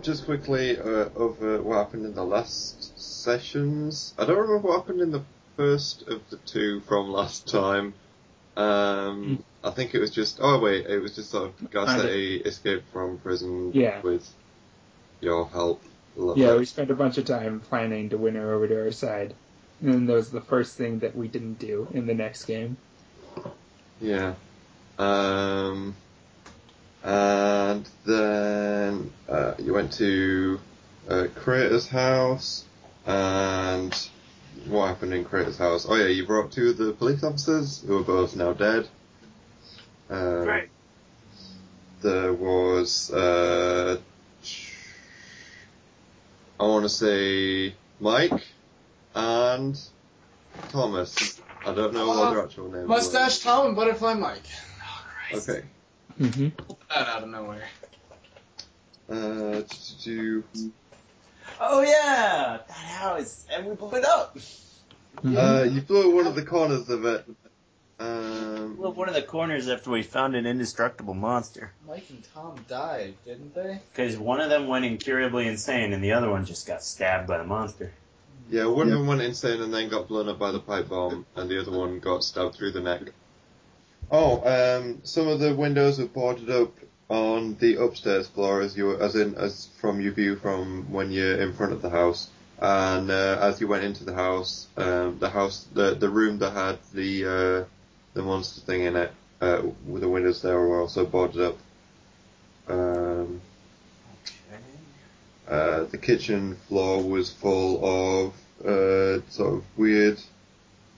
Just quickly over what happened in the last sessions. I don't remember what happened in the first of the two from last time. I think it was just... Oh, wait, it was just sort of Garcetti escaped from prison with your help. Love it. We spent a bunch of time planning to win her over to our side. And that was the first thing that we didn't do in the next game. Yeah. And then you went to Crater's house, and what happened in Crater's house? Oh yeah, you brought two of the police officers, who are both now dead. Right. There was, I want to say Mike and Thomas. I don't know what their actual name was. Mustache Tom and Butterfly Mike. Oh, Christ. Okay. Pulled that out of nowhere. Oh yeah, that house, and we blew it up. You blew one of the corners of it. Blew up one of the corners after we found an indestructible monster. Mike and Tom died, didn't they? Because one of them went incurably insane, and the other one just got stabbed by the monster. Yeah, one of them went insane and then got blown up by the pipe bomb, and the other one got stabbed through the neck. Oh, some of the windows were boarded up on the upstairs floor, as from your view from when you're in front of the house. And as you went into the house, the room that had the monster thing in it, with the windows there were also boarded up. The kitchen floor was full of sort of weird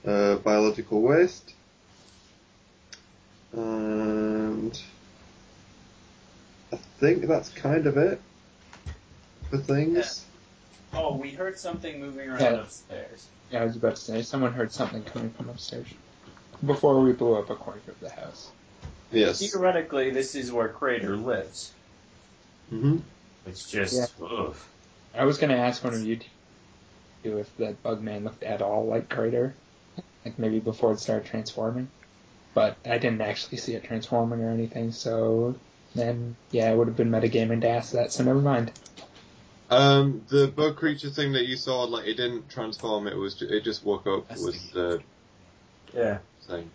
biological waste. And I think that's kind of it for things. Yeah. Oh, we heard something moving around upstairs. Yeah, I was about to say, someone heard something coming from upstairs before we blew up a corner of the house. Yes. Theoretically, this is where Crater lives. Mm-hmm. It's just, ugh. I was going to ask one of you two if that bug man looked at all like Crater, like maybe before it started transforming. But I didn't actually see it transforming or anything, so then, yeah, it would have been metagaming to ask that, so never mind. The bug creature thing that you saw, like, it didn't transform, it just woke up with the thing.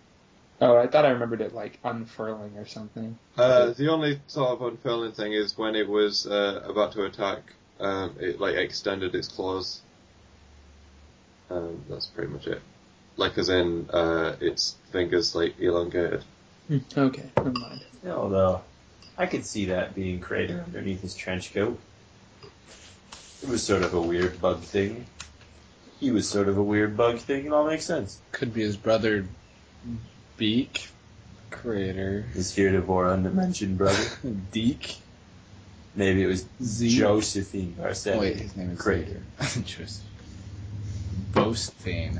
Oh, I thought I remembered it, like, unfurling or something. The only sort of unfurling thing is when it was about to attack, it, like, extended its claws. That's pretty much it. Like, as in, its fingers, like, elongated. Okay, never mind. Although, I could see that being Crater underneath his trench coat. It was sort of a weird bug thing. It all makes sense. Could be his brother, Beak. Crater. His heretofore undimensioned brother. Deek. Maybe it was Josephine Garcetti. Wait, his name is Crater. Josephine. Boasting.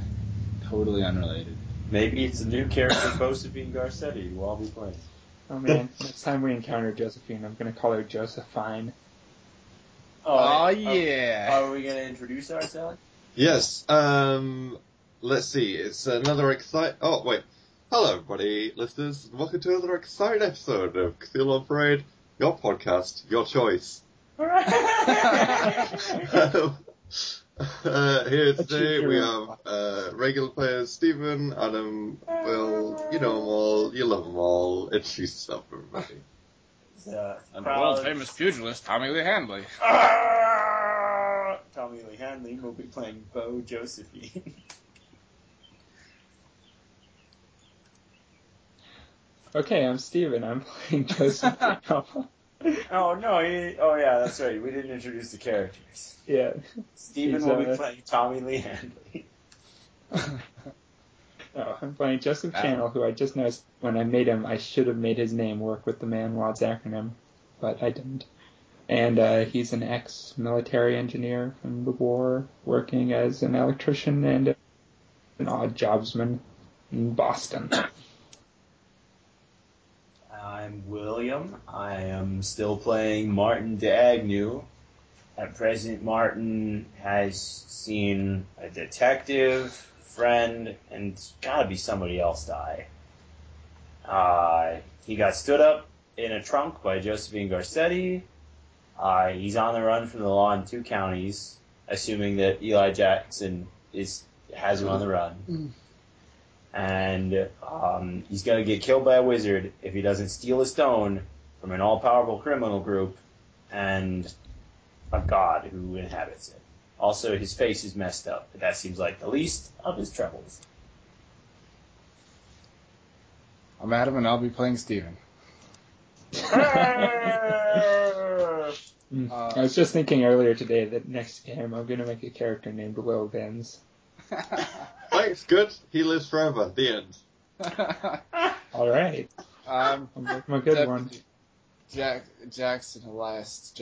Totally unrelated. Maybe it's a new character, Josephine Garcetti, who I'll be playing. Oh man, next time we encounter Josephine, I'm going to call her Josephine. Oh yeah. Are we going to introduce ourselves? Yes. Let's see. It's another exciting... Oh, wait. Hello, everybody, listeners. Welcome to another exciting episode of Cthulhu Parade, your podcast, your choice. Here today we have regular players Stephen, Adam, Will, you know them all, you love them all, introduce yourself everybody. And the world famous pugilist, Tommy Lee Handley. Tommy Lee Handley will be playing Beau Josephine. Okay, I'm Stephen, I'm playing Josephine. Oh, no, that's right. We didn't introduce the characters. Yeah. Stephen will be playing Tommy Lee Handley. No, I'm playing Joseph Channel, who I just noticed when I made him, I should have made his name work with the Manwads acronym, but I didn't. And he's an ex-military engineer from the war, working as an electrician and an odd jobsman in Boston. I'm William. I am still playing Martin D'Agneau. At present, Martin has seen a detective, friend, and gotta be somebody else die. He got stood up in a trunk by Josephine Garcetti. He's on the run from the law in 2 counties, assuming that Eli Jackson has him on the run. And he's going to get killed by a wizard if he doesn't steal a stone from an all-powerful criminal group and a god who inhabits it. Also, his face is messed up, but that seems like the least of his troubles. I'm Adam, and I'll be playing Steven. I was just thinking earlier today that next game I'm going to make a character named Will Benz. Mike's good. He lives forever. The end. All right. I'm a good one. Jackson Elias.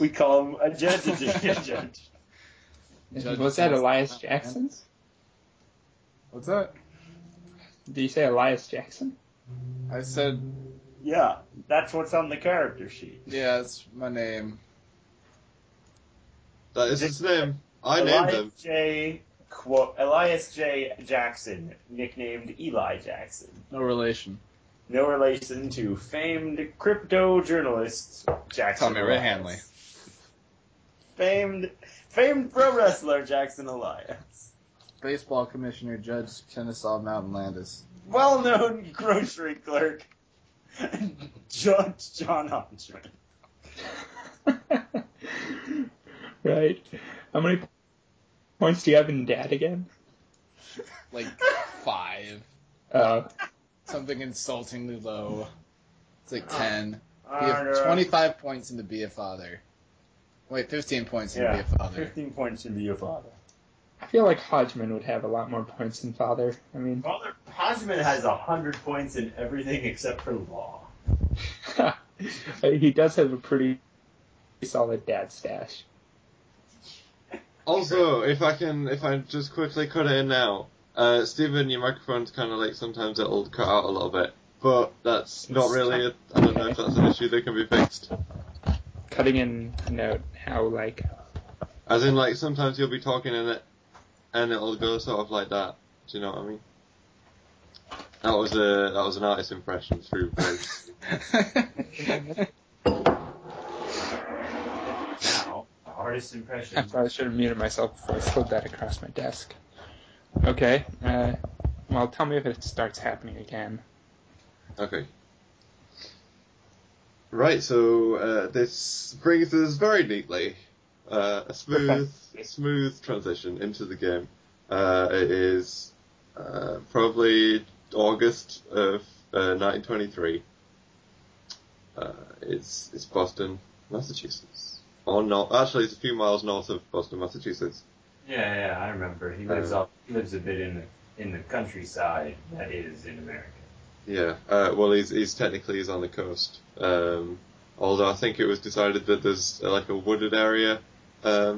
We call him a judge. Was that Elias Jackson? What's that? Did you say Elias Jackson? I said... Yeah, that's what's on the character sheet. Yeah, that's my name. That is his name. I named him. Elias J. Jackson, nicknamed Eli Jackson. No relation. No relation to famed crypto journalist Jackson Elias. Tommy Ray Hanley. Famed pro wrestler Jackson Elias. Baseball commissioner Judge Kennesaw Mountain Landis. Well-known grocery clerk Judge John Hodgman. Right. How many points do you have in Dad again? Like 5. Something insultingly low. It's like 10. We have 25 points in to be a father. Wait, 15 points in to be a father. 15 points in to be a father. I feel like Hodgman would have a lot more points than Father. I mean, Hodgman has 100 points in everything except for law. He does have a pretty solid dad stash. Also, if I just quickly cut it in now, Stephen, your microphone's kind of like sometimes it'll cut out a little bit, but that's not really. I don't know if that's an issue that can be fixed. Cutting in note how like. As in like sometimes you'll be talking in it. And it'll go sort of like that. Do you know what I mean? That was an artist impression through voice. Now, artist impression. I probably should have muted myself before I slid that across my desk. Okay. Well, tell me if it starts happening again. Okay. Right. So this brings us very neatly. A smooth transition into the game. It is probably August of 1923. It's Boston, Massachusetts. Or not? Actually, it's a few miles north of Boston, Massachusetts. Yeah, I remember. He lives lives a bit in the countryside that is in America. Yeah. Well, he's technically on the coast. Although I think it was decided that there's like a wooded area. I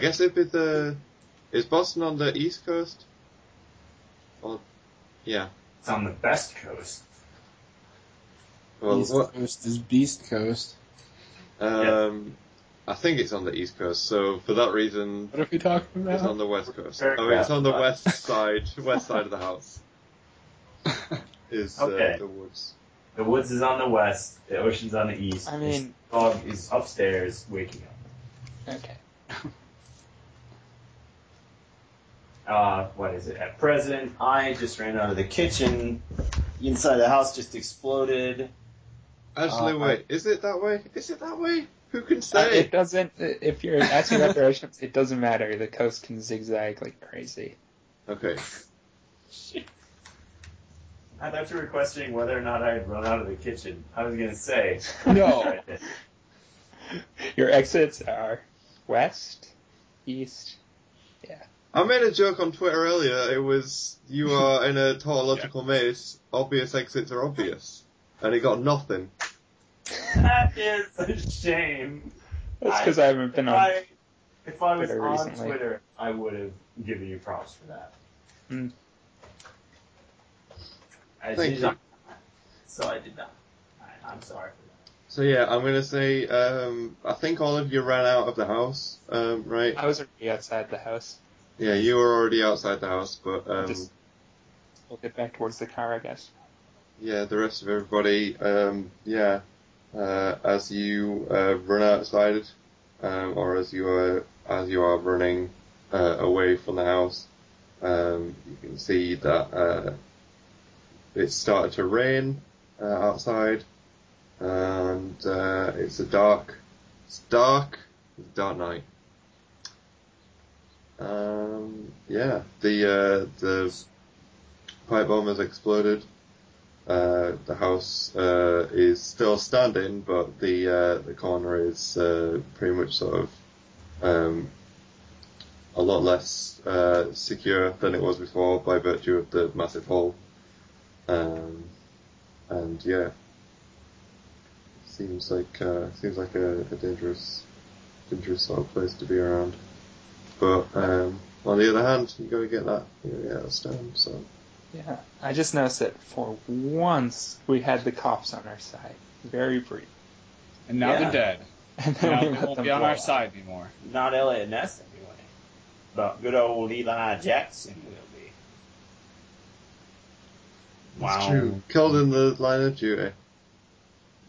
guess it'd be is Boston on the east coast? Or, yeah. It's on the best coast. Well, east coast is beast coast. I think it's on the east coast, so for that reason... What are we talking about? It's on the west coast. It's on the west side of the house. Is the woods. The woods is on the west, the ocean's on the east. I mean... The dog is upstairs, waking up. Okay. What is it? At present, I just ran out of the kitchen. The inside of the house just exploded. Actually, wait. Is it that way? Who can say? It doesn't... If you're asking about directions, it doesn't matter. The coast can zigzag like crazy. Okay. Shit. I thought you were questioning whether or not I had run out of the kitchen. I was going to say. No. Your exits are west, east, yeah. I made a joke on Twitter earlier. It was, you are in a tautological maze. Obvious exits are obvious. And it got nothing. That is a shame. That's because I haven't been on Twitter recently. If I was on Twitter, I would have given you props for that. Mm. I did not. I'm sorry for that. So yeah, I'm going to say, I think all of you ran out of the house, right? I was already outside the house. Yeah, you were already outside the house, but... We'll get back towards the car, I guess. yeah, the rest of everybody, as you run outside, or as you are running away from the house, you can see that it's started to rain outside, and it's a dark night. The pipe bomb has exploded. The house is still standing, but the corner is pretty much sort of a lot less secure than it was before by virtue of the massive hole. Seems like a dangerous sort of place to be around. But on the other hand, you gotta get that stone. So. Yeah, I just noticed that for once we had the cops on our side. Very brief. And now they're dead. And now they won't be on our side anymore. Not Elliot Ness anyway. But good old Eli Jackson will be. That's true. Killed in the line of duty.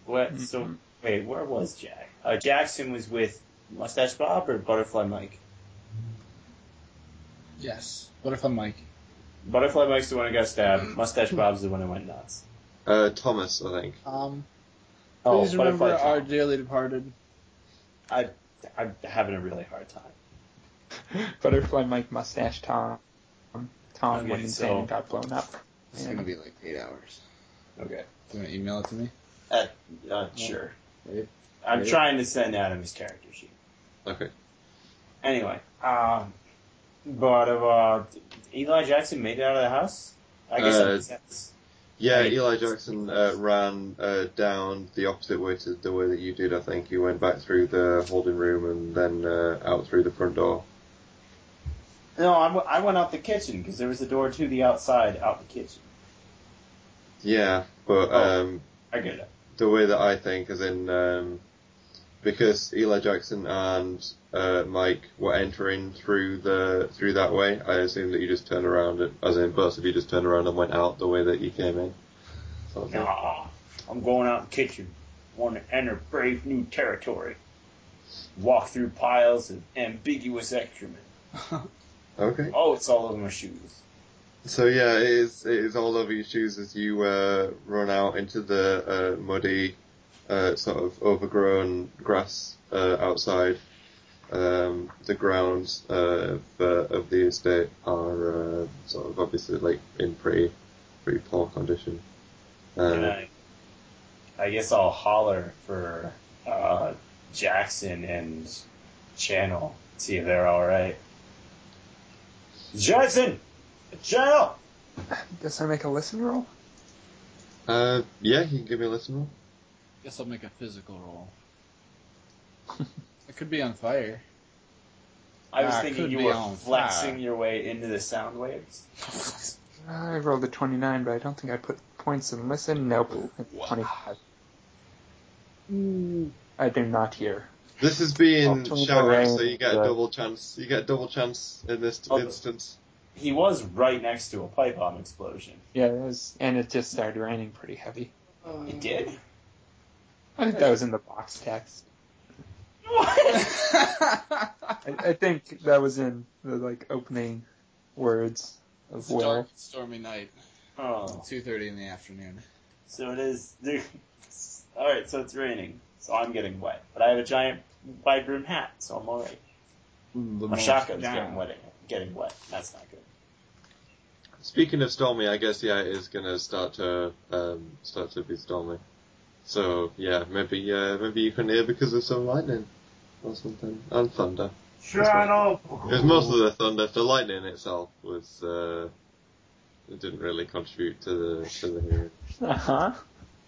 What? Mm-hmm. So wait, where was Jack? Jackson was with Mustache Bob or Butterfly Mike? Yes, Butterfly Mike. Butterfly Mike's the one who got stabbed. Mustache Bob's the one who went nuts. Thomas, I think. Please remember our dearly departed. I'm having a really hard time. Butterfly Mike, Mustache Tom went insane and got blown up. It's gonna be like 8 hours. Okay. Do you want to email it to me? Sure. Wait. I'm trying to send Adam his character sheet. Okay. Anyway, Eli Jackson made it out of the house? I guess that makes sense. Yeah, Eli Jackson ran down the opposite way to the way that you did, I think. He went back through the holding room and then out through the front door. No, I went out the kitchen because there was a door to the outside out the kitchen. Yeah, but I get it. The way that I think is in because Eli Jackson and Mike were entering through that way. I assume that you just turned around, as in both of you just turned around and went out the way that you came in. Sort of I'm going out the kitchen. Want to enter brave new territory. Walk through piles of ambiguous excrement. Okay. Oh, it's all over my shoes. So yeah, it is all over your shoes as you run out into the muddy, sort of overgrown grass outside. The grounds of the estate are sort of obviously like in pretty poor condition. And I guess I'll holler for Jackson and Channel, see if they're all right. Jackson! Channel! Guess I make a listen roll? Yeah, you can give me a listen roll. Guess I'll make a physical roll. It could be on fire. I was thinking you were flexing your way into the sound waves. I rolled a 29, but I don't think I put points in listen. Nope. 25. I do not hear. This is being shouted, so you get a double chance. You get a double chance in this instance. He was right next to a pipe bomb explosion. Yeah, it was, and it just started raining pretty heavy. It did? I think that was in the box text. What? I think that was in the opening words of it's a dark, stormy night. Oh. 2:30 in the afternoon. So it is. All right, so it's raining, so I'm getting wet, but I have a giant wide brim hat, so I'm all right. My shotgun's getting wet. That's not good. Speaking of stormy, I guess it is gonna start to be stormy. So yeah, maybe you can hear because of some lightning or something and thunder. Shut up! It was most of the thunder. The lightning itself was it didn't really contribute to the hearing. Uh huh.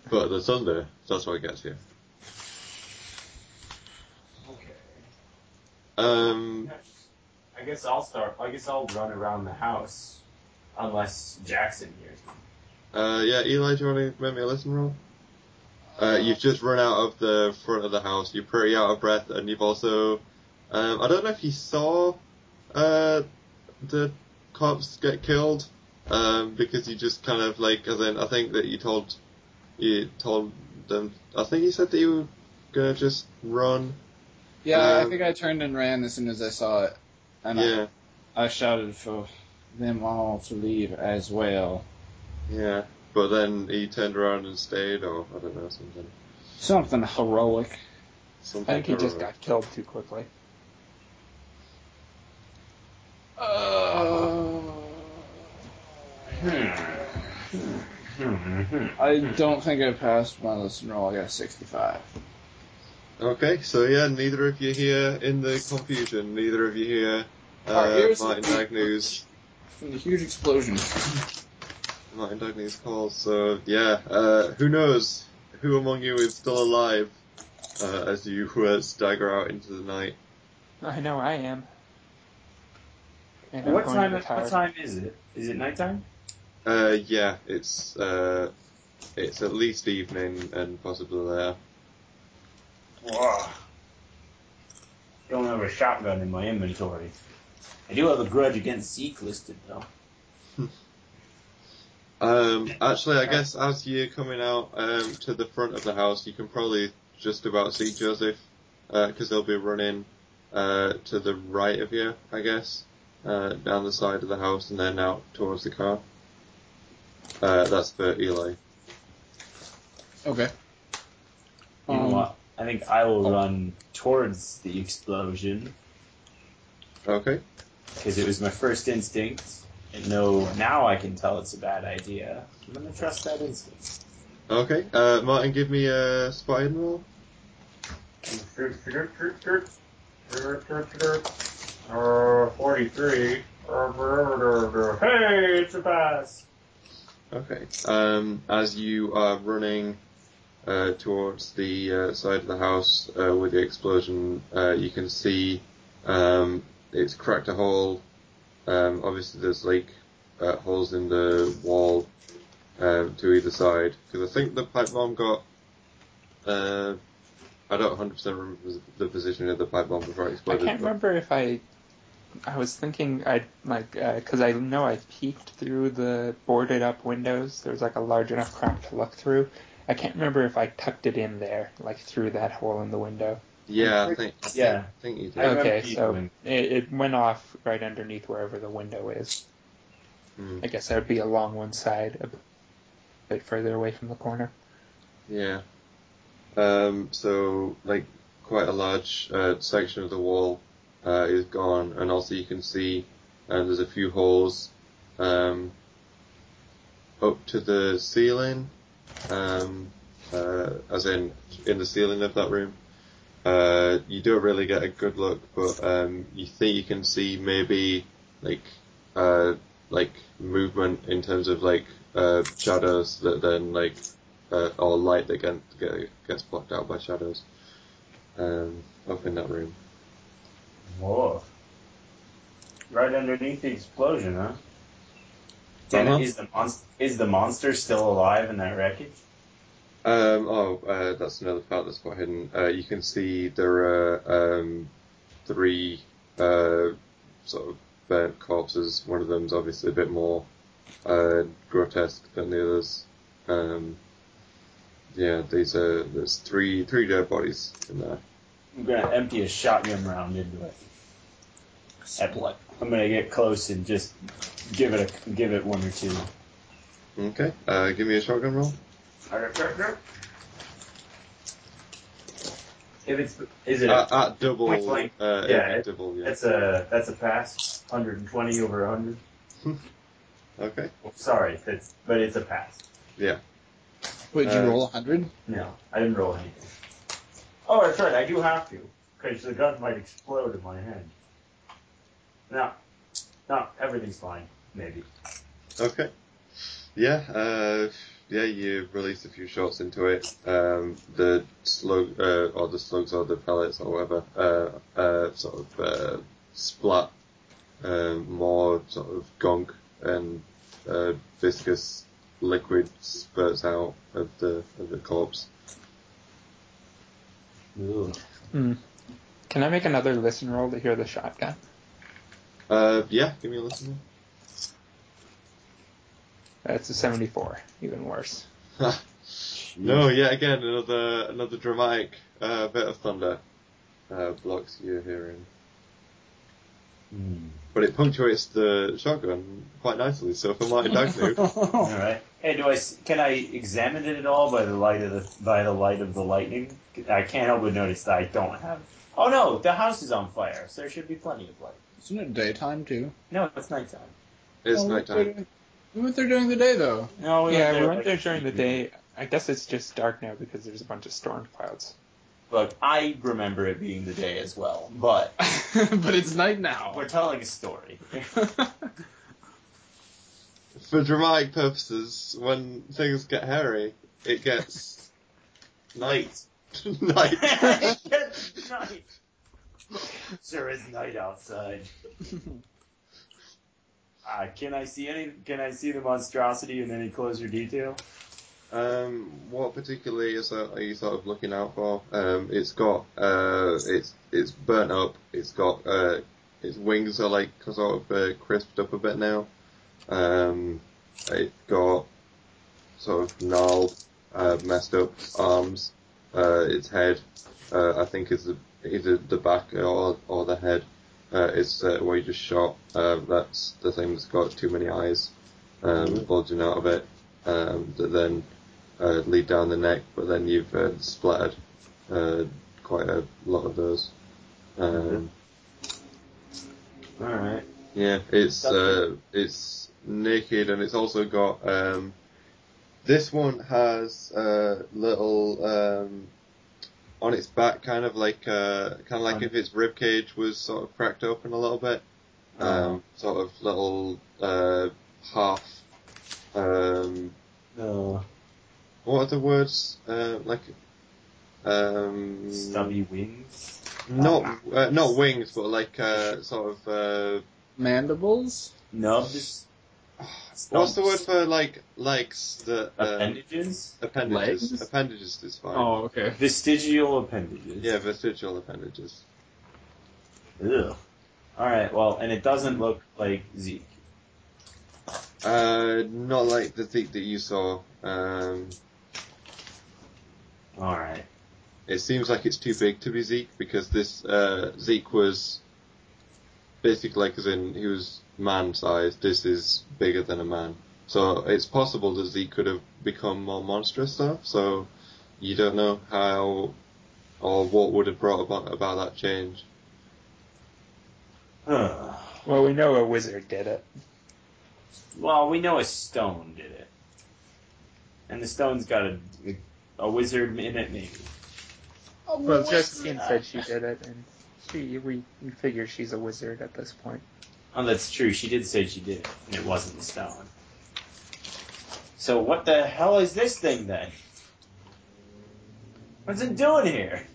But the thunder, that's what gets you. Okay. I guess I'll start. I guess I'll run around the house, unless Jackson hears me. Yeah, Eli, do you want to make me a listen roll? You've just run out of the front of the house. You're pretty out of breath, and you've also, I don't know if you saw the cops get killed, because you just kind of like, as in, I think that you told them, I think you said that you were gonna just run. Yeah, I think I turned and ran as soon as I saw it, and yeah. I shouted for them all to leave as well. Yeah, but then he turned around and stayed, or I don't know, something. Something heroic. Something I think heroic. He just got killed too quickly. I don't think I passed my listener roll. I got 65. Okay, so yeah, neither of you here in the confusion. Neither of you here. Martin D'Agnew's from the huge explosion. Martin D'Agnew's call. So yeah, who knows who among you is still alive as you stagger out into the night? I know I am. And what time is it? Is it nighttime? Yeah, it's at least evening and possibly there. Whoa. Don't have a shotgun in my inventory. I do have a grudge against Zeke listed, though. Actually, I guess as you're coming out to the front of the house, you can probably just about see Joseph, because they'll be running to the right of you, I guess, down the side of the house and then out towards the car. That's for Eli. Okay. I think I will run towards the explosion. Okay. Because it was my first instinct, and now I can tell it's a bad idea. I'm going to trust that instinct. Okay. Martin, give me a spotting roll. Or 43. Hey, it's a pass. Okay. As you are running towards the side of the house with the explosion, you can see it's cracked a hole. Obviously, there's like holes in the wall to either side. Because I think the pipe bomb got... I don't 100% remember the position of the pipe bomb before it exploded. I can't remember if I was thinking I'd like... Because I know I peeked through the boarded up windows. There was like a large enough crack to look through. I can't remember if I tucked it in there, like through that hole in the window. Yeah, I think you did. Okay, so it went off right underneath wherever the window is. I guess that would be along one side, a bit further away from the corner. Yeah. So, like, quite a large section of the wall is gone, and also you can see there's a few holes up to the ceiling. As in the ceiling of that room. You don't really get a good look, but you think you can see maybe like movement in terms of like shadows that then like or light that gets blocked out by shadows up in that room. Whoa! Right underneath the explosion, huh? Then is the monster still alive in that wreckage? That's another part that's quite hidden. You can see there are three sort of burnt corpses. One of them's obviously a bit more grotesque than the others. There's three dead bodies in there. I'm gonna empty a shotgun round into it. I'm gonna get close and just give it one or two. Okay, give me a shotgun roll. At double? Double. Yeah, that's a pass. 120 over 100. Okay. Oh, sorry, but it's a pass. Yeah. Wait, did you roll 100? No, I didn't roll anything. Oh, that's right. I do have to, because the gun might explode in my hand. No, everything's fine, maybe. Okay. Yeah, you release a few shots into it. The slug, or the slugs or the pellets or whatever, splat more sort of gunk and viscous liquid spurts out of the corpse. Can I make another listen roll to hear the shotgun? Yeah, give me a listen. That's a 74. Even worse. No, yet again, another dramatic bit of thunder blocks your hearing. Mm. But it punctuates the shotgun quite nicely, so for Martin D'Agneau. All right. Hey, can I examine it at all by the light of the lightning? I can't help but notice that I don't have. Oh no, the house is on fire, so there should be plenty of light. Isn't it daytime too? No, it's nighttime. It's nighttime. We went there during the day, though. No, we went there during the day. I guess it's just dark now because there's a bunch of storm clouds. Look, I remember it being the day as well, but... but it's night now. We're telling a story. For dramatic purposes, when things get hairy, it gets... night. It gets night. There is night outside. Can I see the monstrosity in any closer detail? What particularly are you sort of looking out for? It's got it's burnt up. It's got its wings are like sort of crisped up a bit now. It's got sort of gnarled, messed up arms. Its head, I think, is either the back or the head. It's where you just shot. That's the thing that's got too many eyes bulging out of it. That then lead down the neck, but then you've splattered quite a lot of those. All right. Yeah, it's naked, and it's also got. This one has little on its back, kind of like if its rib cage was sort of cracked open a little bit. Sort of little half. What are the words? Stubby wings? Not wings, but mandibles? Nubs? What's the word for legs? Appendages? Appendages. Legs? Appendages is fine. Oh, okay. Vestigial appendages. Yeah, vestigial appendages. Ugh. Alright, well, and it doesn't look like Zeke. Not like the thing that you saw. Alright. It seems like it's too big to be Zeke, because this, Zeke was basically like, as in, he was man-sized. This is bigger than a man. So it's possible that Zeke could have become more monstrous, though, so you don't know how or what would have brought about that change. Huh. Well, we know a wizard did it. Well, we know a stone did it. And the stone's got a wizard in it, maybe. Oh, well, Josephine said she did it, and we figure she's a wizard at this point. Oh, that's true. She did say she did it, and it wasn't the stone. So what the hell is this thing, then? What's it doing here?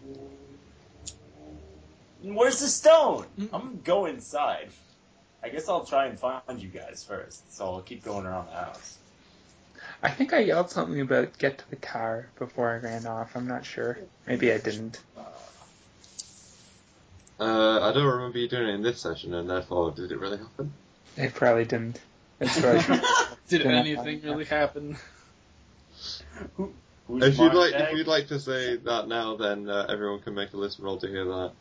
Where's the stone? Mm-hmm. I'm going to go inside. I guess I'll try and find you guys first, so I'll keep going around the house. I think I yelled something about get to the car before I ran off. I'm not sure. Maybe I didn't. I don't remember you doing it in this session, and therefore, did it really happen? It probably didn't. That's right. Did anything really happen? If you'd like to say that now, then everyone can make a listen roll to hear that.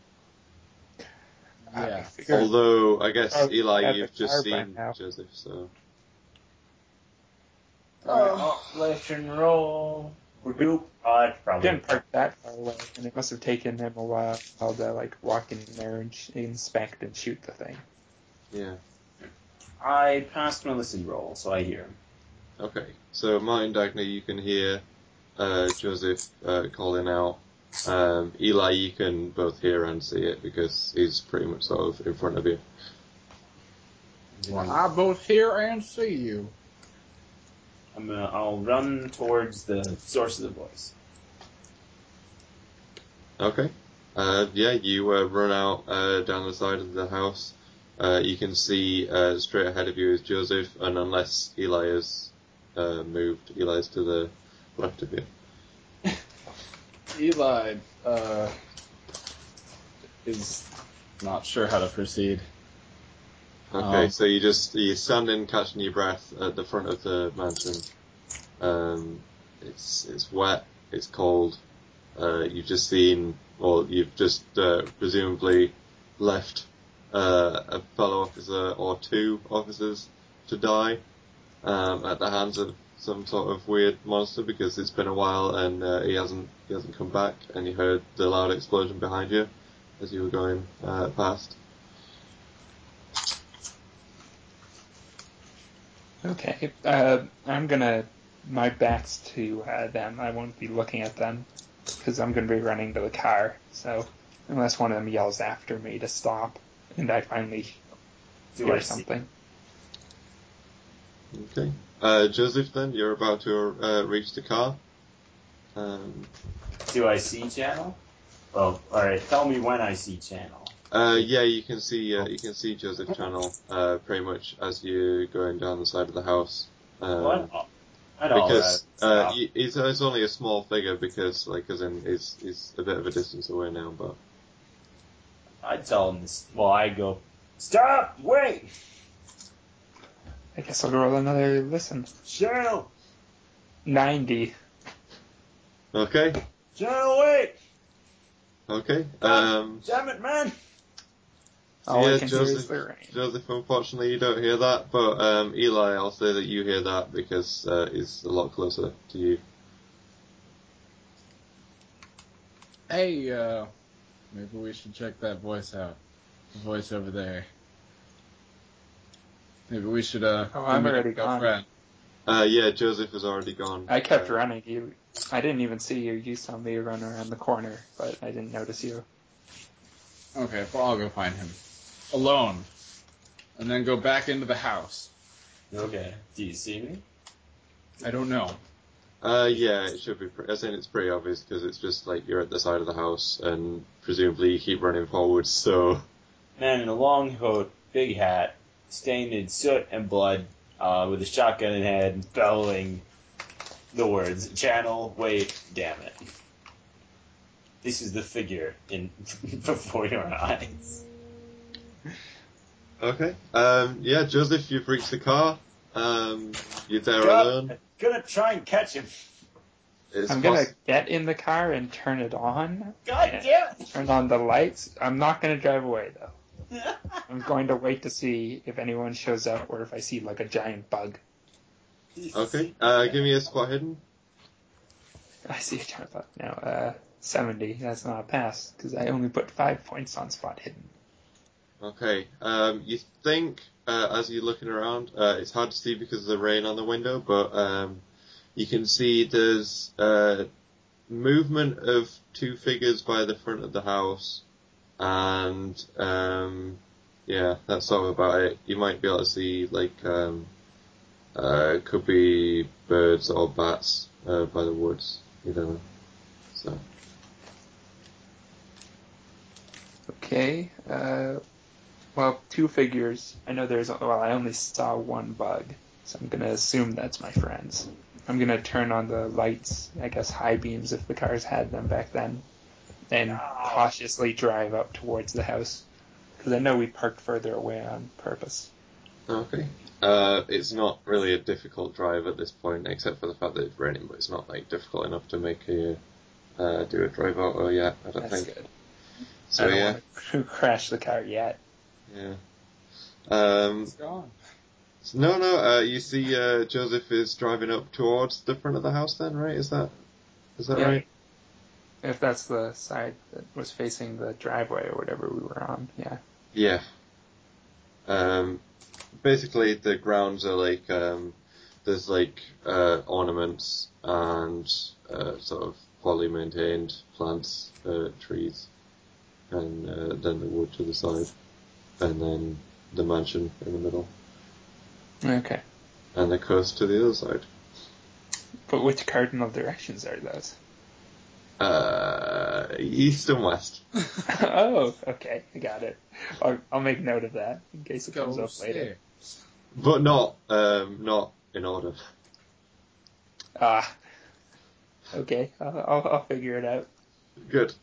Yeah. Although, I guess, Eli, you've just seen Joseph, so... Let's roll. We didn't park that far away, and it must have taken him a while to, walk in there and inspect and shoot the thing. Yeah. I passed my listen roll, so I hear him. Okay, so Martin D'Agneau, you can hear Joseph calling out. Eli, you can both hear and see it because he's pretty much sort of in front of you. Well, I both hear and see you. I'll run towards the source of the voice. Okay. You run out down the side of the house. You can see straight ahead of you is Joseph, and unless Eli has moved, Eli's to the left of you. Eli is not sure how to proceed. Okay, so you stand in, catching your breath at the front of the mansion. It's wet, it's cold. You've just presumably left a fellow officer or two officers to die at the hands of some sort of weird monster, because it's been a while and he hasn't come back, and you heard the loud explosion behind you as you were going past. Okay, I'm gonna, my back's to them. I won't be looking at them because I'm gonna be running to the car. So unless one of them yells after me to stop, and I finally hear something. Okay, Joseph, then you're about to reach the car. Do I see Channel? Oh, all right. Tell me when I see Channel. You can see Joseph Channel pretty much as you're going down the side of the house. It's only a small figure because, like, as in, it's a bit of a distance away now. But I tell him this. Well, I go, stop, wait. I guess I'll roll another listen. Channel, 90. Okay. Channel, wait. Okay. Damn it, man. Joseph, unfortunately you don't hear that, but Eli, I'll say that you hear that because he's a lot closer to you. Hey, maybe we should check that voice out. The voice over there. Maybe we should, I'm already gone. Friend. Joseph is already gone. I kept running. I didn't even see you. You saw me run around the corner, but I didn't notice you. Okay, well, I'll go find him. Alone. And then go back into the house. Okay. Do you see me? I don't know. It should be... I think it's pretty obvious, because it's just, like, you're at the side of the house, and presumably you keep running forward, so... Man in a long coat, big hat, stained in soot and blood, with a shotgun in hand, bellowing the words, Channel, wait, damn it. This is the figure in before your eyes. Okay. Joseph, you've reached the car. You're there alone. I'm gonna try and catch him. I'm gonna get in the car and turn it on. God damn! Turn on the lights. I'm not gonna drive away though. I'm going to wait to see if anyone shows up or if I see like a giant bug. Okay. Give me a spot hidden. I see a giant bug now. 70, that's not a pass, because I only put 5 points on spot hidden. Okay, you think, as you're looking around, it's hard to see because of the rain on the window, but you can see there's movement of two figures by the front of the house, and that's all about it. You might be able to see, like, could be birds or bats by the woods, you don't know, so... Okay, two figures. I know I only saw one bug, so I'm going to assume that's my friends. I'm going to turn on the lights, I guess high beams if the cars had them back then, and cautiously drive up towards the house, because I know we parked further away on purpose. Okay. It's not really a difficult drive at this point, except for the fact that it's raining, but it's not like difficult enough to make do a drive out or yet, I don't think. That's good. So, I don't want to crash the car yet. Yeah. It's gone. No, you see Joseph is driving up towards the front of the house then, right? Is that right? If that's the side that was facing the driveway or whatever we were on, yeah. Yeah. Basically, the grounds are like, there's like ornaments and sort of poorly maintained plants, trees. And then the wood to the side, and then the mansion in the middle. Okay. And the coast to the other side. But which cardinal directions are those? East and west. Oh, okay, I got it. I'll make note of that in case it comes up later. But not in order. Okay, I'll figure it out. Good.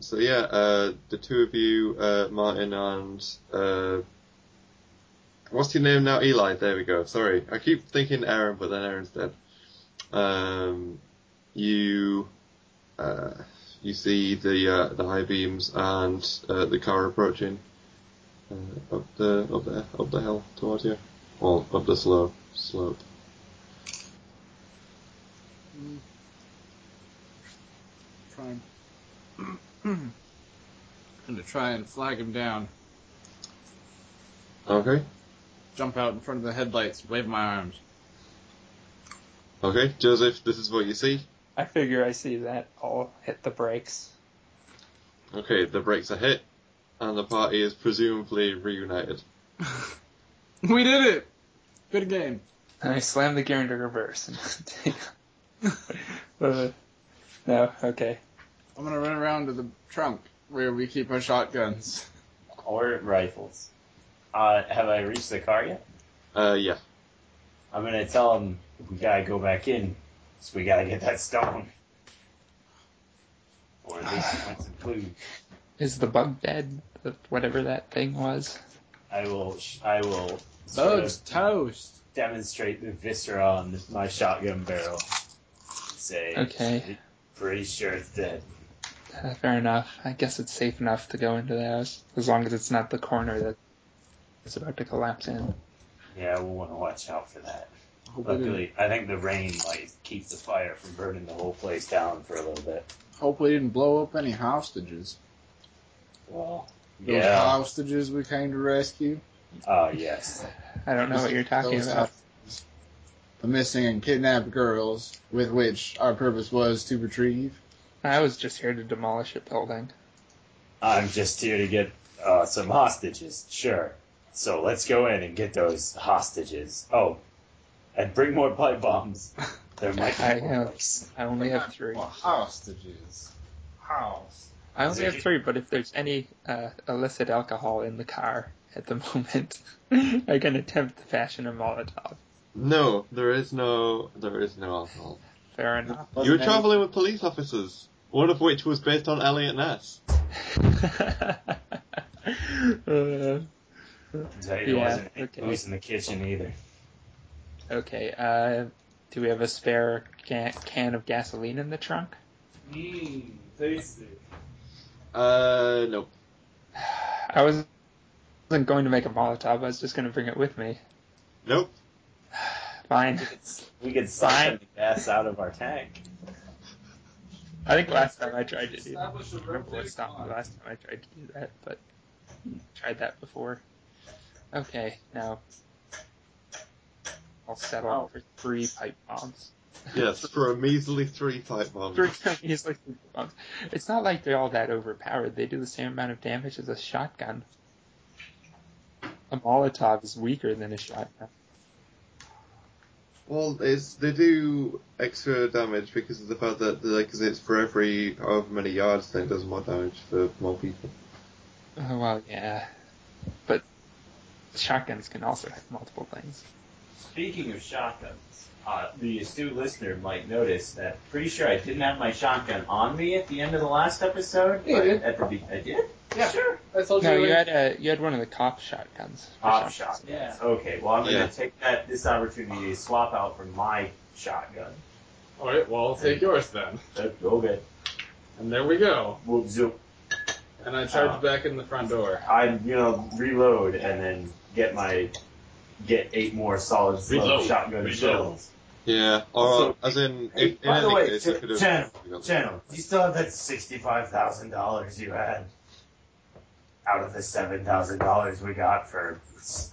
So yeah, the two of you, Martin and what's your name now? Eli. There we go. Sorry, I keep thinking Aaron, but then Aaron's dead. You see the high beams and the car approaching up the hill towards you, or up the slope. I'm going to try and flag him down. Okay. Jump out in front of the headlights, wave my arms. Okay, Joseph, this is what you see. I figure I see that. I'll hit the brakes. Okay, the brakes are hit, and the party is presumably reunited. We did it! Good game. And I slam the gear into reverse. No, okay. I'm going to run around to the trunk where we keep our shotguns. Or rifles. Have I reached the car yet? Yeah. I'm going to tell him we got to go back in. So we gotta get that stone. Or at least once a clue. Is the bug dead? Whatever that thing was? I will Bugs toast! Demonstrate the viscera on my shotgun barrel. Say, okay. Pretty sure it's dead. Fair enough. I guess it's safe enough to go into the house. As long as it's not the corner that it's about to collapse in. Yeah, we'll want to watch out for that. Luckily, I think the rain might keep the fire from burning the whole place down for a little bit. Hopefully it didn't blow up any hostages. Well, those hostages we came to rescue? Oh, yes. I don't know what you're talking about. The missing and kidnapped girls, with which our purpose was to retrieve. I was just here to demolish a building. I'm just here to get some hostages, sure. So let's go in and get those hostages. Oh, and bring more pipe bombs. There might be more. I only have 3. Hostages. House. I only have 3, but if there's any illicit alcohol in the car at the moment, I can attempt to fashion a Molotov. No, there is no alcohol. Fair enough. You were traveling with police officers, one of which was based on Elliot Ness. It wasn't in the kitchen either. Okay, do we have a spare can of gasoline in the trunk? Tasty. Nope. I wasn't going to make a Molotov, I was just going to bring it with me. Nope. Fine. We could sign the gas out of our tank. I think last time I tried to do that. I remember what stopped me last time I tried to do that, but tried that before. Okay, now... I'll settle for 3 pipe bombs. Yes, for a measly 3 pipe bombs. It's not like they're all that overpowered. They do the same amount of damage as a shotgun. A Molotov is weaker than a shotgun. Well, they do extra damage because of the fact that it's for every however many yards, then it does more damage for more people. Oh, well, yeah. But shotguns can also have multiple things. Speaking of shotguns, the astute listener might notice that pretty sure I didn't have my shotgun on me at the end of the last episode. Yeah, you did. I did? Yeah. Sure. You had one of the cop shotguns. Cop shotguns. Yeah. Okay, well, I'm going to take this opportunity to swap out for my shotgun. All right, well, I'll take yours then. Okay. And there we go. Whoop, zoop. And I charge back in the front door. I'm going to reload and then get my... Get 8 more solid shotgun shells. Yeah, or so, as in, if, by in the any way, case, could have Channel, do you still have that $65,000 you had out of the $7,000 we got for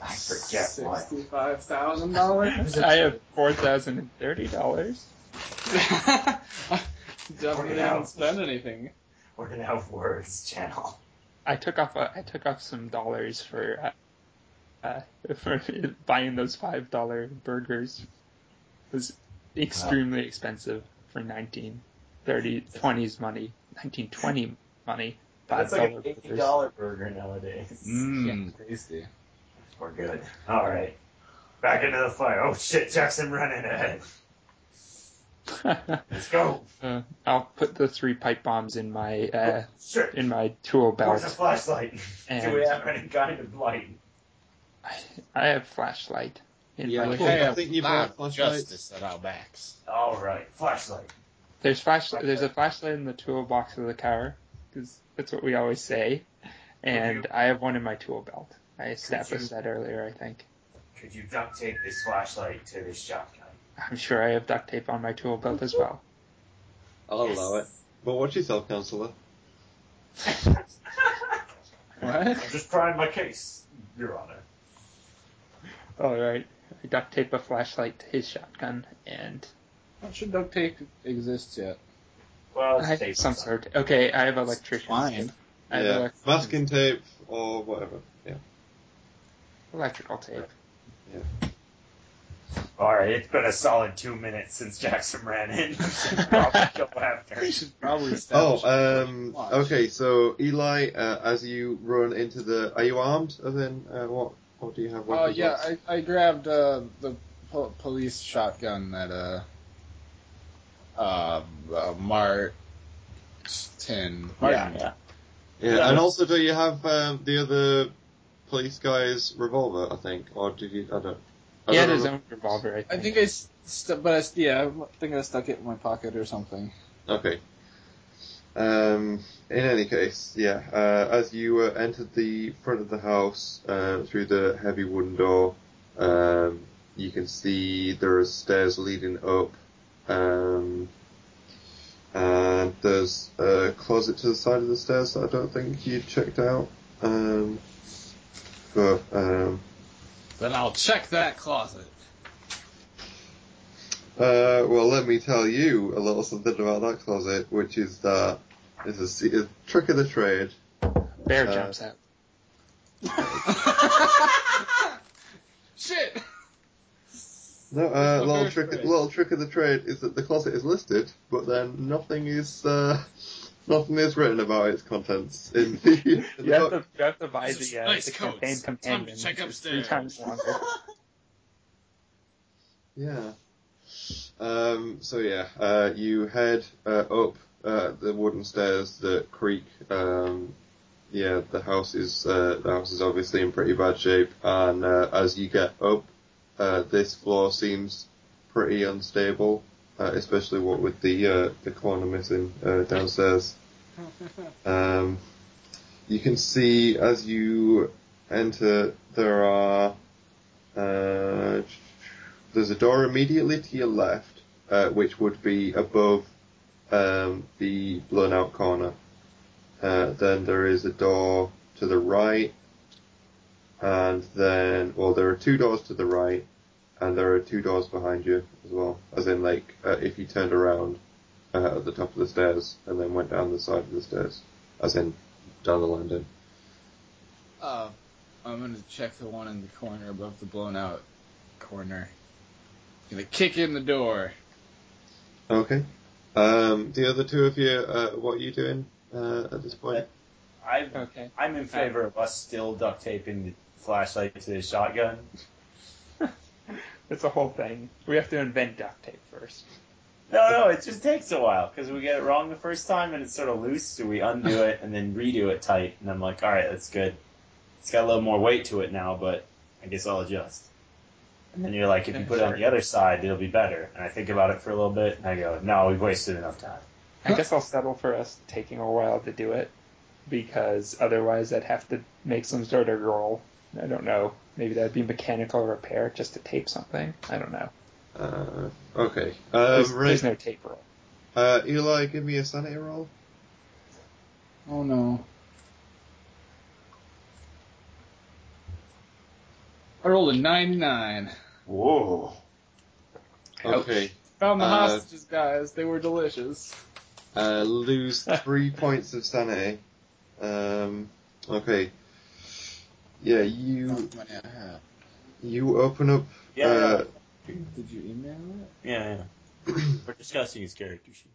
I forget what $65,000. I have $4,030. Definitely haven't spent anything. We're gonna have words, Channel. I took off some dollars for buying those $5 burgers. It was extremely expensive for 1920 money. That's like an $80 burger nowadays. Yeah, tasty. We're good. All right. Back into the fire. Oh shit, Jackson running ahead. Let's go. I'll put the 3 pipe bombs in my in my tool belt. Where's the flashlight? Do we have any kind of light? I have flashlight. I think you've got flashlight. Justice at our backs. All right, flashlight. There's a flashlight in the toolbox of the car because that's what we always say. And I have one in my tool belt. I established that earlier, I think. Could you duct tape this flashlight to this shotgun? I'm sure I have duct tape on my tool belt as well. I'll allow it. But watch yourself, counselor. What? I'm just trying my case, Your Honor. All right. I duct tape a flashlight to his shotgun, and... Not sure duct tape exists yet. Well, it's tape. Some sort. Okay, I have electrician's tape. Yeah, masking tape or whatever. Yeah. Electrical tape. Yeah. All right, it's been a solid 2 minutes since Jackson ran in. We should probably establish. Okay, so Eli, as you run into the, are you armed? And then what do you have? I grabbed the police shotgun that Martin. Yeah, and also, do you have the other police guy's revolver? I think, or did you? I don't remember. His own revolver. I think I stuck it in my pocket or something. Okay. In any case, as you entered the front of the house through the heavy wooden door, you can see there are stairs leading up. And there's a closet to the side of the stairs that I don't think you checked out. Then I'll check that closet. Well, let me tell you a little something about that closet, which is that it's a trick of the trade. Bear jumps out. Shit! No, little trick of the trade is that the closet is listed, but then nothing is written about its contents in the. You have to buy the campaign companion. Check upstairs. 3 times longer. Yeah. You head up the wooden stairs that creak. The house is obviously in pretty bad shape, and as you get up. This floor seems pretty unstable, especially what with the corner missing downstairs. You can see as you enter there's a door immediately to your left, which would be above the blown out corner. Then there is a door to the right, and then there are 2 doors to the right. And there are 2 doors behind you as well, as in, like, if you turned around at the top of the stairs and then went down the side of the stairs, as in down the landing. I'm going to check the one in the corner above the blown-out corner. I'm going to kick in the door. Okay. The other 2 of you, what are you doing at this point? I'm in favor of us still duct taping the flashlight to the shotgun. It's a whole thing. We have to invent duct tape first. No, it just takes a while, because we get it wrong the first time, and it's sort of loose, so we undo it and then redo it tight, and I'm like, all right, that's good. It's got a little more weight to it now, but I guess I'll adjust. And then you're like, if you put it on the other side, it'll be better. And I think about it for a little bit, and I go, no, we've wasted enough time. I guess I'll settle for us taking a while to do it, because otherwise I'd have to make some sort of roll. I don't know. Maybe that would be mechanical repair just to tape something. I don't know. Okay. There's no tape roll. Eli, give me a sanity roll. Oh, no. I rolled a 99. Whoa. Okay. Found the hostages, guys. They were delicious. Lose 3 points of sanity. Okay. Yeah, you open up... Yeah. Did you email it? Yeah. We're discussing his character sheet.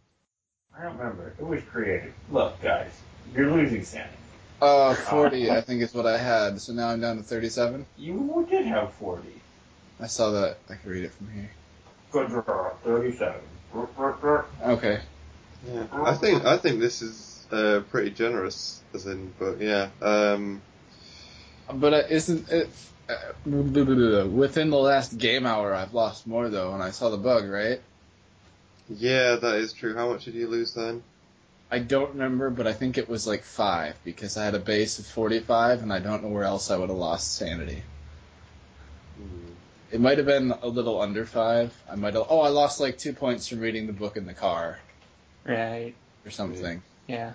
I don't remember. It was created. Look, guys, you're losing sanity. 40, I think is what I had, so now I'm down to 37. You did have 40. I saw that. I can read it from here. Good draw. 37. Okay. Yeah. I think this is pretty generous, as in, but yeah. But isn't it within the last game hour? I've lost more though, and I saw the bug, right? Yeah, that is true. How much did you lose then? I don't remember, but I think it was like 5 because I had a base of 45, and I don't know where else I would have lost sanity. Mm. It might have been a little under 5. I might have. Oh, I lost like 2 points from reading the book in the car, right? Or something. Yeah.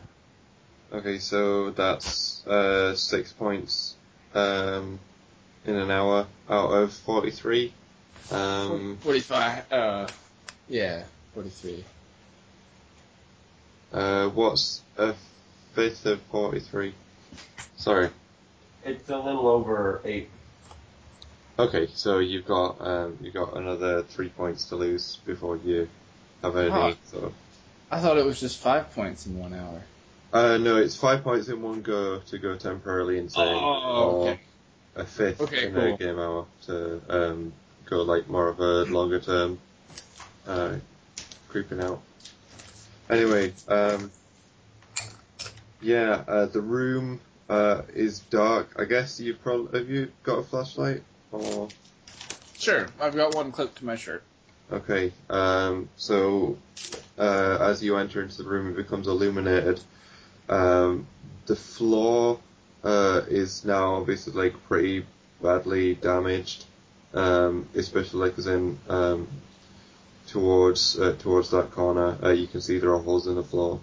Okay, so that's 6 points in an hour out of 43. 45. Yeah, 43. What's a fifth of 43? Sorry. It's a little over 8. Okay, so you've got another 3 points to lose before you have any sort of... I thought it was just 5 points in 1 hour. No, it's 5 points in one go to go temporarily insane, or a fifth in a game hour to go like more of a longer term creeping out. Anyway, the room is dark. I guess have you got a flashlight? Or... Sure, I've got one clipped to my shirt. Okay, so as you enter into the room, it becomes illuminated. The floor is now obviously like pretty badly damaged, especially like as in towards that corner. You can see there are holes in the floor.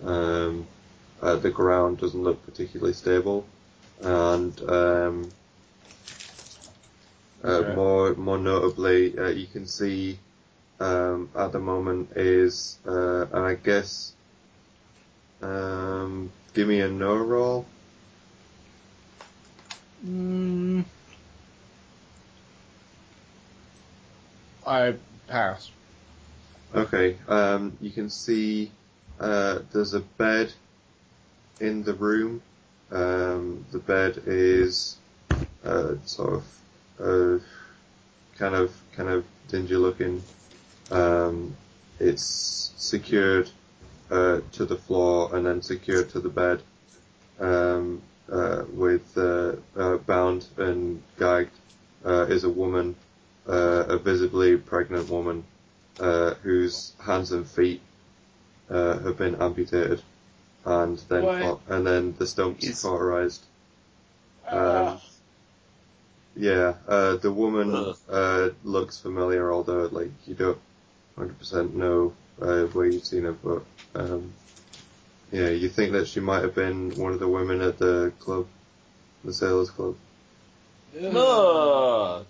The ground doesn't look particularly stable, and more notably, you can see at the moment is and I guess. Give me a no roll. I pass. Okay. You can see there's a bed in the room. The bed is sort of kind of dingy looking. It's secured to the floor and then secured to the bed with bound and gagged is a woman, a visibly pregnant woman whose hands and feet have been amputated and then the stumps cauterized. The woman looks familiar, although like you don't 100% know where you've seen her, but you think that she might have been one of the women at the club, the Sailors Club. No.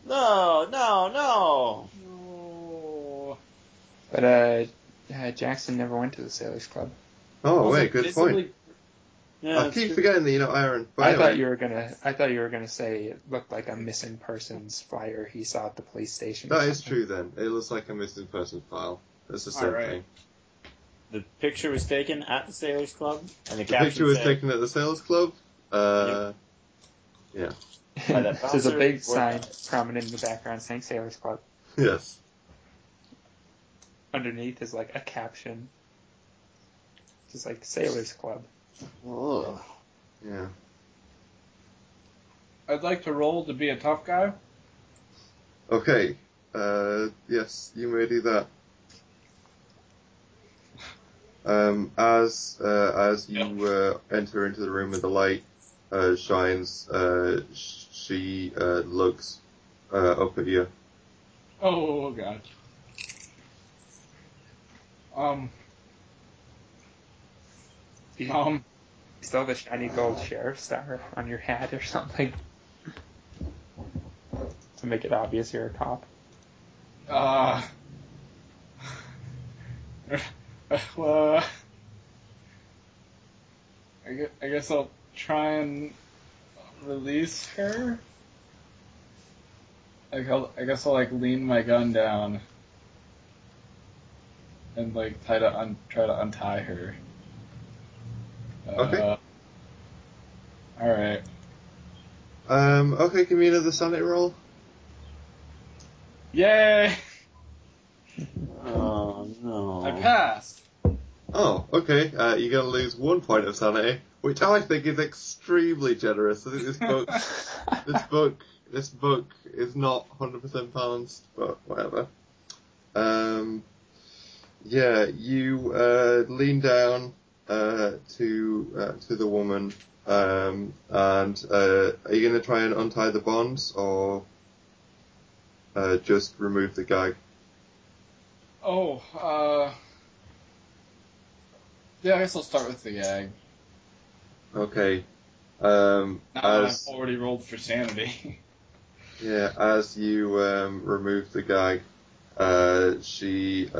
But Jackson never went to the Sailors Club. Oh, wait, good point. Yeah, I keep forgetting that you know Aaron. I thought you were gonna say it looked like a missing persons flyer he saw at the police station. That is true. Then it looks like a missing persons file. That's the same thing. The picture was taken at the Sailors Club, and the picture was taken at the Sailors Club. Yeah. There's a big sign prominent in the background saying Sailors Club. Yes. Underneath is like a caption, just like Sailors Club. Oh. Yeah. I'd like to roll to be a tough guy. Okay. Yes, you may do that. As you enter into the room and the light shines, she looks up at you. Oh God. You still have a shiny gold sheriff's star on your hat or something to make it obvious you're a cop. Well, I guess I'll try and release her. I guess I'll lean my gun down and like try to untie her. Okay. All right. Okay, give me another sanity roll. Yay! cast. Oh, okay. You're going to lose 1 point of sanity, which I think is extremely generous. I think this book, this book is not 100% balanced, but whatever. Yeah, you lean down to the woman, and are you going to try and untie the bonds or just remove the gag? Oh, yeah, I guess I'll start with the gag. Okay. I've already rolled for sanity. Yeah, as you remove the gag, she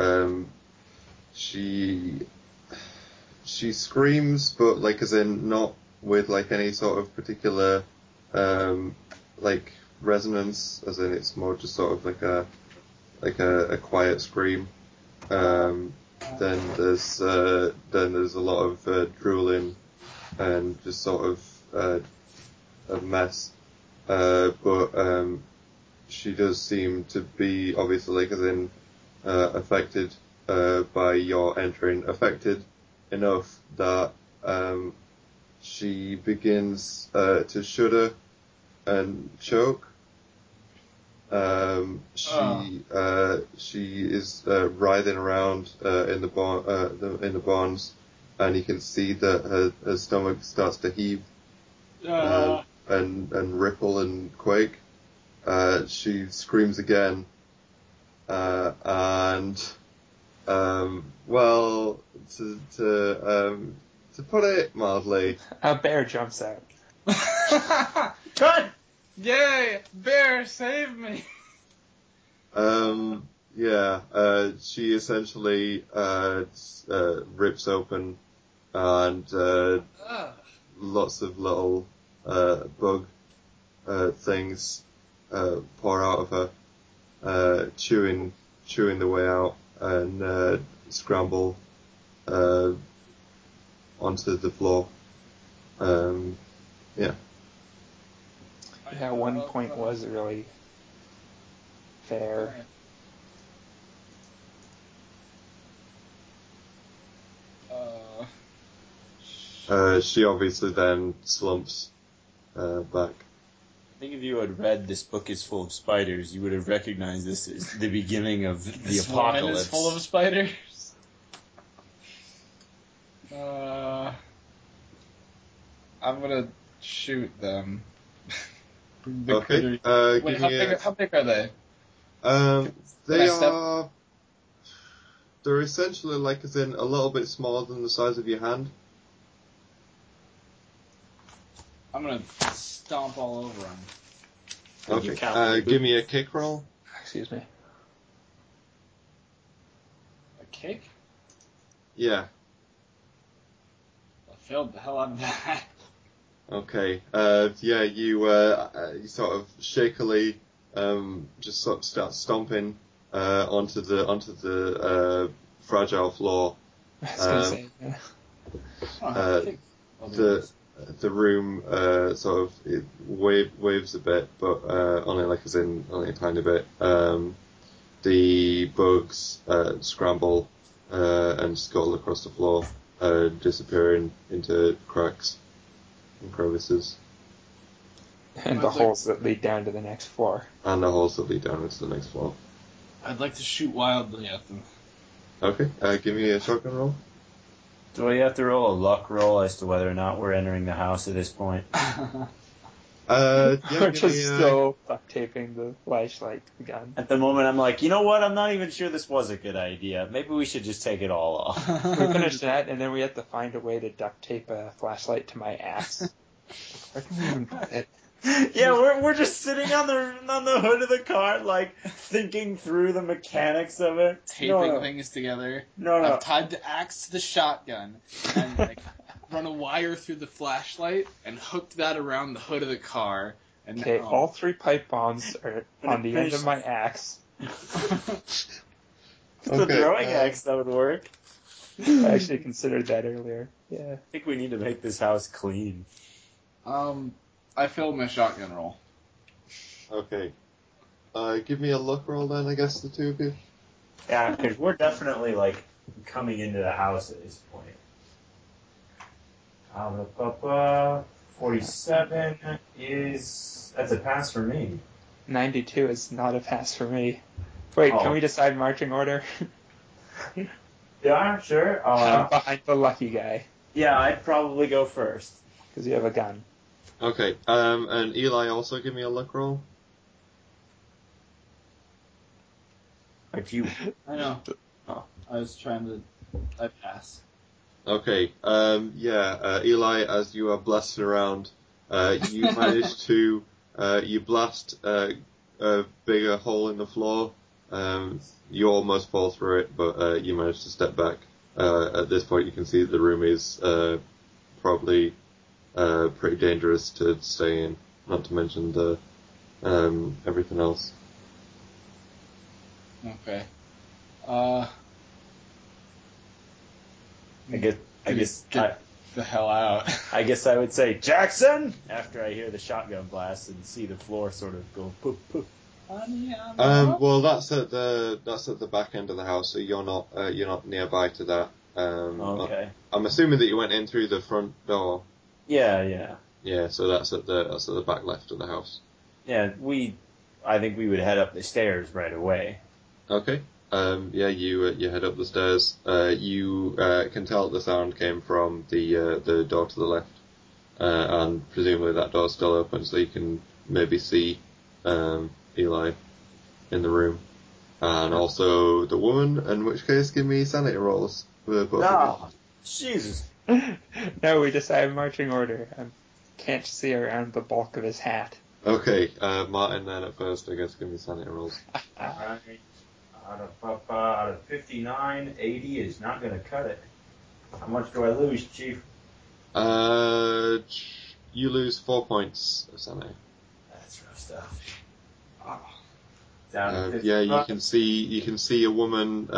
screams, but like as in not with like any sort of particular like resonance, as in it's more just sort of like a quiet scream. Then there's a lot of drooling and just sort of a mess. But she does seem to be obviously like as in affected by your entering, affected enough that she begins to shudder and choke. She is writhing around in the bonds, and you can see that her stomach starts to heave and ripple and quake. She screams again, and to put it mildly, a bear jumps out. Cut. Yay! Bear, save me! She essentially rips open and lots of little bug things pour out of her, chewing the way out and scramble onto the floor. Yeah. Yeah, 1 point was really fair. She obviously then slumps back. I think if you had read "This book is full of spiders," you would have recognized this as the beginning of the apocalypse. This wine is full of spiders. I'm gonna shoot them. Okay. Wait, how big are they? They are... They're essentially like as in a little bit smaller than the size of your hand. I'm gonna stomp all over them. Okay. Give me a kick roll. Excuse me. A kick? Yeah. I failed the hell out of that. Okay. You sort of shakily just sort of start stomping onto the fragile floor. The room sort of it waves a bit, but only like as in only a tiny bit. The bugs scramble and scuttle across the floor, disappearing into cracks and crevices. And the holes that lead down to the next floor. I'd like to shoot wildly at them. Okay, give me a shotgun roll. Do I have to roll a luck roll as to whether or not we're entering the house at this point? We're just still duct-taping the flashlight, the gun. At the moment, I'm like, you know what? I'm not even sure this was a good idea. Maybe we should just take it all off. We finish that, and then we have to find a way to duct-tape a flashlight to my ass. Where can we even put it? Yeah, we're just sitting on the hood of the car, like thinking through the mechanics of it, taping things together. No, I've tied the axe to the shotgun and like run a wire through the flashlight and hooked that around the hood of the car. And okay, all three pipe bombs are on the end of my axe. The throwing axe, that would work. I actually considered that earlier. Yeah, I think we need to make this house clean. I failed my shotgun roll. Okay. Give me a luck roll then, I guess, the two of you. Yeah, because we're definitely, like, coming into the house at this point. 47 is... That's a pass for me. 92 is not a pass for me. Wait, can we decide marching order? Yeah, sure. I'm behind the lucky guy. Yeah, I'd probably go first. Because you have a gun. Okay, and Eli, also give me a luck roll. I know. Oh, I was trying to... I pass. Okay, Eli, as you are blasting around, you manage to... you blast a bigger hole in the floor. You almost fall through it, but you manage to step back. At this point, you can see the room is probably pretty dangerous to stay in, not to mention the everything else. Okay. I guess the hell out. I guess I would say, Jackson, after I hear the shotgun blast and see the floor sort of go poof poof. Well, that's at the back end of the house, so you're not nearby to that. Okay. I'm assuming that you went in through the front door. Yeah. Yeah, so that's at the back left of the house. Yeah, I think we would head up the stairs right away. Okay. You head up the stairs. You can tell the sound came from the door to the left, and presumably that door's still open, so you can maybe see Eli in the room, and also the woman. In which case, give me sanity rolls for both of you. Jesus! No, we decided marching order. I can't see around the bulk of his hat. Okay, Martin. Then at first, I guess give me sanity rolls. All right. Out of 59, 80 is not going to cut it. How much do I lose, Chief? You lose 4 points or something. That's rough stuff. Oh. Down you can see a woman,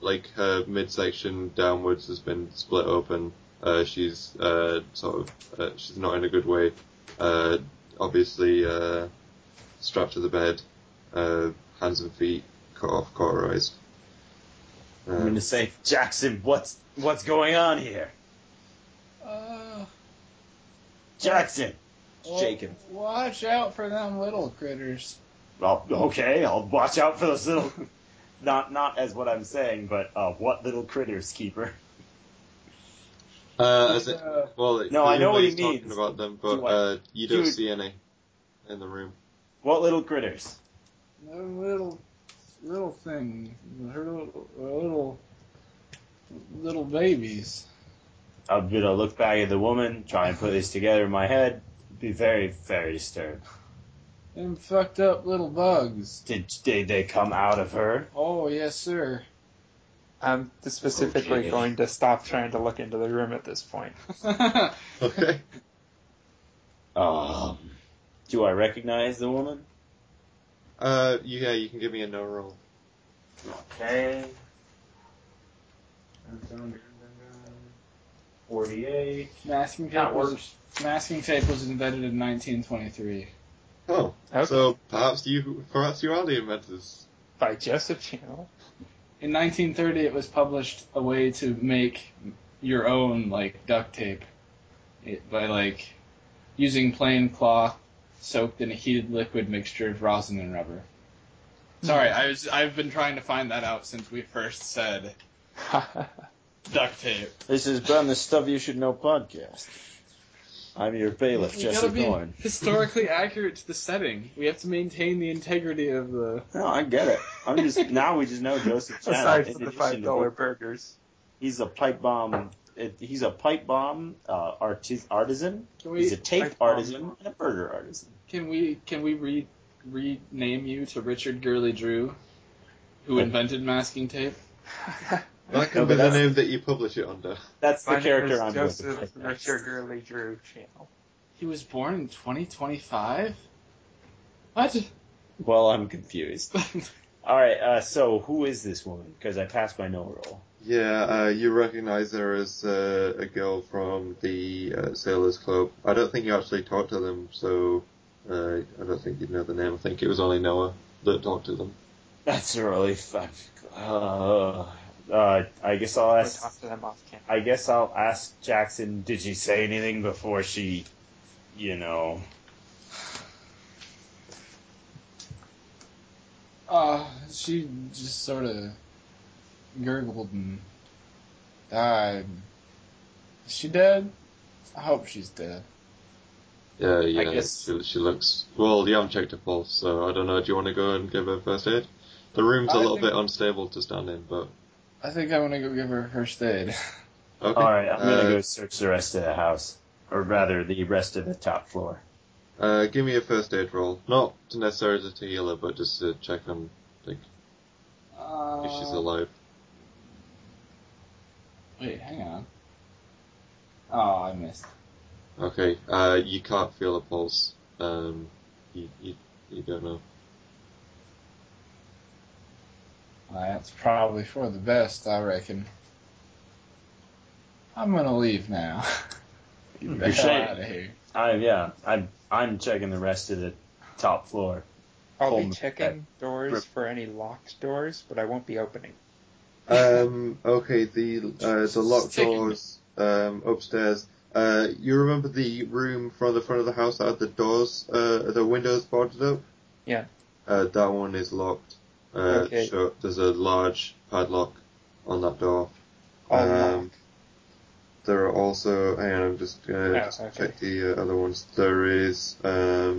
like her midsection downwards has been split open. She's she's not in a good way. Obviously strapped to the bed, hands and feet cut off, cauterized. I'm going to say, Jackson, what's going on here? Jackson! Shake him. Watch out for them little critters. Well, okay, I'll watch out for those little... not as what I'm saying, but what little critters, Keeper? I know what he means. Talking about them, but you don't see any in the room. What little critters? No little thing, her little babies. I'm gonna look back at the woman, try and put this together in my head. Be very, very disturbed. Them fucked up little bugs. Did they come out of her? Oh yes, sir. I'm specifically going to stop trying to look into the room at this point. Okay. Do I recognize the woman? You can give me a no roll. Okay. 48. Masking tape was invented in 1923. Oh, okay. So perhaps you are the inventors. By Joseph Channel. In 1930, it was published a way to make your own duct tape by using plain cloth. Soaked in a heated liquid mixture of rosin and rubber. Sorry, I've been trying to find that out since we first said duct tape. This has been the Stuff You Should Know podcast. I'm your bailiff, Jesse Thorne. You gotta be historically accurate to the setting. We have to maintain the integrity of the... No, I get it. I'm just... Now we just know Joseph Channel. Aside from the $5 burgers. He's a pipe bomb... He's a pipe bomb artisan. He's a tape artisan and a burger artisan. Can we rename you to Richard Gurley Drew, who invented masking tape? That could be the name that you publish it under. That's the character I'm going to play. Richard Gurley Drew Channel. He was born in 2025. What? Well, I'm confused. All right. So who is this woman? Because I passed my no roll. Yeah, you recognize her as a girl from the Sailors Club. I don't think you actually talked to them, so I don't think you'd know the name. I think it was only Noah that talked to them. That's a relief. I guess I'll ask Jackson, did she say anything before she, you know? She just sort of gurgled and died. Is she dead? I hope she's dead. Yeah, I guess. She looks... Well, you haven't checked her pulse, so I don't know. Do you want to go and give her first aid? The room's a little bit unstable to stand in, but... I think I want to go give her first aid. Okay. Alright, I'm going to go search the rest of the house. Or rather, the rest of the top floor. Give me a first aid roll. Not necessarily to heal her, but just to check on, like, if she's alive. Wait, hang on. Oh, I missed. Okay, you can't feel a pulse. You don't know. That's probably for the best, I reckon. I'm gonna leave now. Get the hell out of here. I'm checking the rest of the top floor. I'll be checking doors for any locked doors, but I won't be opening. Okay, the locked doors upstairs. You remember the room from the front of the house that had the doors, the windows boarded up? Yeah. That one is locked. Okay. Sure. There's a large padlock on that door. There are also... Hang on, I'm just going to check the other ones. There is... do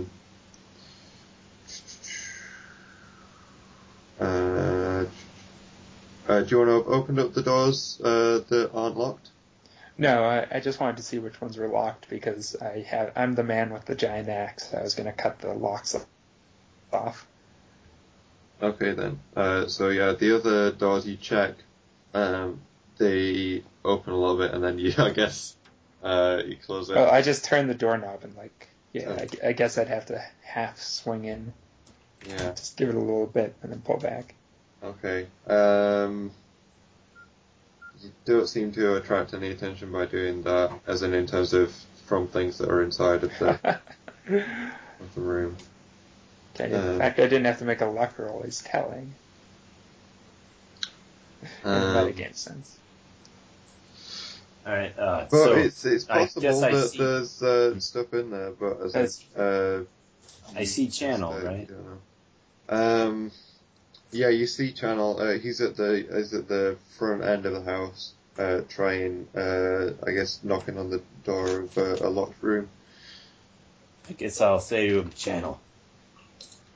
you want to open up the doors that aren't locked? No, I just wanted to see which ones were locked because I'm the man with the giant axe. I was going to cut the locks off. Okay, then. So, yeah, the other doors you check, they open a little bit, and then you close it. Oh, I just turned the doorknob and, I guess I'd have to half swing in. Yeah. Just give it a little bit and then pull back. Okay. You don't seem to attract any attention by doing that, as in terms of from things that are inside of the room. The fact I didn't have to make a luck roll is telling. That again sense. All right. But so it's possible that there's stuff in there, but I see Channel, right? Yeah, you see Channel. He's at the front end of the house, trying. I guess knocking on the door of a locked room. I guess I'll say to him, Channel,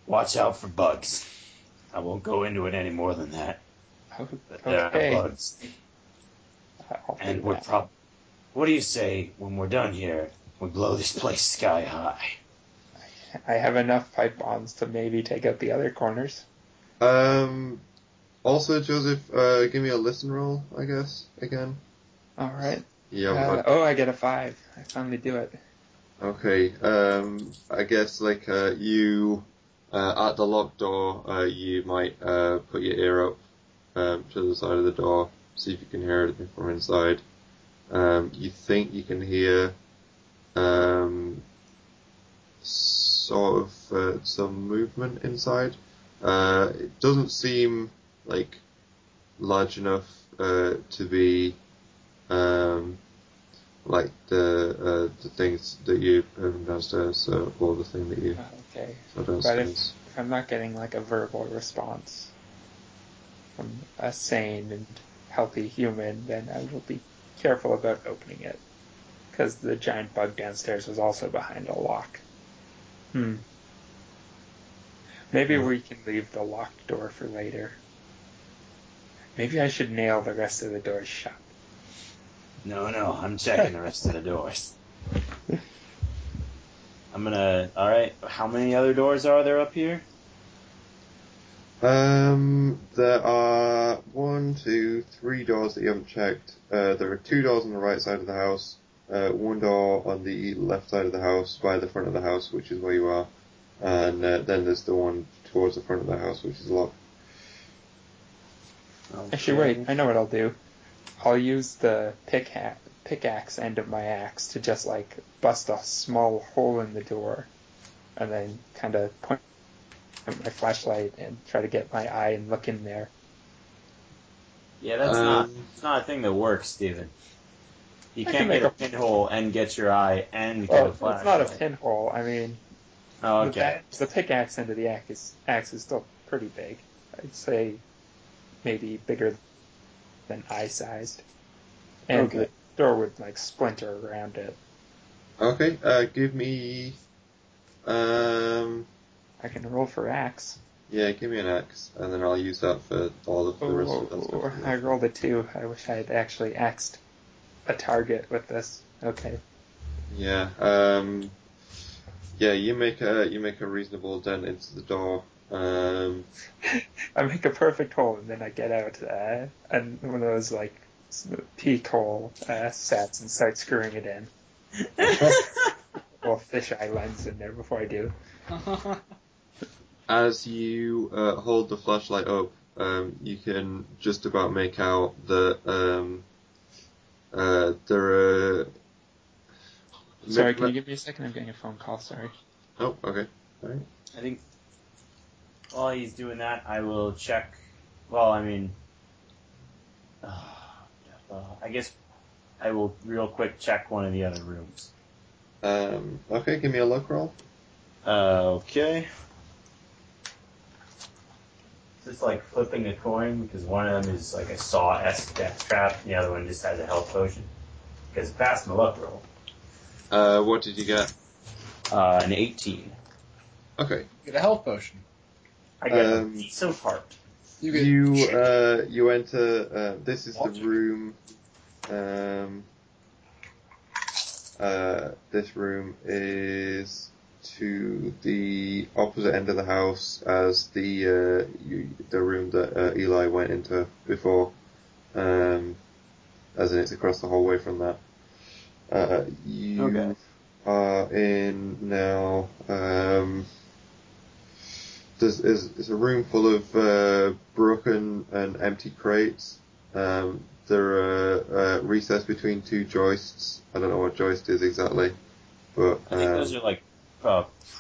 watch out for bugs. I won't go into it any more than that. But there are bugs. And we're probably... What do you say when we're done here, we blow this place sky high? I have enough pipe bombs to maybe take out the other corners. Also, Joseph, give me a listen roll, I guess, again. All right. Yeah. I get a 5. I finally do it. Okay. I guess, you... at the locked door, you might put your ear up to the side of the door, see if you can hear anything from inside. You think you can hear sort of some movement inside. It doesn't seem large enough to be the things that you heard from downstairs, or the thing that you... Okay, but if I'm not getting a verbal response from a sane and healthy human, then I will be careful about opening it, because the giant bug downstairs was also behind a lock. Maybe we can leave the locked door for later. Maybe I should nail the rest of the doors shut. No, I'm checking the rest of the doors. Alright, how many other doors are there up here? There are 3 doors that you haven't checked. There are 2 doors on the right side of the house, 1 door on the left side of the house, by the front of the house, which is where you are, and then there's the one towards the front of the house, which is locked. Okay. Actually, wait, I know what I'll do. I'll use the pickaxe end of my axe to just bust a small hole in the door and then kind of point at my flashlight and try to get my eye and look in there. Yeah, that's not a thing that works, Steven. You can't get a pinhole and get your eye and get a flash. It's not a pinhole. I mean, the pickaxe end of the axe is still pretty big. I'd say maybe bigger than eye-sized. And the door would, like, splinter around it. Okay, give me... I can roll for axe. Yeah, give me an axe, and then I'll use that for all of the rest of that stuff. I rolled a 2. I wish I had actually axed a target with this. Okay. Yeah. Yeah, you make a reasonable dent into the door. I make a perfect hole, and then I get out and one of those like peak hole sets and start screwing it in. Or fisheye lens in there before I do. As you hold the flashlight up, you can just about make out that there are... Sorry, can you give me a second? I'm getting a phone call, sorry. Oh, okay. All right. I think while he's doing that, I will check... Well, I mean... I guess I will real quick check one of the other rooms. Okay, give me a luck roll. Okay. Just like flipping a coin, because one of them is like a Saw-esque death trap, and the other one just has a health potion. Because it passed my luck roll. What did you get? An 18. Okay. You get a health potion. I get a piece of heart. You enter, this is the room, this room is to the opposite end of the house as the room that Eli went into before, as in it's across the hallway from that. You are in now. There's a room full of broken and empty crates. There are recessed between two joists. I don't know what joist is exactly, but I think those are like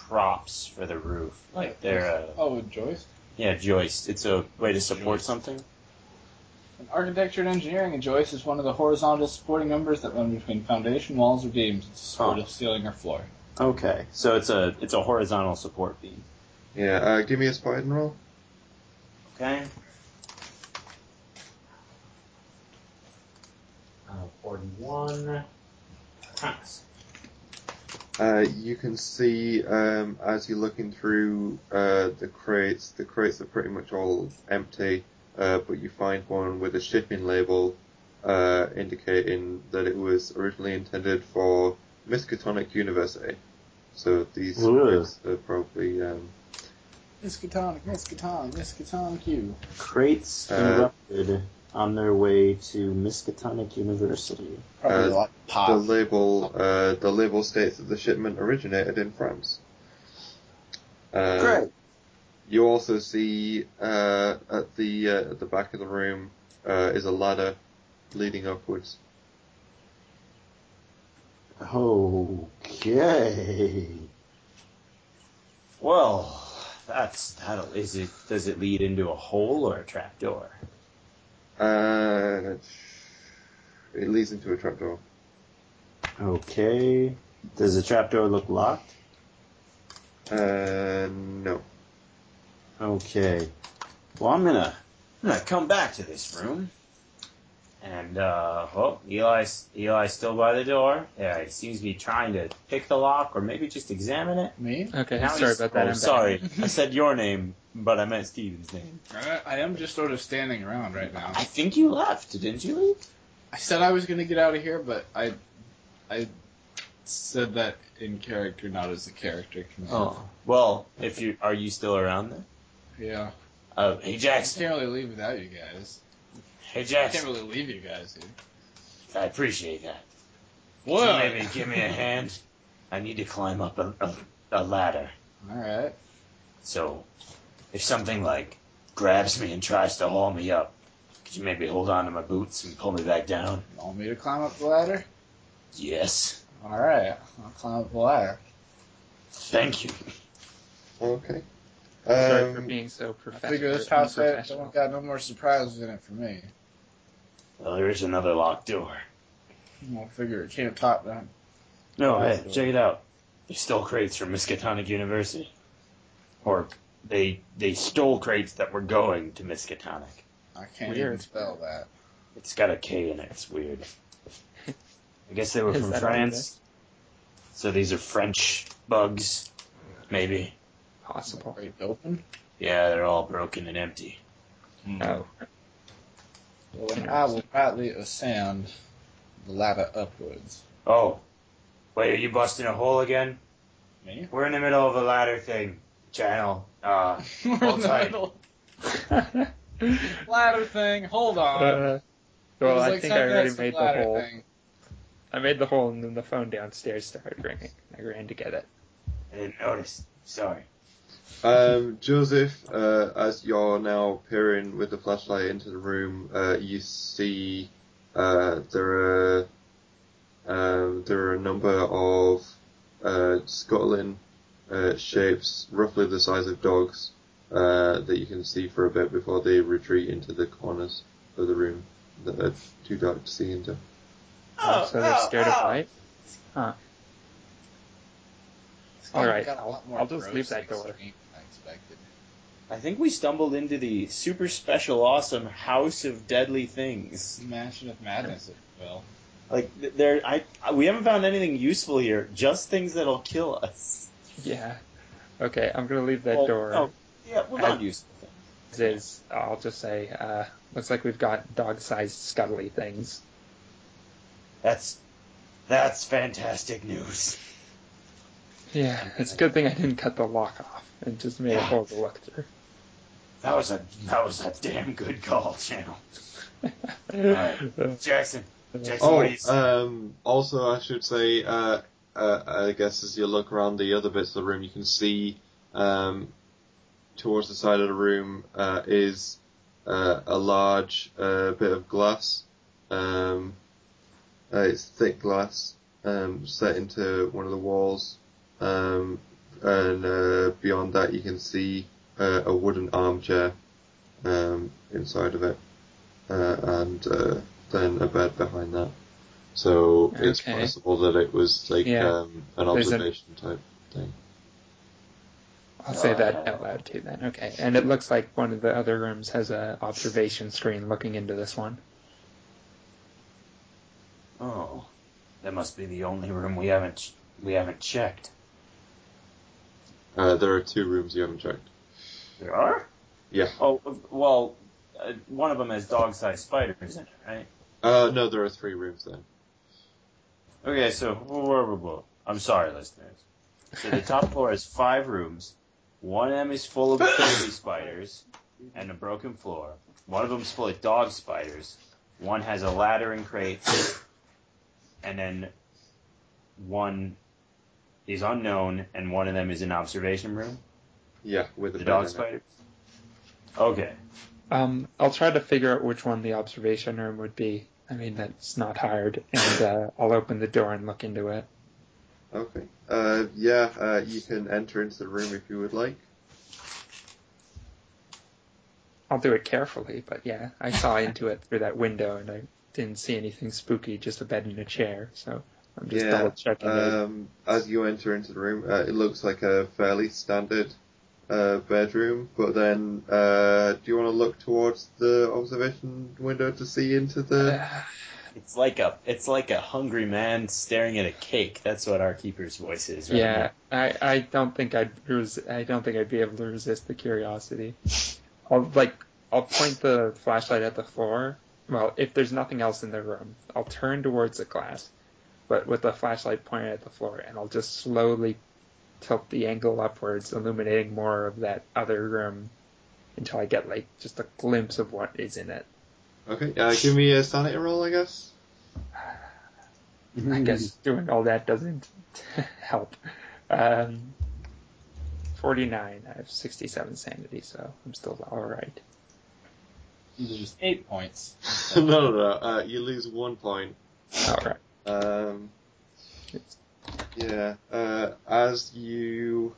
props for the roof. Like they're a joist. Yeah, joist. It's a way to support something. In architecture and engineering, a joist is one of the horizontal supporting members that run between foundation walls or beams to support a ceiling or floor. Okay, so it's a horizontal support beam. Yeah, give me a spot and roll. Okay. Thanks. You can see as you're looking through the crates are pretty much all empty, but you find one with a shipping label indicating that it was originally intended for Miskatonic University. So these crates are probably... Miskatonic U. Crates erupted on their way to Miskatonic University. The label states that the shipment originated in France. Great. You also see at the back of the room is a ladder leading upwards. Okay. Well, does it lead into a hole or a trapdoor? It leads into a trapdoor. Okay. Does the trapdoor look locked? No. Okay. Well, I'm gonna come back to this room. And Eli's still by the door. Yeah, he seems to be trying to pick the lock or maybe just examine it. Me? Okay, sorry about that. I'm sorry. I said your name, but I meant Steven's name. I am just sort of standing around right now. I think you left, didn't you leave? I said I was going to get out of here, but I said that in character, not as a character command. Oh, well, are you still around then? Yeah. Oh, hey Jackson. I can't really leave without you guys. Hey, Jackson. I can't really leave you guys, dude. I appreciate that. What? So maybe give me a hand. I need to climb up a ladder. All right. So, if something, like, grabs me and tries to haul me up, could you maybe hold on to my boots and pull me back down? You want me to climb up the ladder? Yes. All right. I'll climb up the ladder. Thank you. Okay. Sorry for being so professional. I figure this house, I don't got no more surprises in it for me. Well, there is another locked door. I figure it can't top that. No, hey, check it out. They stole crates from Miskatonic University. Or they stole crates that were going to Miskatonic. I can't even spell that. It's got a K in it. It's weird. I guess they were from France. So these are French bugs, maybe. Possible. Are they open? Yeah, they're all broken and empty. No. Well, then I will rightly ascend the ladder upwards. Oh. Wait, are you busting a hole again? Me? We're in the middle of a ladder thing, Channel. Ladder thing, hold on. Well, I think I already made the hole. I made the hole and then the phone downstairs started ringing. I ran to get it. I didn't notice. Sorry. Joseph, as you're now peering with the flashlight into the room, you see there are a number of scuttling shapes, roughly the size of dogs, that you can see for a bit before they retreat into the corners of the room that are too dark to see into. Oh, so they're scared of light? Huh. Alright, I'll just leave that door. I think we stumbled into the super special awesome House of Deadly Things. Mansion of Madness, if you will. Like, we haven't found anything useful here, just things that'll kill us. Yeah. Okay, I'm going to leave that door. Oh, yeah, we're not useful things. I'll just say, looks like we've got dog-sized scuttly things. That's fantastic news. Yeah, it's a good thing I didn't cut the lock off and just made a hole to look through. That was a damn good call, Channel. Alright, Jackson, what do you say? Also, I should say, I guess as you look around the other bits of the room, you can see towards the side of the room is a large bit of glass. It's thick glass set into one of the walls, and beyond that you can see a wooden armchair inside of it, and then a bed behind that. So it's possible that it was like an observation type thing. I'll say that out loud too then. Okay, and it looks like one of the other rooms has an observation screen looking into this one. Oh, that must be the only room we haven't checked. There are two rooms you haven't checked. There are? Yeah. Oh, well, one of them has dog-sized spiders in it, right? No, there are three rooms then. Okay, so I'm sorry, listeners. So the top floor has five rooms. One of them is full of crazy spiders and a broken floor. One of them is full of dog spiders. One has a ladder and crates. And then one is unknown, and one of them is an observation room? Yeah, with the dog spiders. Okay. I'll try to figure out which one the observation room would be. I mean, that's not hard. And I'll open the door and look into it. Okay. You can enter into the room if you would like. I'll do it carefully, but yeah, I saw into it through that window, and I didn't see anything spooky, just a bed and a chair, so I'm just double-checking it. As you enter into the room, it looks like a fairly standard bedroom, but then do you want to look towards the observation window to see into the... It's like a hungry man staring at a cake. That's what our keeper's voice is. Right yeah, now. I don't think I'd be able to resist the curiosity. I'll point the flashlight at the floor. Well, if there's nothing else in the room, I'll turn towards the glass, but with the flashlight pointed at the floor, and I'll just slowly tilt the angle upwards, illuminating more of that other room until I get, like, just a glimpse of what is in it. Okay, give me a sanity roll, I guess. I guess doing all that doesn't help. 49. I have 67 sanity, so I'm still all right. These are just 8 points. No. You lose 1 point. All right. As you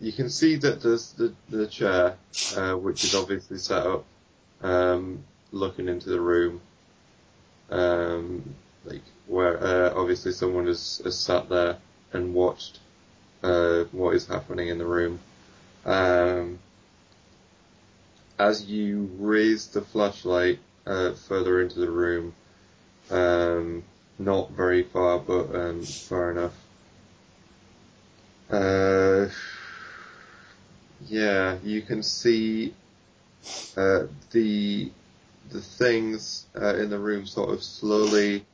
you can see that there's the chair, which is obviously set up looking into the room, like where obviously someone has sat there and watched what is happening in the room. As you raise the flashlight further into the room, not very far, but far enough. Yeah, you can see the things in the room sort of slowly.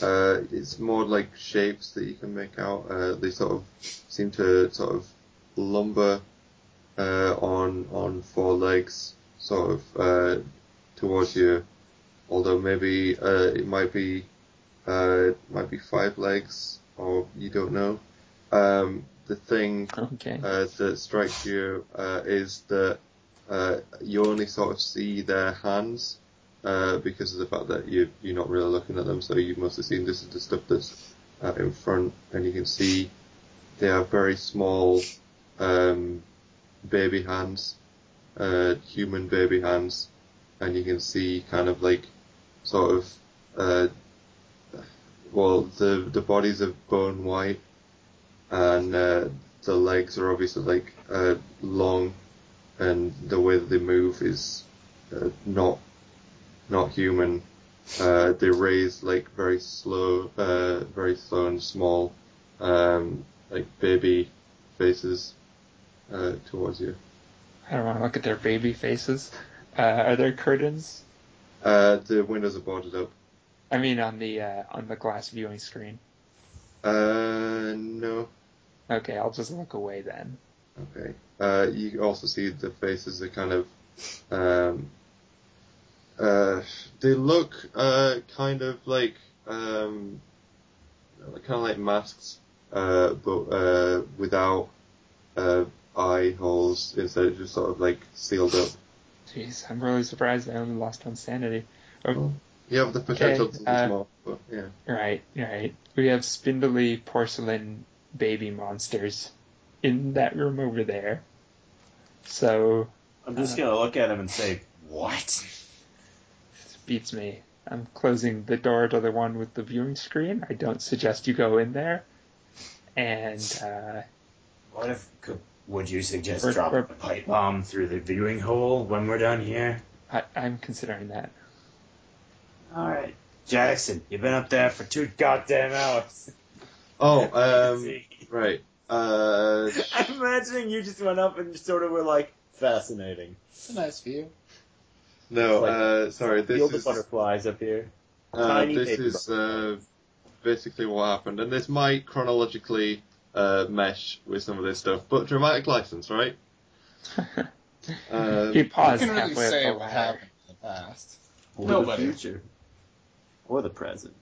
It's more like shapes that you can make out. They sort of seem to sort of lumber on four legs, sort of towards you. Although maybe it might be five legs, or you don't know. The thing that strikes you is that you only sort of see their hands because of the fact that you're not really looking at them, so you've mostly seen this is the stuff that's in front, and you can see they are very small baby hands, human baby hands, and you can see kind of like sort of well, the bodies are bone white. And the legs are obviously like long, and the way that they move is not human. They raise like very slow and small, like baby faces towards you. I don't want to look at their baby faces. Are there curtains? The windows are boarded up. I mean, on the glass viewing screen. No. Okay, I'll just look away then. Okay. You also see the faces are kind of, they look kind of like masks, but without eye holes. Instead, it's just sort of like sealed up. Jeez, I'm really surprised I only lost on sanity. Oh. You have the potential to be small, but yeah. Right. We have spindly porcelain baby monsters in that room over there. So I'm just gonna look at him and say, "What?" This beats me. I'm closing the door to the one with the viewing screen. I don't suggest you go in there. And would you suggest dropping a pipe bomb through the viewing hole when we're done here? I'm considering that. All right, Jackson, you've been up there for 2 goddamn hours. Oh, right. I'm imagining you just went up and sort of were like, fascinating. It's a nice view. No, sorry. This is the butterflies up here. This is basically what happened, and this might chronologically mesh with some of this stuff, but dramatic license, right? He paused. You can really say what happened in the past. The future. Or the present.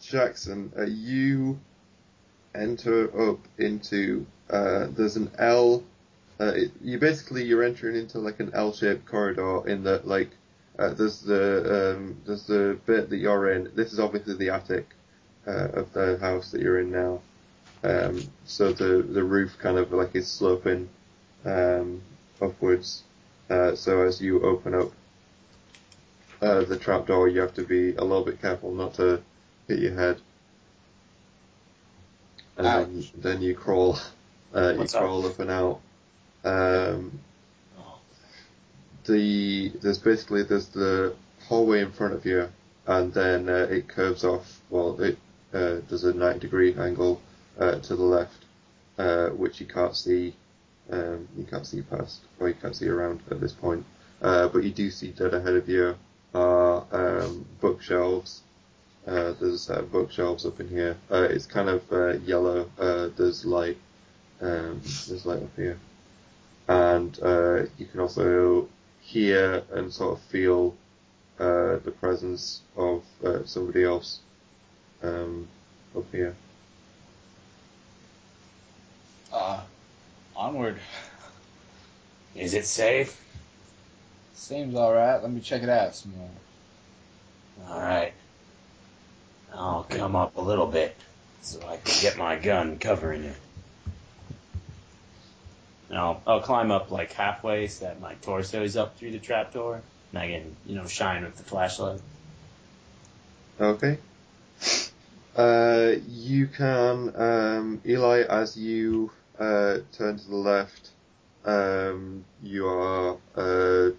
Jackson, you enter up into, there's an L, you're entering into like an L-shaped corridor in that, like, there's the bit that you're in. This is obviously the attic, of the house that you're in now. So the roof kind of like is sloping, upwards. So as you open up the trapdoor, you have to be a little bit careful not to hit your head. And then you crawl, up and out. There's the hallway in front of you, and then it curves off. Well, there's a 90-degree angle to the left, which you can't see. You can't see past, or you can't see around at this point. But you do see dead ahead of you. Bookshelves. There's a set of bookshelves up in here. It's kind of yellow. There's light up here, and you can also hear and sort of feel the presence of somebody else up here. Onward. Is it safe? Seems alright. Let me check it out some more. Alright. I'll come up a little bit so I can get my gun covering it. And I'll climb up like halfway so that my torso is up through the trapdoor. and I can, you know, shine with the flashlight. Okay. You can, Eli, as you turn to the left, you are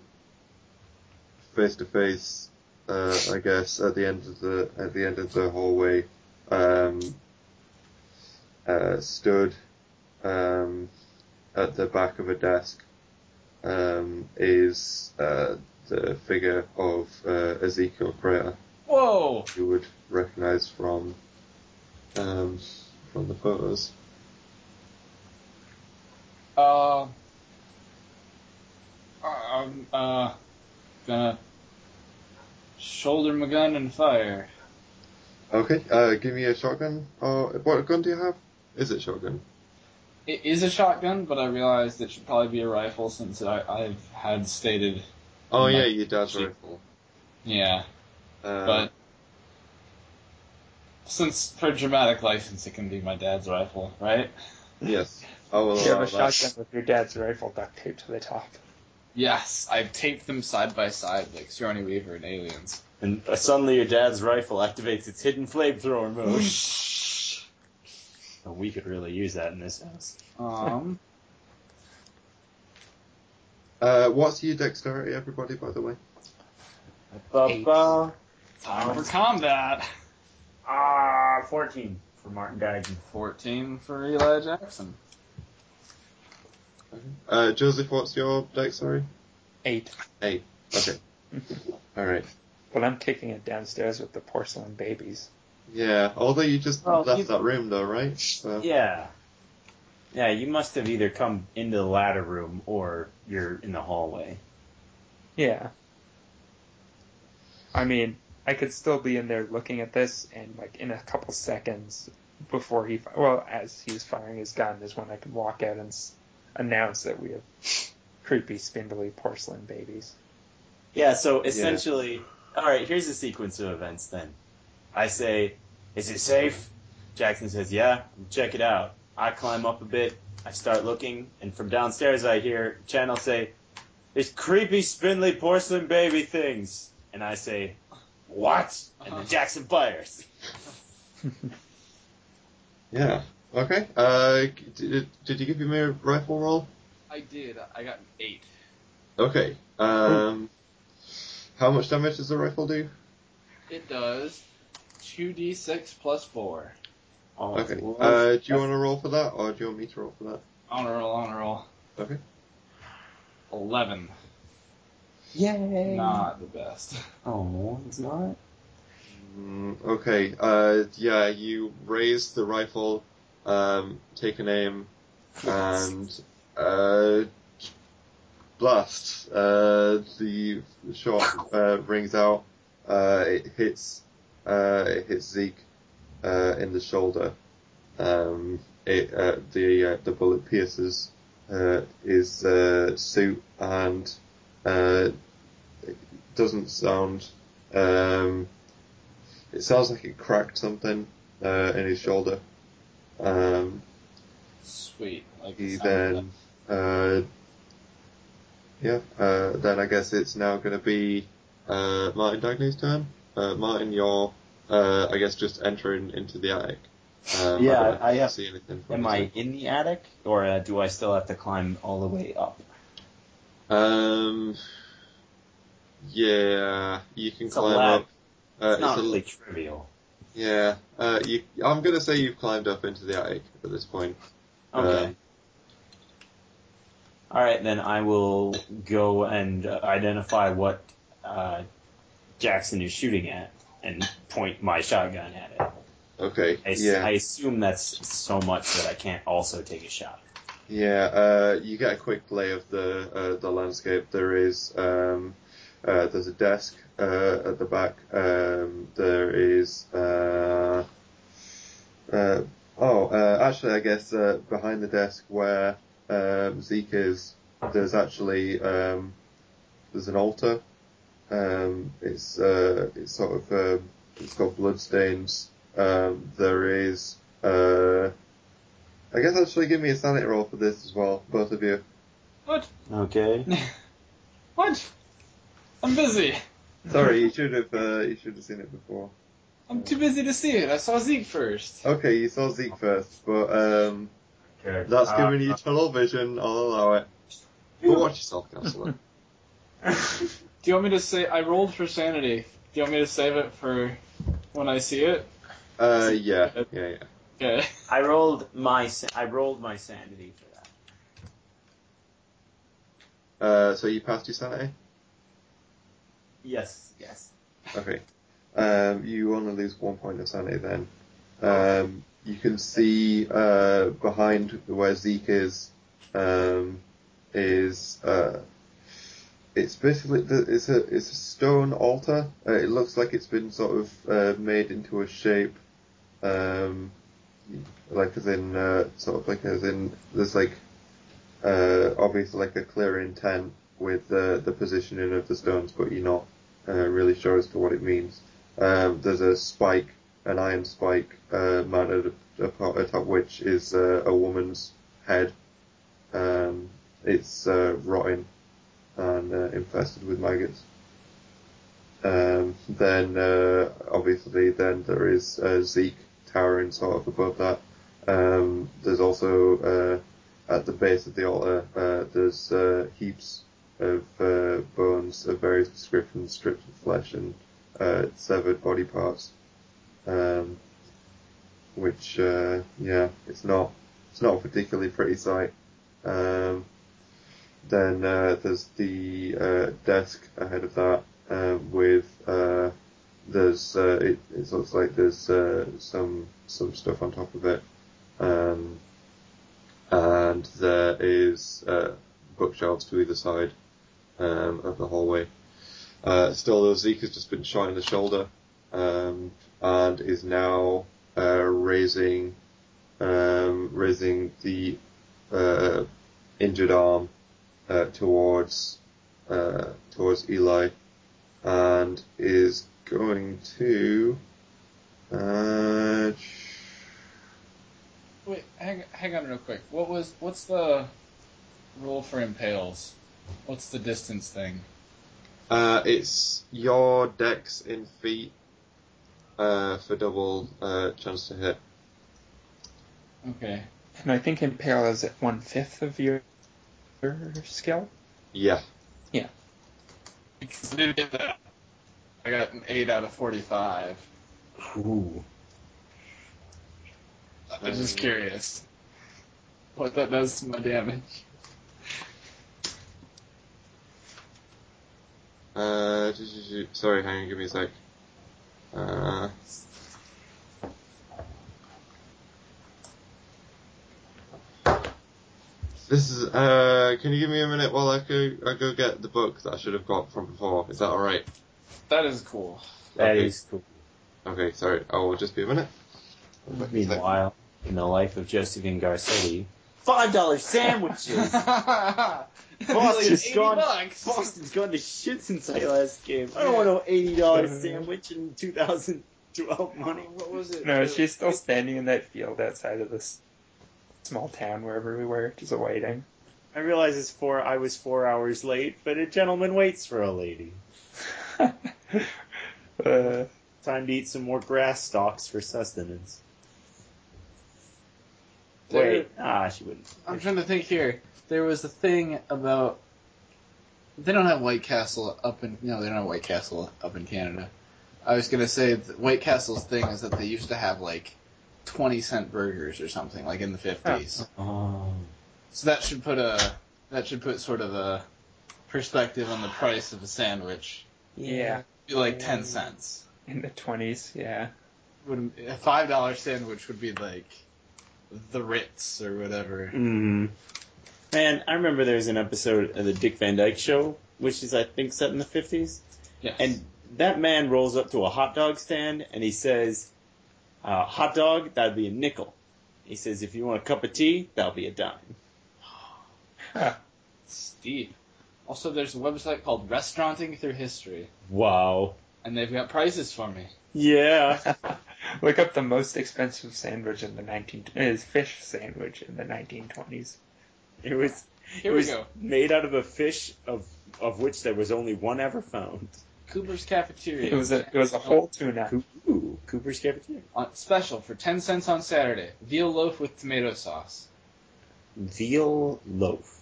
face to face, I guess, at the end of the hallway, stood at the back of a desk, is the figure of Ezekiel Crater. Whoa! You would recognize from the photos. I'm gonna shoulder my gun and fire. Okay, give me a shotgun. Or what gun do you have? Is it shotgun? It is a shotgun, but I realized it should probably be a rifle since I've had stated. Oh yeah, your dad's rifle. Yeah, but since for dramatic license, it can be my dad's rifle, right? Yes. You have a shotgun with your dad's rifle duct taped to the top. Yes, I've taped them side by side like Sigourney Weaver and Aliens. And suddenly your dad's rifle activates its hidden flamethrower mode. We could really use that in this house. What's your dexterity, everybody, by the way? 8. For combat. 14 for Martin D'Agneau. 14 for Eli Jackson. Okay. Joseph, what's your dexterity? 8. Okay. All right. Well, I'm taking it downstairs with the porcelain babies. Yeah, although you just left that room, though, right? So. Yeah. Yeah, you must have either come into the latter room or you're in the hallway. Yeah. I mean, I could still be in there looking at this, and like in a couple seconds before as he was firing his gun is when I could walk out and announce that we have creepy, spindly porcelain babies. Yeah, so essentially... Yeah. All right, here's the sequence of events then. I say, is it safe? Jackson says, yeah, check it out. I climb up a bit, I start looking, and from downstairs I hear Channel say, there's creepy, spindly, porcelain baby things. And I say, what? And then Jackson fires. Yeah, okay. Did you give me a rifle roll? I did. I got an 8. Okay. How much damage does the rifle do? It does 2d6 plus 4. Oh, okay. Do you want to roll for that, or do you want me to roll for that? I want to roll. Okay. 11. Yay! Not the best. Oh, it's not? Okay. Yeah, you raise the rifle, take an aim, and blast. The shot rings out. It hits Zeke in the shoulder. The bullet pierces his suit and it doesn't sound. It sounds like it cracked something in his shoulder. Sweet. Like he then. Then I guess it's now going to be Martin D'Agnew's turn. Martin, you're, I guess, just entering into the attic. Yeah, I have. See anything from in the attic, or do I still have to climb all the way up? Yeah, you can climb up. It's not really trivial. Yeah, I'm going to say you've climbed up into the attic at this point. Okay. All right, then I will go and identify what Jackson is shooting at and point my shotgun at it. Okay. I assume that's so much that I can't also take a shot. Yeah, you get a quick lay of the landscape. There is there's a desk at the back. There is actually I guess behind the desk where Zeke is, there's actually there's an altar. It's sort of it's got blood stains. There is I guess actually give me a sanity roll for this as well, both of you. What? Okay. What? I'm busy. Sorry, you should have seen it before. I'm too busy to see it. I saw Zeke first. Okay, you saw Zeke first, but okay. That's giving you tunnel vision. I'll allow it. But watch yourself, Counselor. Do you want me to say? I rolled for sanity. Do you want me to save it for when I see it? Yeah. Okay. I rolled my sanity for that. So you passed your sanity? Yes. Okay. You only lose 1 point of sanity then. You can see behind where Zeke is it's basically it's a stone altar. It looks like it's been sort of made into a shape, there's obviously like a clear intent with the positioning of the stones, but you're not really sure as to what it means. There's a spike, an iron spike, mounted atop which is a woman's head. It's rotting and infested with maggots. Then there is Zeke towering sort of above that. There's also at the base of the altar there's heaps of bones of various descriptions, strips of flesh and severed body parts, which it's not a particularly pretty sight. Then there's the desk ahead of that, it looks like there's some stuff on top of it, and there is bookshelves to either side of the hallway. Still though, Zeke has just been shot in the shoulder, and is now raising the injured arm towards Eli, and is going to wait. Hang on real quick. What's the rule for impales? What's the distance thing? It's your dex in feet for double chance to hit. Okay. And I think impale is at 1/5 of your skill? Yeah. Because I did get that. I got an 8 out of 45. Ooh. I'm just curious what that does to my damage. Sorry, hang on, give me a sec. This is, can you give me a minute while I go get the book that I should have got from before? Is that alright? That is cool. That is cool. Okay, sorry, I will just be a minute. Meanwhile, in the life of Josephine Garcetti, $5 sandwiches! Boston's gone to shit since I last game. I don't want no $80 sandwich in 2012 money. What was it? No, she's still standing in that field outside of this small town wherever we were, just waiting. I realize I was 4 hours late, but a gentleman waits for a lady. Time to eat some more grass stalks for sustenance. She wouldn't. I'm trying to think here. There was a thing about they don't have White Castle up in they don't have White Castle up in Canada. I was gonna say that White Castle's thing is that they used to have like 20-cent burgers or something like in the 50s. Oh. So that should put sort of a perspective on the price of a sandwich. Yeah, it'd be like 10 cents in the 20s. Yeah, a $5 sandwich would be like the Ritz or whatever. Mm. Man, I remember there was an episode of the Dick Van Dyke Show, which is, I think, set in the 50s. Yes. And that man rolls up to a hot dog stand, and he says, hot dog, that'd be a nickel. He says, if you want a cup of tea, that'll be a dime. Steve. Also, there's a website called Restauranting Through History. Wow. And they've got prices for me. Yeah. Look up the most expensive fish sandwich in the 1920s. It was Here we go. Made out of a fish of which there was only one ever found. Cooper's Cafeteria. It was a whole tuna. Ooh, Cooper's Cafeteria. Special for 10 cents on Saturday. Veal loaf with tomato sauce. Veal loaf.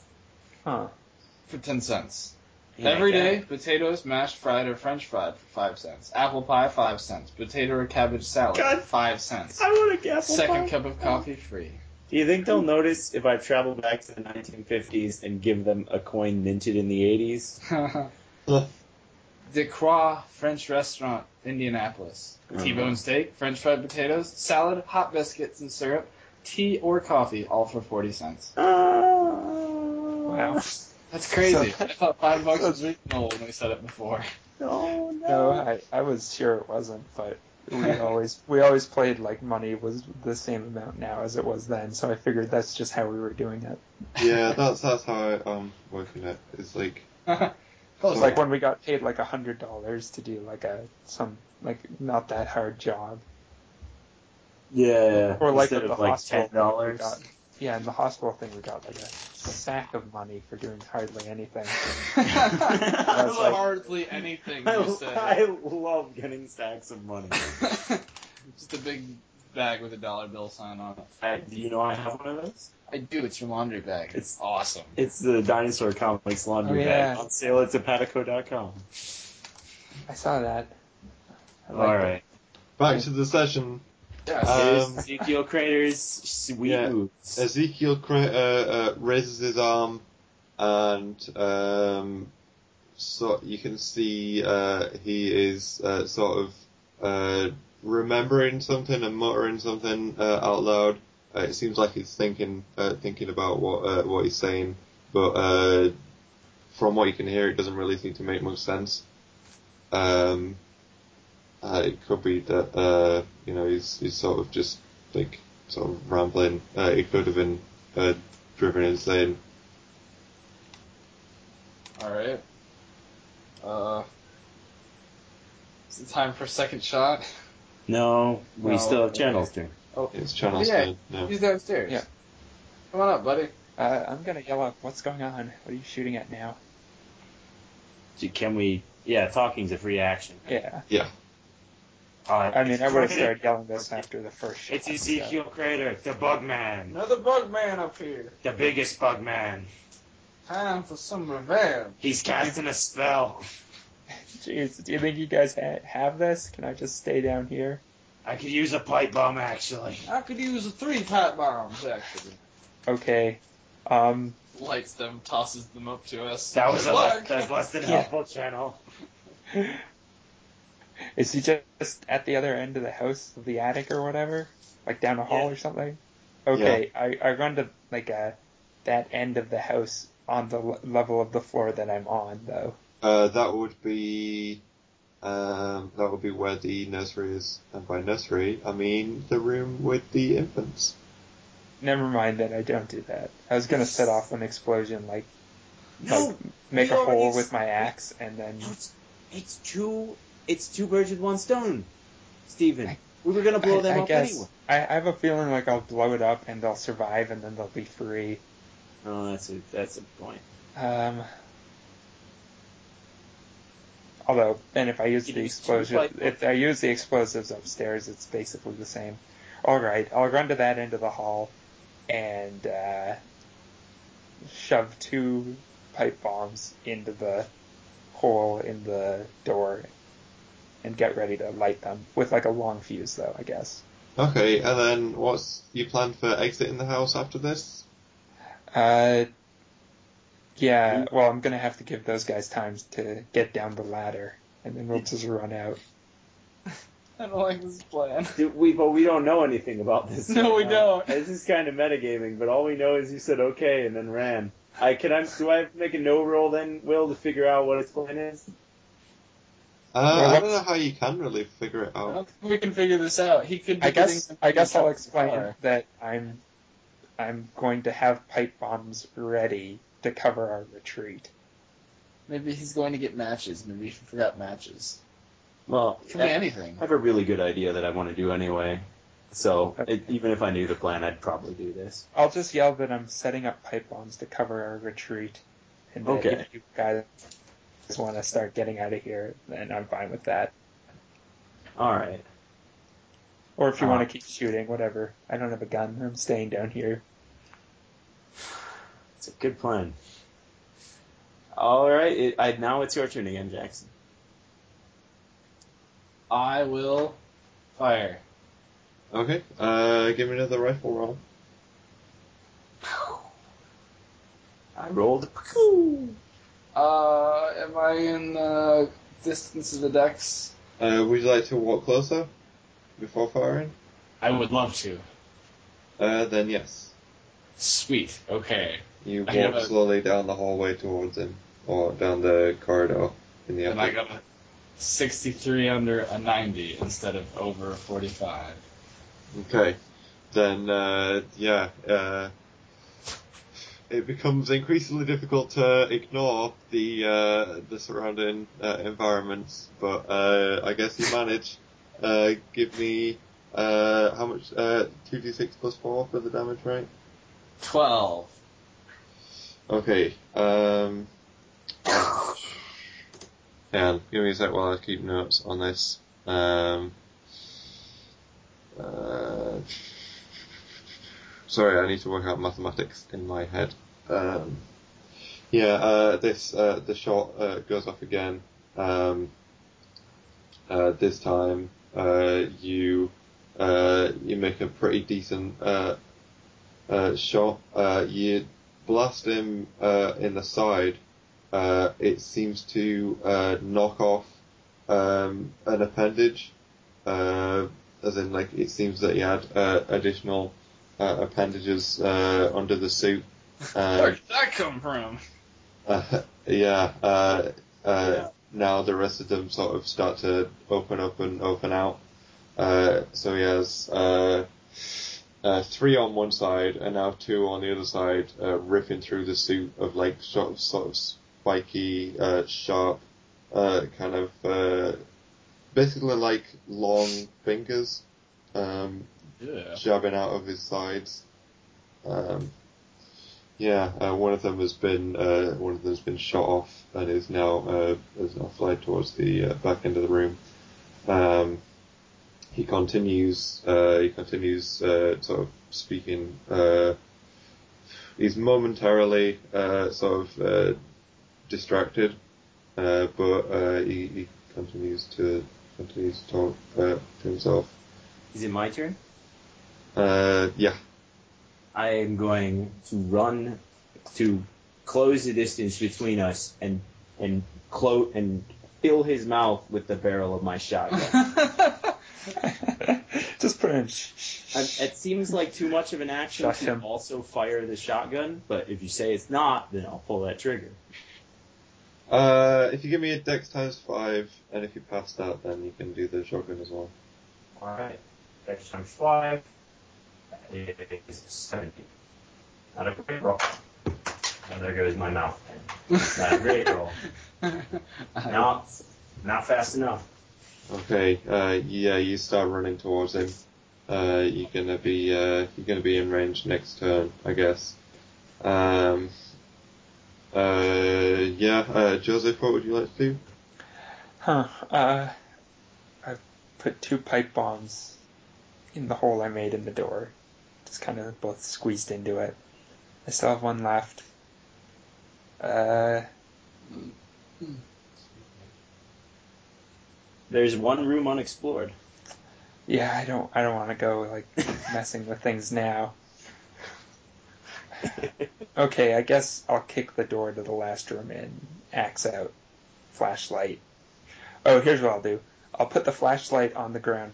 Huh. For 10 cents. Every day, potatoes, mashed, fried, or French fried for 5 cents. Apple pie, 5 cents. Potato or cabbage salad, 5 cents. I want a apple pie. Second cup of coffee free. Do you think they'll notice if I travel back to the 1950s and give them a coin minted in the 80s? De Croix French Restaurant, Indianapolis. T-bone steak, French fried potatoes, salad, hot biscuits and syrup, tea or coffee, all for 40 cents. Wow. That's crazy. I thought $5 was reasonable when we said it before. Oh, no. I was sure it wasn't, but we always played like money was the same amount now as it was then, so I figured that's just how we were doing it. Yeah, that's how I worked in it. It's like like when we got paid like $100 to do like some not that hard job. Yeah. Or like at the hospital, $10. Yeah, in the hospital thing, we got like a sack of money for doing hardly anything. I was like, hardly anything, you said. I love getting sacks of money. Just a big bag with $1 bill sign on it. Do you know I have one of those? I do. It's your laundry bag. It's awesome. It's the Dinosaur Comics laundry bag. On sale at Zapatico.com. I saw that. All right. Back to the session. Yes. Ezekiel Crater's sweet moves. Ezekiel Crater raises his arm, and so you can see he is sort of remembering something and muttering something out loud. It seems like he's thinking about what he's saying, but from what you can hear, it doesn't really seem to make much sense. It could be that he's sort of just like sort of rambling. It could have been driven insane. All right. Is it time for a second shot? No, we still have Channel's turn. Oh, it's Channel's turn. Yeah, he's downstairs. Yeah. Come on up, buddy. I'm gonna yell out, "What's going on? What are you shooting at now?" Can we? Yeah, talking's a free action. Yeah. Yeah. I would have started yelling this after the first shot. It's Ezekiel Crater, the bug man. Another bug man up here. The biggest bug man. Time for some revenge. He's casting a spell. Jeez, do you think you guys have this? Can I just stay down here? I could use a pipe bomb, actually. I could use 3 pipe bombs, actually. Okay. Lights them, tosses them up to us. That was a blessed and helpful Channel. Is he just at the other end of the house, the attic or whatever? Like down a hall or something? Okay, yeah. I run to that end of the house on the level of the floor that I'm on, though. That would be where the nursery is. And by nursery, I mean the room with the infants. Never mind that I don't do that. I was going to set off an explosion, make a hole with my axe, and then... It's 2 birds with 1 stone, Stephen. We were going to blow them up anyway. I have a feeling like I'll blow it up and they'll survive and then they'll be free. Oh, that's a point. Although, then if I use the explosive, if I use the explosives upstairs, it's basically the same. All right, I'll run to that end of the hall and shove 2 pipe bombs into the hole in the door. And get ready to light them with a long fuse, though, I guess. Okay, and then what's your plan for exiting the house after this? I'm gonna have to give those guys time to get down the ladder, and then we'll just run out. I don't like this plan. But we don't know anything about this. No, we don't. This is kind of metagaming, but all we know is you said okay and then ran. Do I have to make a no roll then, Will, to figure out what its plan is? I don't know how you can really figure it out. I don't think we can figure this out. He could. I guess I'll explain that I'm going to have pipe bombs ready to cover our retreat. Maybe he's going to get matches. Maybe he forgot matches. Well, it could be anything. I have a really good idea that I want to do anyway. So even if I knew the plan, I'd probably do this. I'll just yell that I'm setting up pipe bombs to cover our retreat. And then if you guys want to start getting out of here, then I'm fine with that. All right. Or if you want to keep shooting, whatever. I don't have a gun. I'm staying down here. It's a good plan. All right. Now it's your turn again, Jackson. I will fire. Okay. Give me another rifle roll. I rolled. Am I in the distance of the decks? Would you like to walk closer before firing? I would love to. Then yes. Sweet. Okay. You walk slowly down the hallway towards him, or down the corridor in the. And I got a 63 under a 90 instead of over 45. Okay. Then it becomes increasingly difficult to ignore the surrounding environments, but I guess you manage. Give me how much? 2d6 plus 4 for the damage, right? 12. Okay. And give me a sec while I keep notes on this. Sorry, I need to work out mathematics in my head. The shot goes off again. This time, you make a pretty decent shot. You blast him in the side. It seems to knock off an appendage, as in, like, it seems that he had additional appendages under the suit. Where did that come from? Now the rest of them sort of start to open up and open out. So he has 3 on one side and now 2 on the other side, ripping through the suit of, like, sort of spiky, sharp, kind of basically like long fingers jabbing out of his sides. One of them has been shot off and is now fled towards the back end of the room. He continues sort of speaking. He's momentarily sort of distracted, but he continues to talk to himself. Is it my turn? Yeah. I am going to run to close the distance between us and fill his mouth with the barrel of my shotgun. Just pinch. It seems like too much of an action to also fire the shotgun, but if you say it's not, then I'll pull that trigger. If you give me a dex times 5, and if you pass that, then you can do the shotgun as well. All right. Dex times 5. It is 70. Not a great roll. And there goes my mouth. Not a great roll. Not fast enough. Okay. You start running towards him. You're gonna be in range next turn, I guess. Joseph, what would you like to do? I've put 2 pipe bombs in the hole I made in the door. Just kind of both squeezed into it. I still have one left. There's one room unexplored. Yeah, I don't want to go, like, messing with things now. Okay, I guess I'll kick the door to the last room in. Axe out. Flashlight. Oh, here's what I'll do. I'll put the flashlight on the ground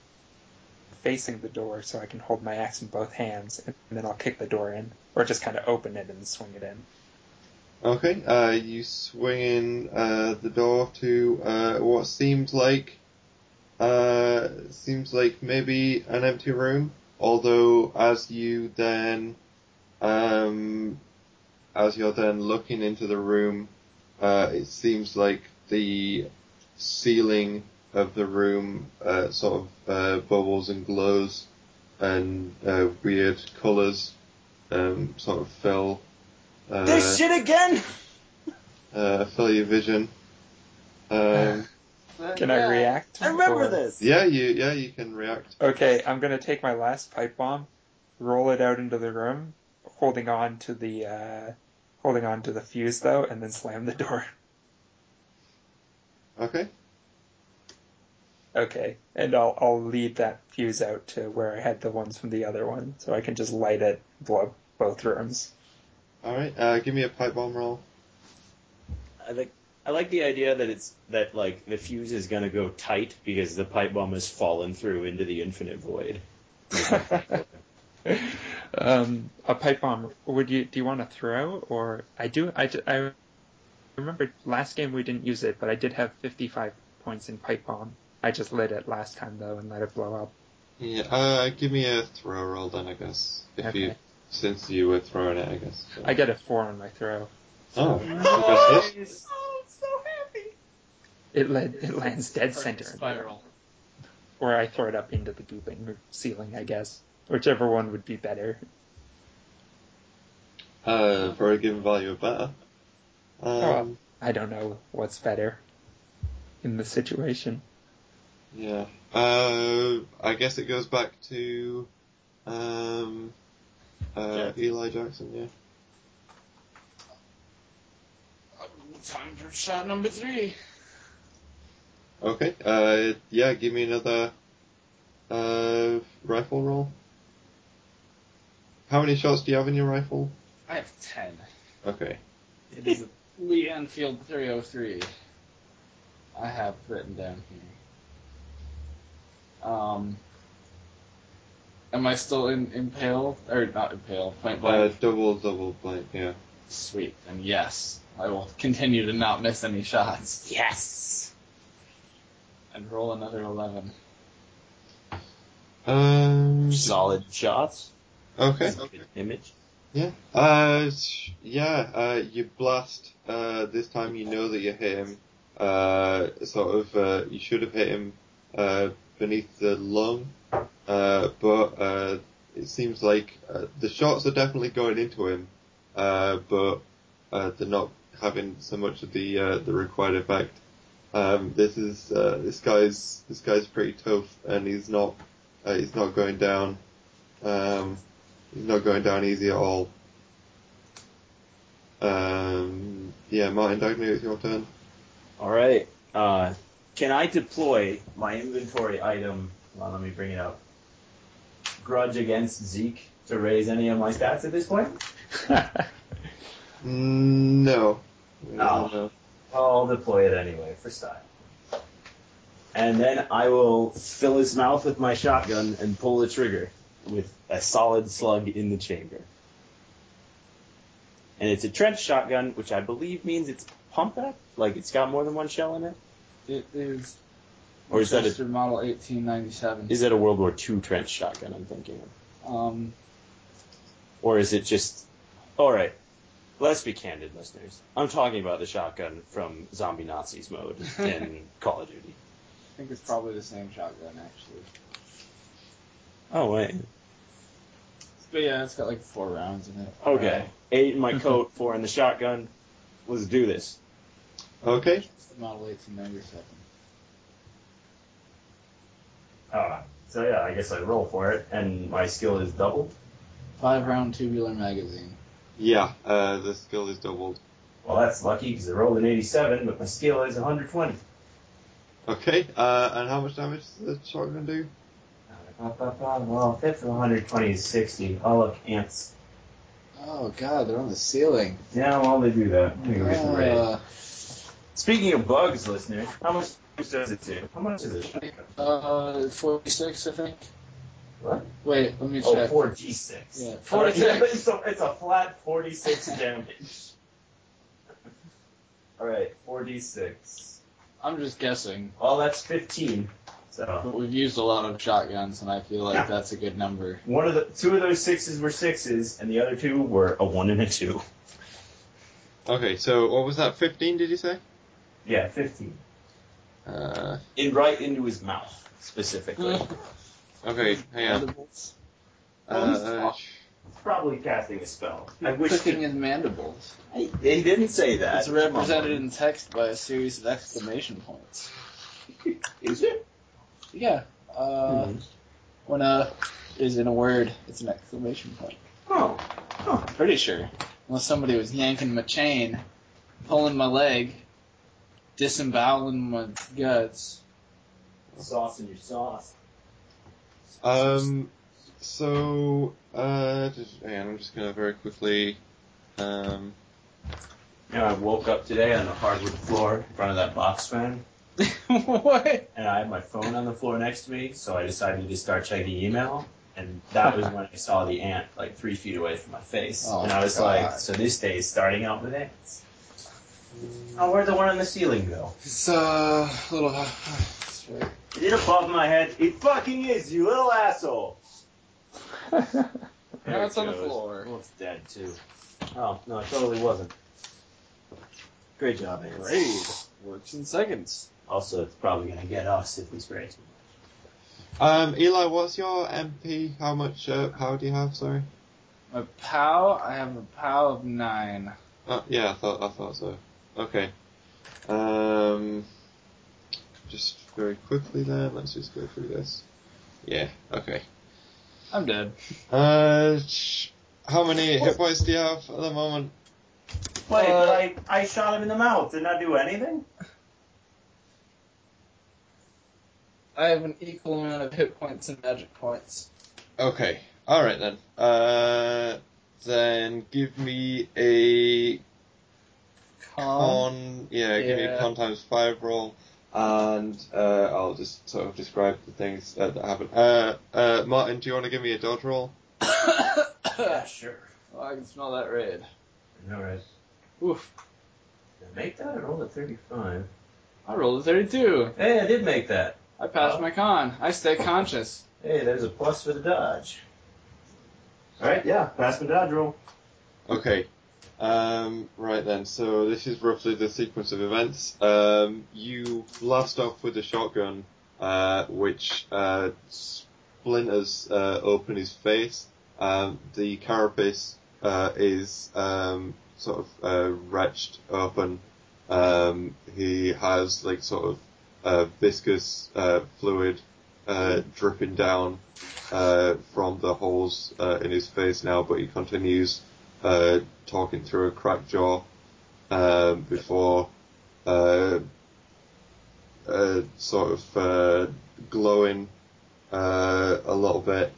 facing the door so I can hold my axe in both hands, and then I'll kick the door in, or just kind of open it and swing it in. Okay, you swing in the door to what seems like maybe an empty room, although as you're then looking into the room, it seems like the ceiling of the room sort of bubbles and glows and weird colours sort of fill. This shit again! Fill your vision. Can I react? I remember this! Yeah, you can react. Okay, I'm going to take my last pipe bomb, roll it out into the room, holding on to the fuse though, and then slam the door. Okay, and I'll lead that fuse out to where I had the ones from the other one, so I can just light it, blow up both rooms. Alright, give me a pipe bomb roll. I like the idea that it's the fuse is gonna go tight because the pipe bomb has fallen through into the infinite void. A pipe bomb. Do you want to throw, or I do? I remember last game we didn't use it, but I did have 55 points in pipe bomb. I just lit it last time though and let it blow up. Yeah. Give me a throw roll then, I guess. Since you were throwing it, I guess. So. I get a 4 on my throw. Oh. Nice. Oh, I'm so happy. It lands dead center. Spiral. Or I throw it up into the gooping ceiling, I guess. Whichever one would be better. For a given value of better. I don't know what's better in the situation. Yeah. I guess it goes back to Eli Jackson, yeah. Time for shot number 3. Okay. Give me another rifle roll. How many shots do you have in your rifle? I have 10. Okay. It is a Lee Enfield 303. I have written down here. Am I still in impale? Or not impale, point blank? Double blank, yeah. Sweet, and yes. I will continue to not miss any shots. Yes! And roll another 11. Solid shots. Okay. Good image. Yeah. You blast. This time you know that you hit him. You should have hit him beneath the lung. But it seems like the shots are definitely going into him. But they're not having so much of the required effect. This guy's pretty tough, and he's not going down. He's not going down easy at all. Martin D'Agneau, it's your turn. All right. Can I deploy my inventory item? Well, let me bring it up. Grudge against Zeke to raise any of my stats at this point? No. No. I'll deploy it anyway for style. And then I will fill his mouth with my shotgun and pull the trigger with a solid slug in the chamber. And it's a trench shotgun, which I believe means it's pumped up? Like it's got more than one shell in it? It is. Or is that a model 1897. Is that a World War II trench shotgun I'm thinking of? Or is it just... Alright, let's be candid, listeners. I'm talking about the shotgun from Zombie Nazis mode in Call of Duty. I think it's probably the same shotgun, actually. Oh, wait. But yeah, it's got like 4 rounds in it. Okay. 8 in my coat, 4 in the shotgun. Let's do this. Okay. It's the model 1897. I guess I roll for it, and my skill is doubled. 5-round tubular magazine. Yeah, the skill is doubled. Well, that's lucky, because I rolled an 87, but my skill is 120. Okay, and how much damage is the shotgun do? Well, fifth of 120 is 60. Oh, look, ants. Oh, God, they're on the ceiling. Yeah, well, they do that. Speaking of bugs, listeners, how much does it do? How much is it? 46, I think. What? Wait, let me check. Oh, 4d6. Yeah, 46. It's a flat 46 damage. All right, 4d6. I'm just guessing. Well, that's 15. So. But we've used a lot of shotguns, and I feel like that's a good number. Two of those 6s were 6s, and the other 2 were a 1 and a 2. Okay, so what was that, 15, did you say? Yeah, 15. Right into his mouth, specifically. Okay, hang on. Well, he's probably casting a spell. Clicking his mandibles. He didn't say that. It's represented in text by a series of exclamation points. Is it? Yeah. When a is in a word, it's an exclamation point. Oh. Huh. Pretty sure. Unless somebody was yanking my chain, pulling my leg, disemboweling my guts. Sauce in your sauce. So, I'm just going to very quickly, I woke up today on the hardwood floor in front of that box fan. What? And I had my phone on the floor next to me, so I decided to start checking email, and that was when I saw the ant, 3 feet away from my face. Oh, and I was so this day is starting out with ants. Oh, where'd the one on the ceiling go? It's, a little... Right. It above my head. It fucking is, you little asshole. Now it's on the floor. Well, it's dead, too. Oh, no, it totally wasn't. Great job, Aaron. Great. Works in seconds. Also, it's probably going to get us if we spray too much. Eli, what's your MP? How much power do you have, sorry? My POW? I have a POW of 9. Yeah, I thought so. Okay. Just very quickly then, let's just go through this. Yeah, okay. I'm dead. How many hit points do you have at the moment? Wait, I shot him in the mouth. Didn't I do anything? I have an equal amount of hit points and magic points. Okay, alright then. Then give me a con. Yeah, give me a con ×5 roll. And I'll just sort of describe the things that happen. Martin, do you want to give me a dodge roll? Yeah, sure. Oh, I can smell that raid. All right. Oof. Did I make that? I rolled a 35. I rolled a 32. Hey, I did make that. I passed my con. I stay conscious. Hey, there's a plus for the dodge. All right, yeah, pass the dodge roll. Okay. Right then, so this is roughly the sequence of events. You blast off with a shotgun, which splinters open his face. The carapace is wretched open. He has viscous fluid dripping down from the holes in his face now, but he continues talking through a cracked jaw before glowing a little bit,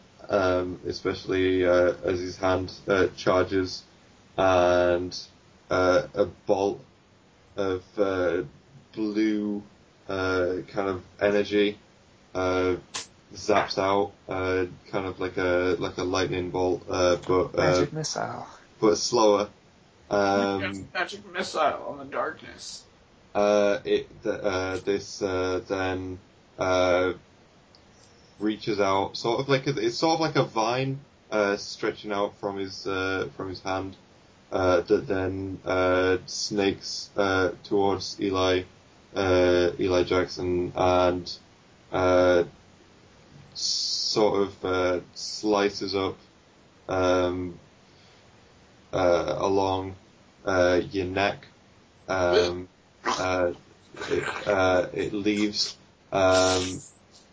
especially as his hand charges, and a bolt of blue kind of energy zaps out, kind of like a lightning bolt, but magic missile. But slower. Magic missile on the darkness. This then reaches out, it's sort of like a vine stretching out from his hand, that then snakes towards Eli Jackson, and slices up. Along your neck. It leaves. I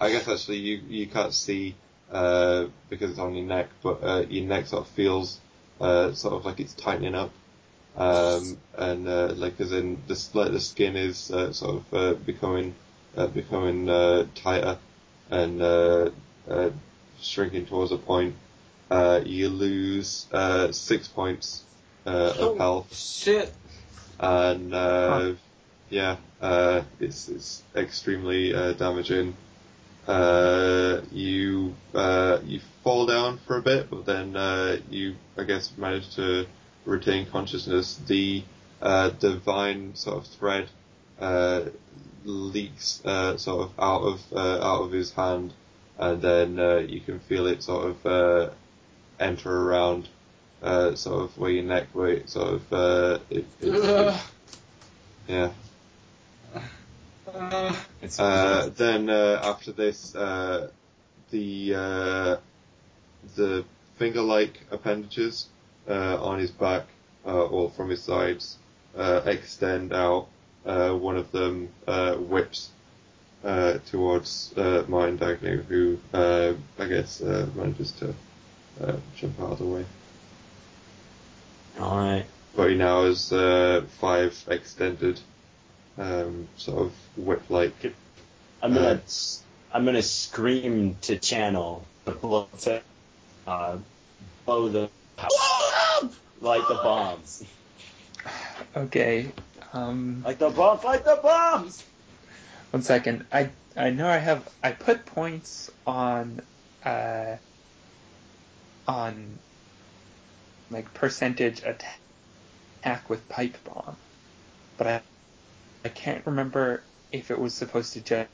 guess actually you can't see because it's on your neck, but your neck sort of feels like it's tightening up, and as in the skin is becoming tighter and shrinking towards a point. You lose 6 points of health. Shit! And it's extremely damaging. You fall down for a bit, but then you, I guess, manage to retain consciousness. The divine thread leaks out of his hand, and then you can feel it enter around, where your neck, yeah. Then after this, the finger-like appendages on his back or from his sides extend out. One of them whips towards Martin D'Agneau, who I guess manages to jump out of the way. All right. But he now has five extended sort of whip-like. I'm gonna scream to Channel to blow the house like the bombs. Okay. Like the bombs. 1 second. I know I put points on like percentage attack with pipe bomb, but I can't remember if it was supposed to just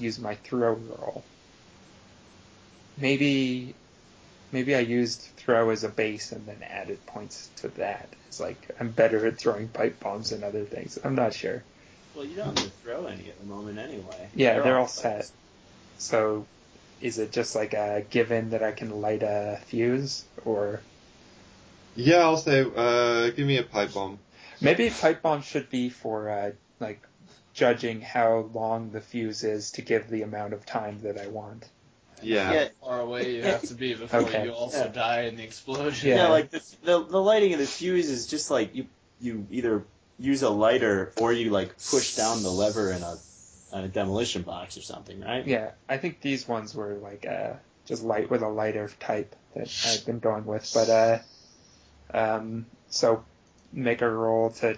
use my throw roll. Maybe I used throw as a base and then added points to that. It's like I'm better at throwing pipe bombs and other things. I'm not sure. Well, you don't need to throw any at the moment anyway. Yeah, they're all set. So is it just like a given that I can light a fuse or? Yeah, I'll say give me a pipe bomb. Maybe pipe bomb should be for like judging how long the fuse is to give the amount of time that I want. Yeah. How far away you have to be before you also die in the explosion. Yeah, like the lighting of the fuse is just like you either use a lighter or you like push down the lever in a demolition box or something, right? Yeah, I think these ones were like just light with a lighter type that I've been going with, but so make a roll to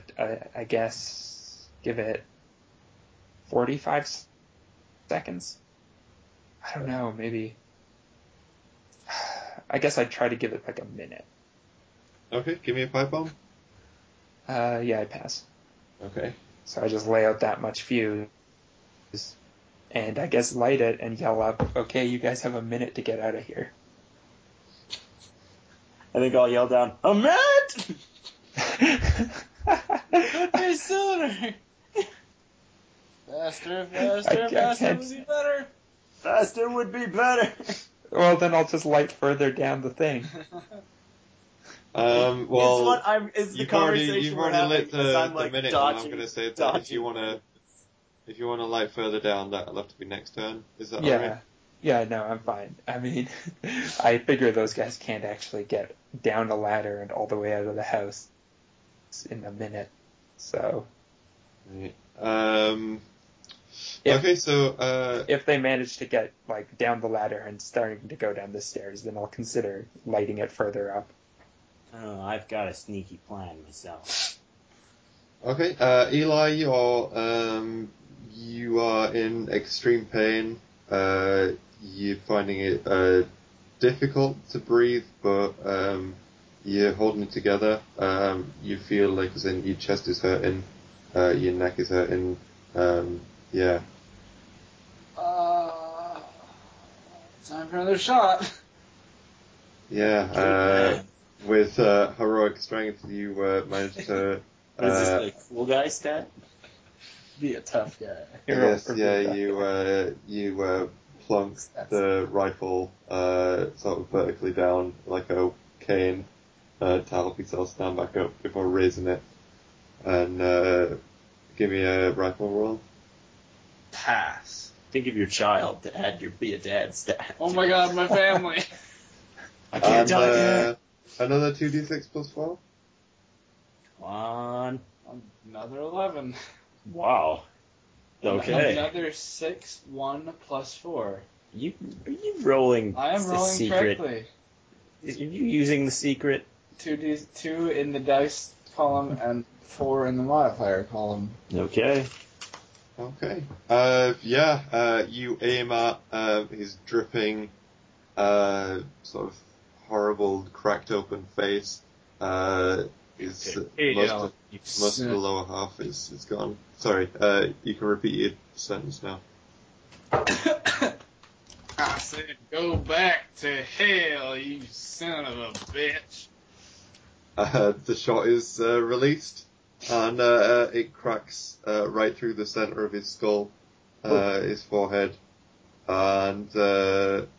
I guess give it 45 seconds. I don't know, maybe. I guess I'd try to give it like a minute. Okay, give me a pipe bomb. Yeah, I pass. Okay. So I just lay out that much fuse, and I guess light it and yell up, okay, you guys have a minute to get out of here. I think I'll yell down, a minute! Don't be sooner! Faster would be better! Faster would be better. Well, then I'll just light further down the thing. Well, you've already lit the minute. And I'm going to say that if you want to light further down, that'll have to be next turn. Is that all right? Yeah, no, I'm fine. I mean, I figure those guys can't actually get down a ladder and all the way out of the house in a minute. So. Right. If they manage to get like down the ladder and starting to go down the stairs, then I'll consider lighting it further up. Oh, I've got a sneaky plan myself. Okay, Eli, you are in extreme pain. You're finding it difficult to breathe, but you're holding it together. You feel like as in your chest is hurting, your neck is hurting. Yeah. Time for another shot. Yeah. With heroic strength, you managed to. What is this, like cool guy stat? Be a tough guy. Yes. Yeah. You plunk the rifle sort of vertically down like a cane. To help yourself stand back up before raising it, and give me a rifle roll. Pass. Think of your child to add your be a dad stat. Oh my god, my family. I can't die yet. Another 2d6 plus 12. Come on. Another 11. Wow. Okay. Another 6, 1 plus 4. Are you rolling the secret? I am rolling correctly. Are you using the secret? 2 in the dice column and 4 in the modifier column. Okay. Okay. You aim at his dripping, sort of horrible, cracked-open face. His most of the lower half is gone. Sorry. You can repeat your sentence now. I said, "Go back to hell, you son of a bitch." The shot is released. And it cracks right through the center of his skull, his forehead, and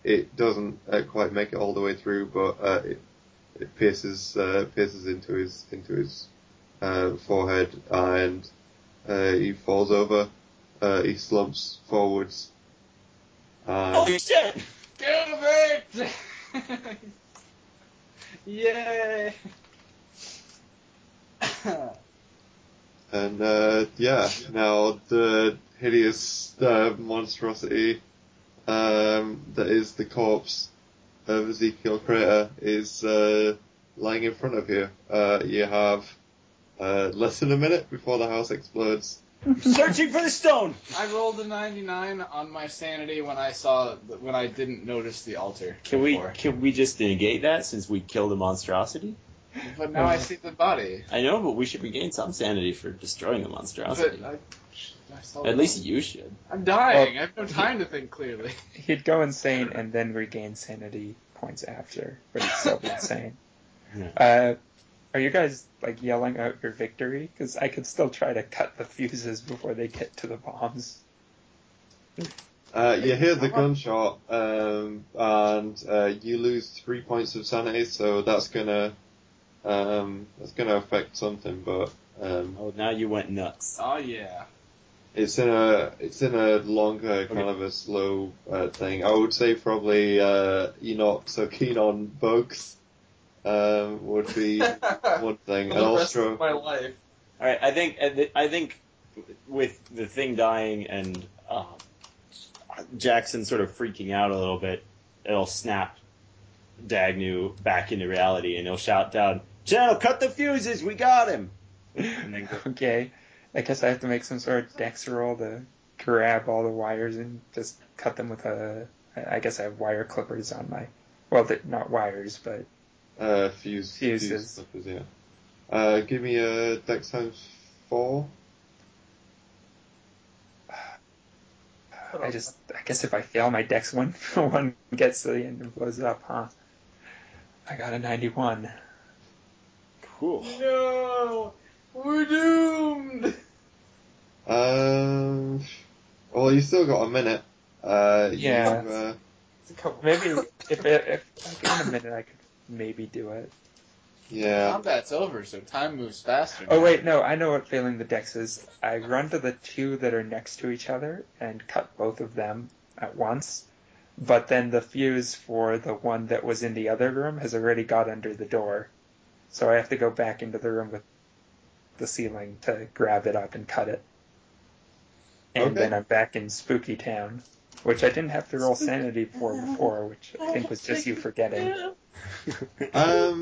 it doesn't quite make it all the way through, but it pierces into his forehead, and he falls over. He slumps forwards. Holy shit! Get out of it! Yay! And now the hideous monstrosity that is the corpse of Ezekiel Crater is lying in front of you. You have less than a minute before the house explodes. Searching for the stone. I rolled a 99 on my sanity when I didn't notice the altar. Can we just negate that since we killed a monstrosity? But now I see the body. I know, but we should regain some sanity for destroying the monstrosity. But at least you should. I'm dying. Well, I have no time to think clearly. He'd go insane and then regain sanity points after, but it's so insane. Yeah. Are you guys, yelling out your victory? Because I could still try to cut the fuses before they get to the bombs. You hear the gunshot, and you lose 3 points of sanity, so that's gonna affect something, but... now you went nuts. Oh, yeah. It's in a longer, kind of a slow thing. I would say probably you're not so keen on bugs. Would be one thing. For the rest of my life. All right, I think with the thing dying and Jackson sort of freaking out a little bit, it'll snap D'Agneau back into reality, and he'll shout down, "Channel, cut the fuses! We got him!" And then okay, I guess I have to make some sort of dex roll to grab all the wires and just cut them with a. I guess I have wire clippers on my. Well, not wires, but. Fuses. Yeah. Give me a dex times 4. I guess if I fail my dex, one gets to the end and blows it up, huh? I got a 91. Cool. No! We're doomed! Well, you still got a minute. Yeah. It's a couple. Maybe if I get a minute, I could maybe do it. Yeah. Combat's over, so time moves faster. Now. Oh, wait, no, I know what failing the dex is. I run to the two that are next to each other and cut both of them at once, but then the fuse for the one that was in the other room has already got under the door, so I have to go back into the room with the ceiling to grab it up and cut it. And then I'm back in Spooky Town, which I didn't have to roll sanity for before, which I think was just you forgetting. I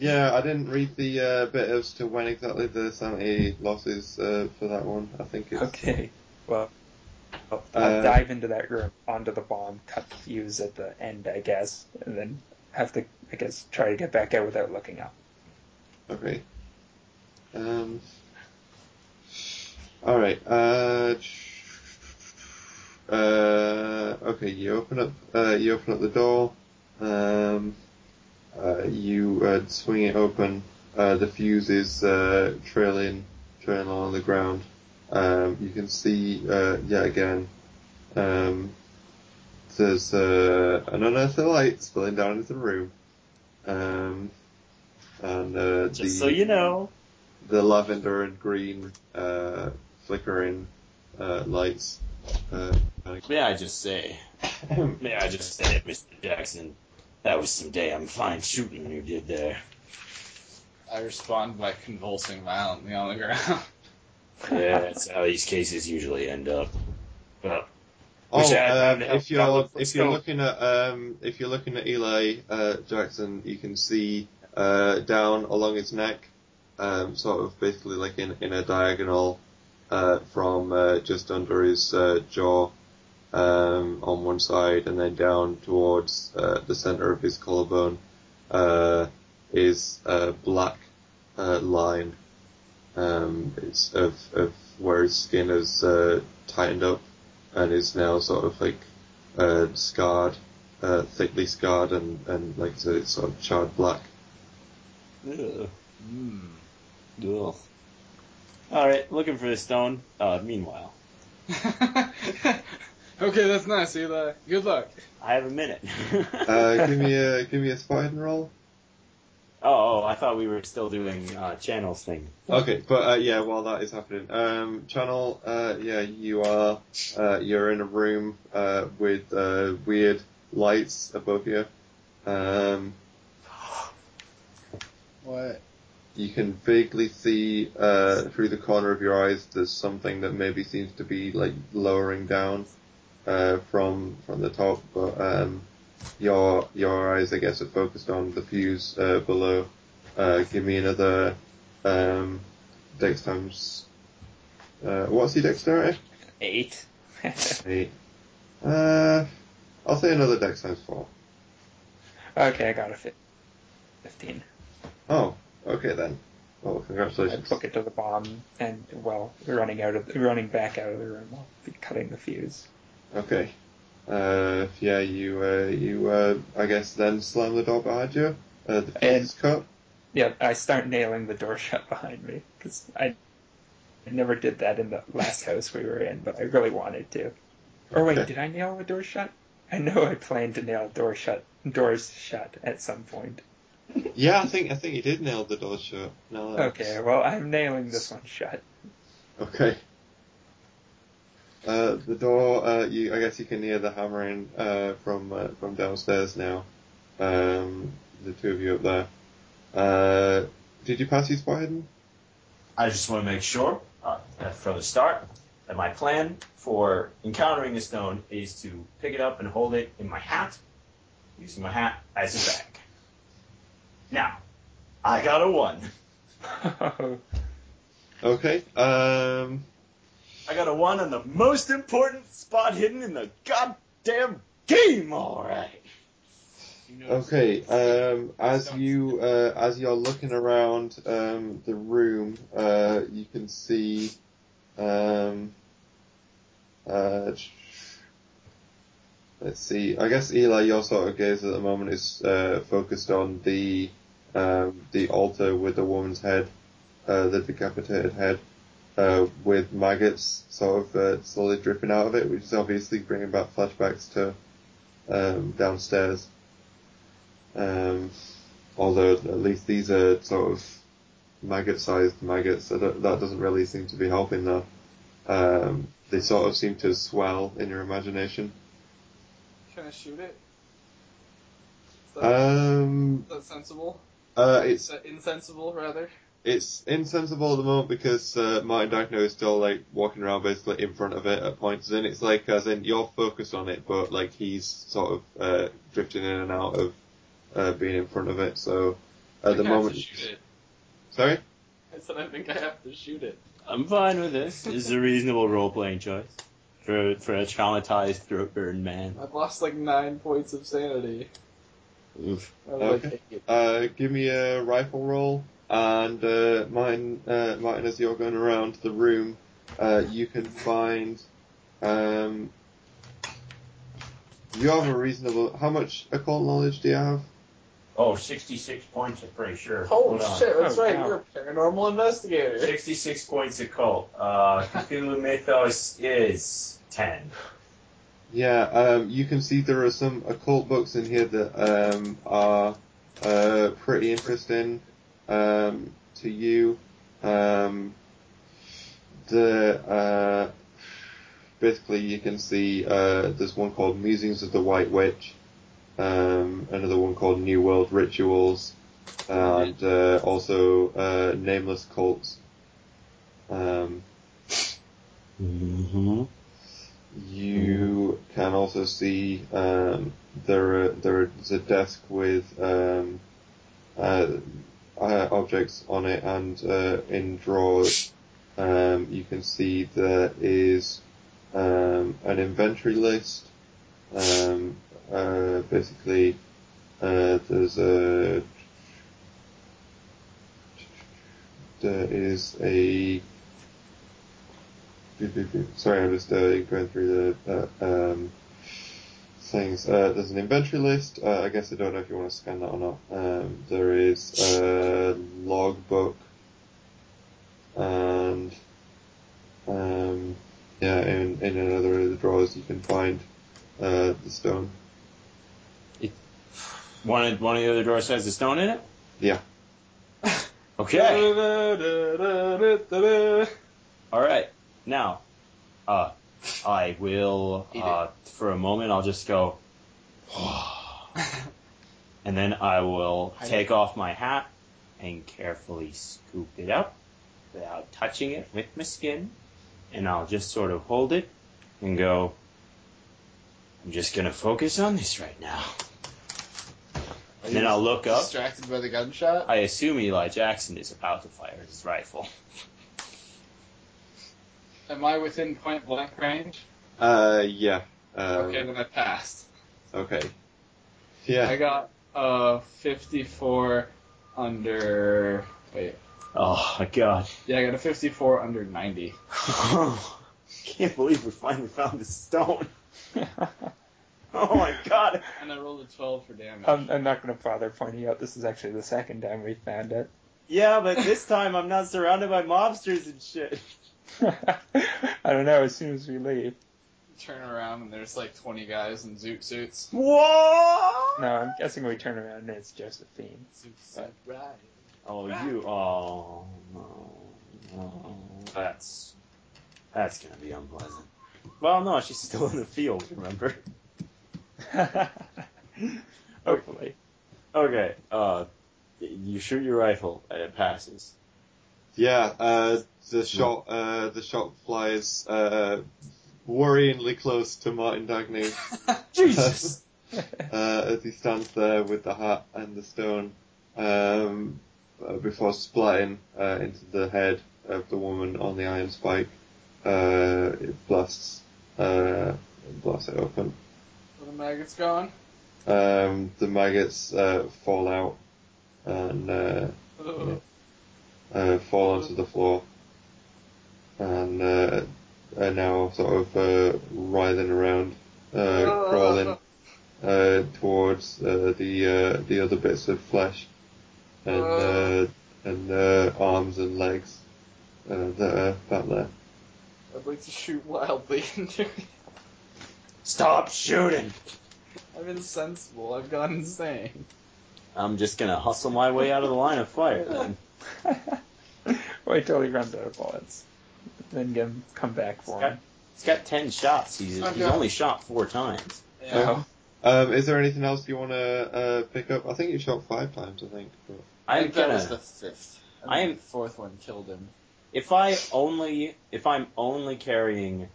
didn't read the bit as to when exactly the sanity loss is for that one. I think it's... Okay, well, I'll dive into that room, onto the bomb, cut the fuse at the end, I guess, and then have to, I guess, try to get back out without looking up. Okay. Alright, okay, you open up the door. You swing it open. The fuse is trailing on the ground. You can see yet again. There's an unearthly light spilling down into the room. And just so you know, the lavender and green flickering lights. May I just say, Mr. Jackson, that was some damn fine shooting you did there. I respond by convulsing violently on the ground. Yeah, that's how these cases usually end up. But, if you're looking at Eli Jackson, you can see down along his neck, sort of basically like in a diagonal from just under his jaw. On one side, and then down towards the center of his collarbone is a black line. It's of where his skin has tightened up and is now sort of scarred, thickly scarred, and like I said, it's sort of charred black. Ugh. Mm. Ugh. All right, looking for the stone. Meanwhile. Okay, that's nice, Eli. Good luck. I have a minute. give me a spot and roll. Oh, I thought we were still doing Channel's thing. Okay, but yeah, while that is happening, Channel, yeah, you are you're in a room with weird lights above you. What? You can vaguely see through the corner of your eyes. There's something that maybe seems to be like lowering down from the top, but your eyes, I guess, are focused on the pews below. Give me another dex times. What's your dexterity? 8. 8. I'll say another dex times 4. Okay, I got a 15. Oh, okay then. Well, congratulations. I took it to the bomb, and well, running back out of the room while cutting the fuse. Okay. Yeah, you I guess then slam the door behind you. The fuse is cut. Yeah, I start nailing the door shut behind me because I never did that in the last house we were in, but I really wanted to. Or wait, okay. Did I nail the door shut? I know I planned to nail doors shut at some point. Yeah, I think you did nail the door shut. No, okay, well, I'm nailing this one shut. Okay. The door, I guess you can hear the hammering from downstairs now. The two of you up there. Did you pass your spot hidden? I just want to make sure from the start that my plan for encountering a stone is to pick it up and hold it in my hat, using my hat as a bag. Now, I got a 1. Okay. I got a 1 on the most important spot hidden in the goddamn game. All right. Okay. As you're looking around the room, you can see let's see. I guess, Eli, your sort of gaze at the moment is focused on the altar with the woman's head, the decapitated head, with maggots sort of slowly dripping out of it, which is obviously bringing back flashbacks to downstairs. Although at least these are sort of maggot-sized maggots, so that doesn't really seem to be helping though. They sort of seem to swell in your imagination. Can I shoot it? Is that sensible? It's insensible, rather. It's insensible at the moment because Martin D'Agneau is still like walking around basically in front of it at points, and it's like as in you're focused on it, but like he's sort of drifting in and out of being in front of it. So at the moment, I have to shoot it. Sorry? I said I think I have to shoot it. I'm fine with this. This is a reasonable role-playing choice. For a traumatized throat burn man. I've lost like 9 points of sanity. Oof. Okay. Give me a rifle roll, and Martin, as you're going around the room, you can find. You have a reasonable. How much occult knowledge do you have? Oh, 66 points, I'm pretty sure. Holy shit, that's right, you're a paranormal investigator. 66 points occult. Cthulhu Mythos is 10. Yeah, you can see there are some occult books in here that are pretty interesting to you. Basically, you can see there's one called Musings of the White Witch. Another one called New World Rituals, and also Nameless Cults. You can also see there's a desk with objects on it, and in drawers you can see there is an inventory list. Basically, there is a. Sorry, I'm just going through the things. There's an inventory list. I guess I don't know if you want to scan that or not. There is a logbook and Yeah, and in other of the drawers you can find the stone. One of the other drawers has the stone in it? Yeah. Okay. All right. Now, I will, for a moment, I'll just go, and then I will take off my hat and carefully scoop it up without touching it with my skin, and I'll just sort of hold it and go, I'm just going to focus on this right now. And then I'll look up. Distracted by the gunshot? I assume Eli Jackson is about to fire his rifle. Am I within point blank range? Yeah. Okay, then I passed. Okay. Yeah. I got 54 under... Wait. Oh, my God. Yeah, I got a 54 under 90. Oh, I can't believe we finally found this stone. Oh my God! And I rolled a 12 for damage. I'm not going to bother pointing out this is actually the second time we found it. Yeah, but this time I'm not surrounded by mobsters and shit. I don't know, as soon as we leave. Turn around and there's like 20 guys in zoot suits. Whoa! No, I'm guessing we turn around and it's Josephine. Zoot right. Oh, right. You... Oh, no. That's going to be unpleasant. Well, no, she's still in the field, remember? Hopefully. Okay. You shoot your rifle and it passes. Yeah. The shot flies worryingly close to Martin D'Agneau. Jesus. As he stands there with the hat and the stone, before splitting into the head of the woman on the iron spike. It blasts it open. The maggots gone? The maggots fall out and fall onto the floor and are now sort of writhing around, crawling towards the other bits of flesh and arms and legs that are back there. I'd like to shoot wildly into it. Stop shooting! I'm insensible. I've gone insane. I'm just going to hustle my way out of the line of fire, then. Wait till he runs out of bullets. Then come back for him. He's got 10 shots. He's only shot 4 times. Yeah. Is there anything else you want to pick up? I think you shot 5 times, I think. I think that was the 5th. The 4th one killed him. If I'm only carrying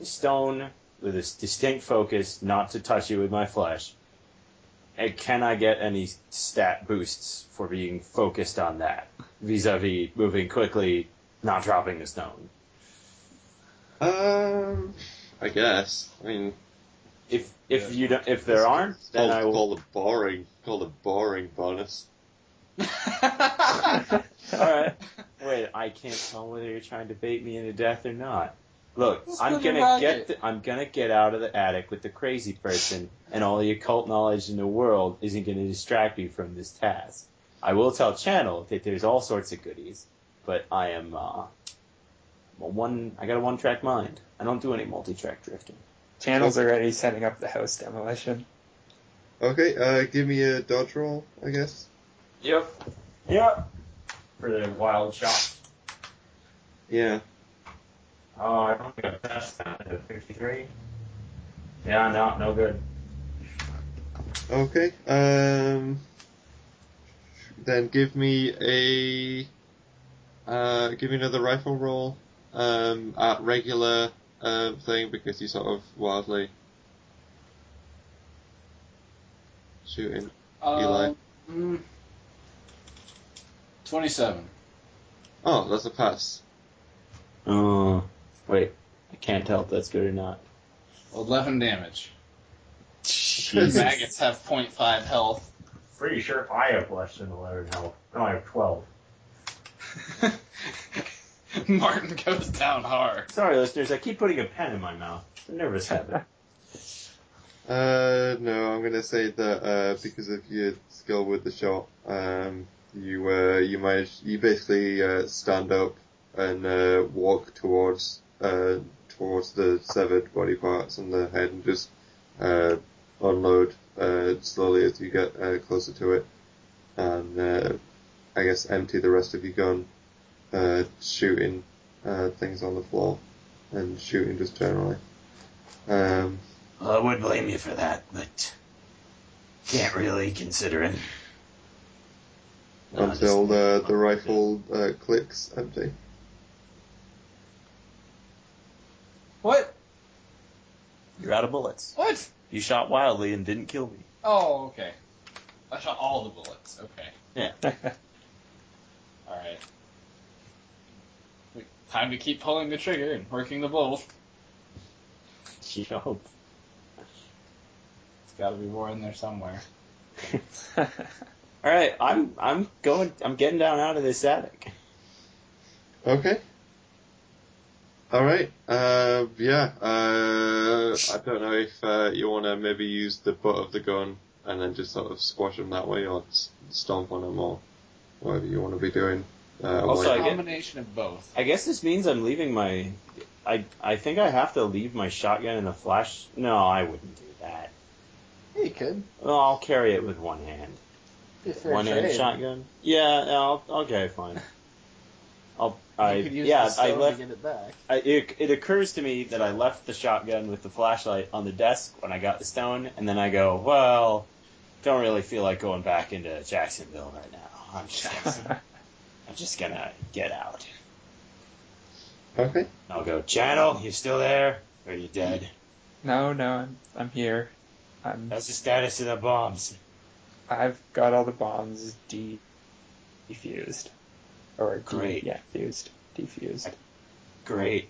the stone... with a distinct focus not to touch you with my flesh. And can I get any stat boosts for being focused on that? Vis-a-vis moving quickly, not dropping the stone. I guess. I mean... If you don't, if there aren't, then I will... Call the boring bonus. Alright. Wait, I can't tell whether you're trying to bait me into death or not. Look, I'm gonna get out of the attic with the crazy person, and all the occult knowledge in the world isn't gonna distract me from this task. I will tell Channel that there's all sorts of goodies, but I am I got a one-track mind. I don't do any multi-track drifting. Channel's already setting up the house demolition. Okay, give me a dodge roll, I guess. Yep. For the wild shot. Yeah. Oh, I don't think I passed that at 53. Yeah, no good. Okay, then give me another rifle roll, at regular, thing, because you sort of wildly shooting Eli. 27. Oh, that's a pass. Oh. Wait, I can't tell if that's good or not. 11 damage. Jeez. Maggots have 0.5 health. Pretty sure I have less than 11 health. No, I have 12. Martin goes down hard. Sorry, listeners, I keep putting a pen in my mouth. It's a nervous habit. No, I'm going to say that because of your skill with the shot, you basically stand up and walk towards towards the severed body parts and the head and just unload slowly as you get closer to it, and I guess empty the rest of your gun, shooting things on the floor and shooting just generally. Well, I would blame you for that, but can't really consider it. No, until the rifle clicks empty. What? You're out of bullets. What? You shot wildly and didn't kill me. Oh, okay. I shot all the bullets. Okay. Yeah. Alright. Time to keep pulling the trigger and working the bolt. Yo. It's gotta be more in there somewhere. Alright, I'm getting down out of this attic. Okay. Alright, I don't know if you want to maybe use the butt of the gun and then just sort of squash them that way, or stomp on them, or whatever you want to be doing. Also, a combination of both. I guess this means I'm leaving my... I think I have to leave my shotgun in the flash... No, I wouldn't do that. Yeah, you could. Well, I'll carry it with one hand. One-hand shotgun? Yeah, okay, fine. It occurs to me that I left the shotgun with the flashlight on the desk when I got the stone, and then I go, well, don't really feel like going back into Jacksonville right now. I'm just gonna get out. Okay. I'll go, Channel, you still there? Or are you dead? No, I'm here. That's the status of the bombs. I've got all the bombs defused. Or great. Yeah, defused. Great.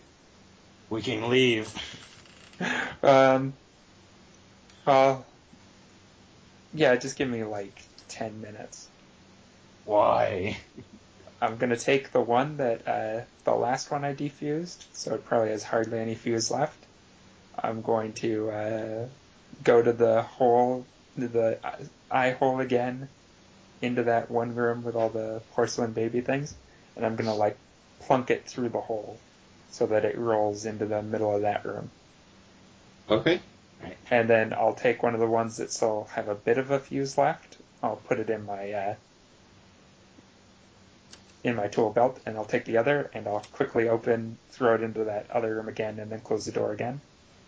We can leave. Just give me 10 minutes. Why? I'm gonna take the one that the last one I defused, so it probably has hardly any fuse left. I'm going to go to the eye hole again, into that one room with all the porcelain baby things, and I'm gonna plunk it through the hole so that it rolls into the middle of that room. Okay. And then I'll take one of the ones that still have a bit of a fuse left. I'll put it in my tool belt, and I'll take the other and I'll quickly throw it into that other room again, and then close the door again.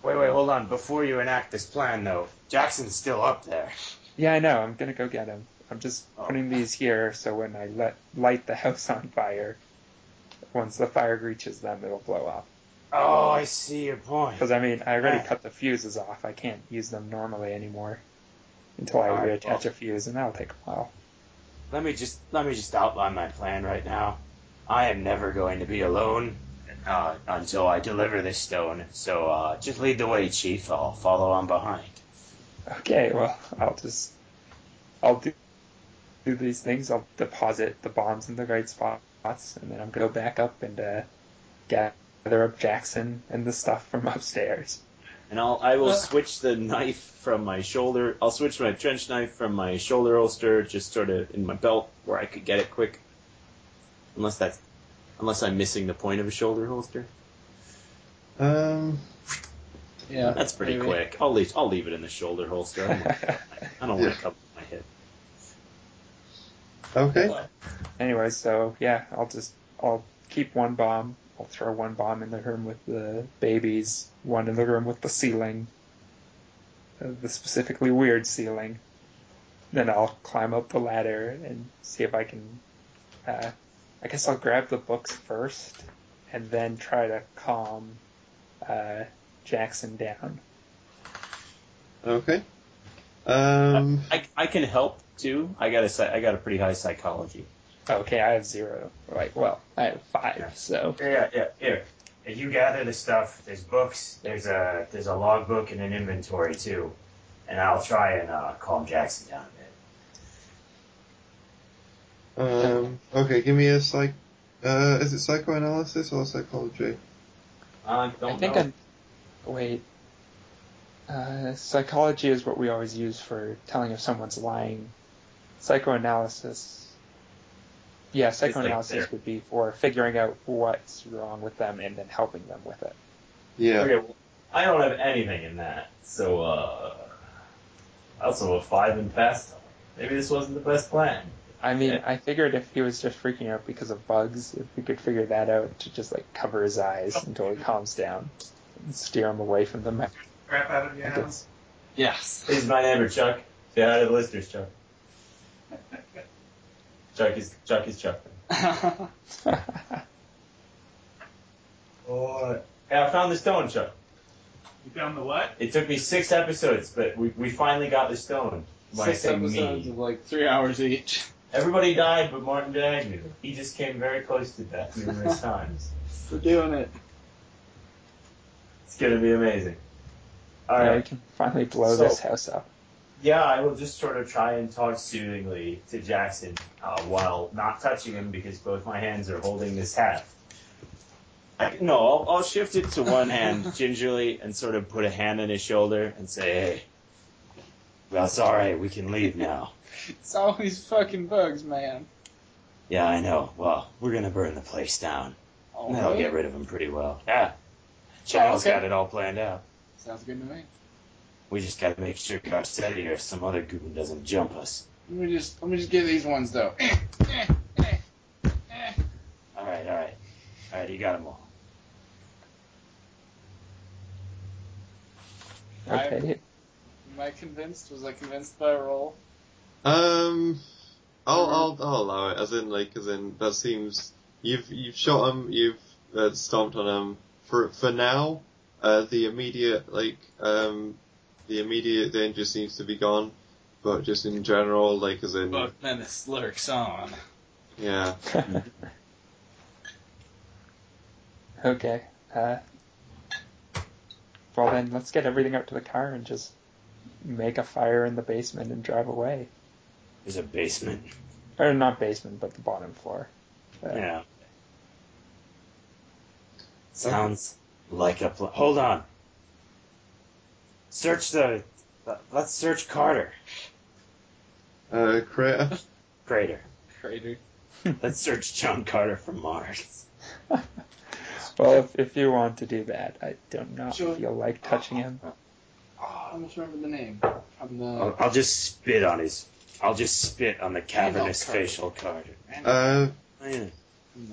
Wait, hold on. Before you enact this plan, though, Jackson's still up there. Yeah, I know. I'm gonna go get him. I'm just putting these here so when I light the house on fire, once the fire reaches them, it'll blow up. Oh, I see your point. Because, I already cut the fuses off. I can't use them normally anymore until I reattach a fuse, and that'll take a while. Let me just outline my plan right now. I am never going to be alone until I deliver this stone, so just lead the way, Chief. I'll follow on behind. Okay, well, I'll do these things. I'll deposit the bombs in the right spots, and then I'm going to go back up and gather up Jackson and the stuff from upstairs. And I will switch the knife from my shoulder. I'll switch my trench knife from my shoulder holster, just sort of in my belt where I could get it quick. Unless I'm missing the point of a shoulder holster. Yeah, that's pretty quick. I'll leave it in the shoulder holster. I don't want to cover my head. Okay. Anyway, so I'll keep one bomb. I'll throw one bomb in the room with the babies, one in the room with the ceiling, the specifically weird ceiling. Then I'll climb up the ladder and see if I can. I guess I'll grab the books first and then try to calm Jackson down. Okay. I can help too. I got a pretty high psychology. Okay, I have 0. Right, well, I have 5. Yeah. So yeah. Here, you gather the stuff. There's books. There's a logbook and an inventory too, and I'll try and calm Jackson down a bit. Okay, give me a psych. Is it psychoanalysis or psychology? Wait. Psychology is what we always use for telling if someone's lying. Psychoanalysis. Yeah, psychoanalysis would be for figuring out what's wrong with them and then helping them with it. Yeah. Okay, well, I don't have anything in that, so I also have 5 in fast time. Maybe this wasn't the best plan. I mean, yeah. I figured if he was just freaking out because of bugs, if we could figure that out to just, like, cover his eyes until he calms down and steer him away from the crap out of your house. Yes. This is my neighbor, Chuck. Say hi to the listeners, Chuck. Chuck is Chuck. Oh. Hey, I found the stone, Chuck. You found the what? It took me 6 episodes, but we finally got the stone. 6 episodes of like 3 hours each. Everybody died but Martin D'Agneau. He just came very close to death numerous times. We're doing it. It's going to be amazing. All right. We can finally blow this house up. Yeah, I will just sort of try and talk soothingly to Jackson while not touching him because both my hands are holding this hat. I'll shift it to one hand gingerly and sort of put a hand on his shoulder and say, hey, well, it's all right. We can leave now. It's all these fucking bugs, man. Yeah, I know. Well, we're going to burn the place down. Oh, that'll get rid of them pretty well. Yeah. Channel's got it all planned out. Sounds good to me. We just got to make sure Garcetti or some other goon doesn't jump us. Let me just get these ones, though. All right. All right, you got them all. Okay. Am I convinced? Was I convinced by a roll? I'll allow it. As in, that seems you've shot him, you've stomped on him. For now, the immediate danger seems to be gone. But just in general, bug menace lurks on. Yeah. Okay. Well then, let's get everything out to the car and just make a fire in the basement and drive away. There's a basement. Or not basement, but the bottom floor. Yeah. Sounds like a plan. Hold on. Let's search Carter. Crater. Let's search John Carter from Mars. Well, if you want to do that, I do not feel like touching him. I don't remember the name. I'll just spit on the cavernous facial cavity.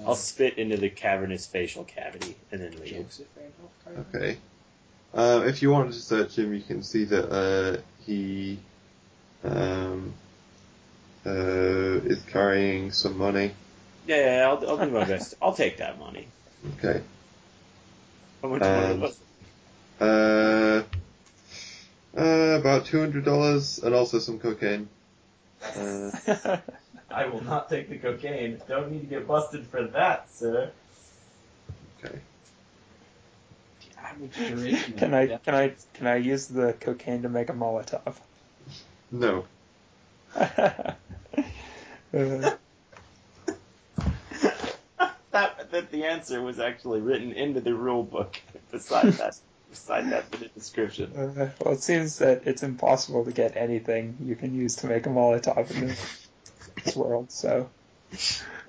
I'll spit into the cavernous facial cavity and then leave. Joseph Randolph Carter? Okay. If you wanted to search him, you can see that he is carrying some money. Yeah, I'll do my best. I'll take that money. Okay. How much money? About $200 and also some cocaine. I will not take the cocaine. Don't need to get busted for that, sir. Okay. Can I use the cocaine to make a Molotov? No. That the answer was actually written into the rule book. Beside that bit of description. Well, it seems that it's impossible to get anything you can use to make a Molotov in this world, so...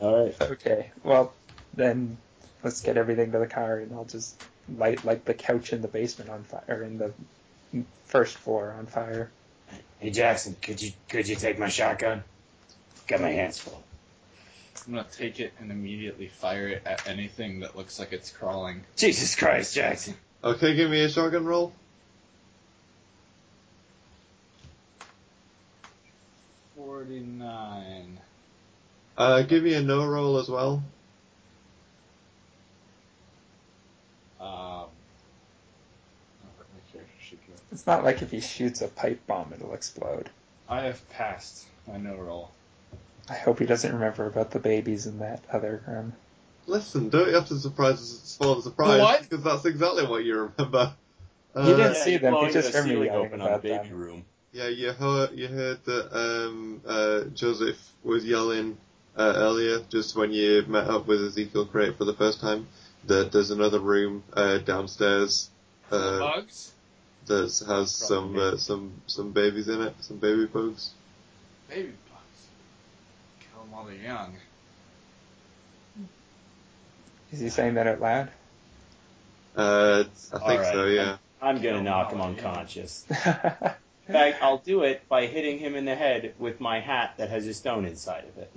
All right. Okay, well, then let's get everything to the car, and I'll just light, the couch in the basement on fire, or in the first floor on fire. Hey, Jackson, could you take my shotgun? Got my hands full. I'm going to take it and immediately fire it at anything that looks like it's crawling. Jesus Christ, Jackson! Okay, give me a shotgun roll. $49. Give me a no roll as well. It's not like if he shoots a pipe bomb, it'll explode. I have passed my no roll. I hope he doesn't remember about the babies in that other room. Listen, don't you have to surprise us for the surprise? What? Because that's exactly what you remember. You didn't see them. You just heard me yelling about the baby room. Yeah, you heard that Joseph was yelling earlier, just when you met up with Ezekiel Crater for the first time. That there's another room downstairs. Bugs. That has some babies in it. Some baby bugs. Baby bugs. Kill them while they're young. Is he saying that out loud? I think right. So, yeah. I'm going to knock him unconscious. In fact, I'll do it by hitting him in the head with my hat that has a stone inside of it.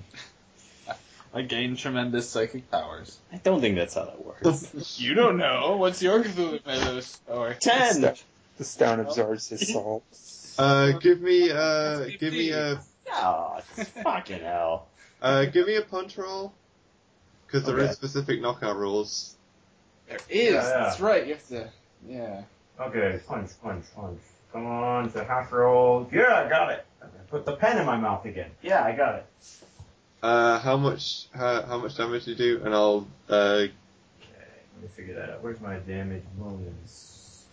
I gain tremendous psychic powers. I don't think that's how that works. You don't know. What's your Cthulhu Mythos power? 10! The stone absorbs his soul. Give me a... Oh, fucking hell. Give me a punch roll. Because there is specific knockout rules. There is. Yeah. That's right. You have to... Yeah. Okay, punch. Come on, it's a half roll. Yeah, I got it. I'm gonna put the pen in my mouth again. Yeah, I got it. How much damage do you do? And I'll okay, let me figure that out. Where's my damage bonus?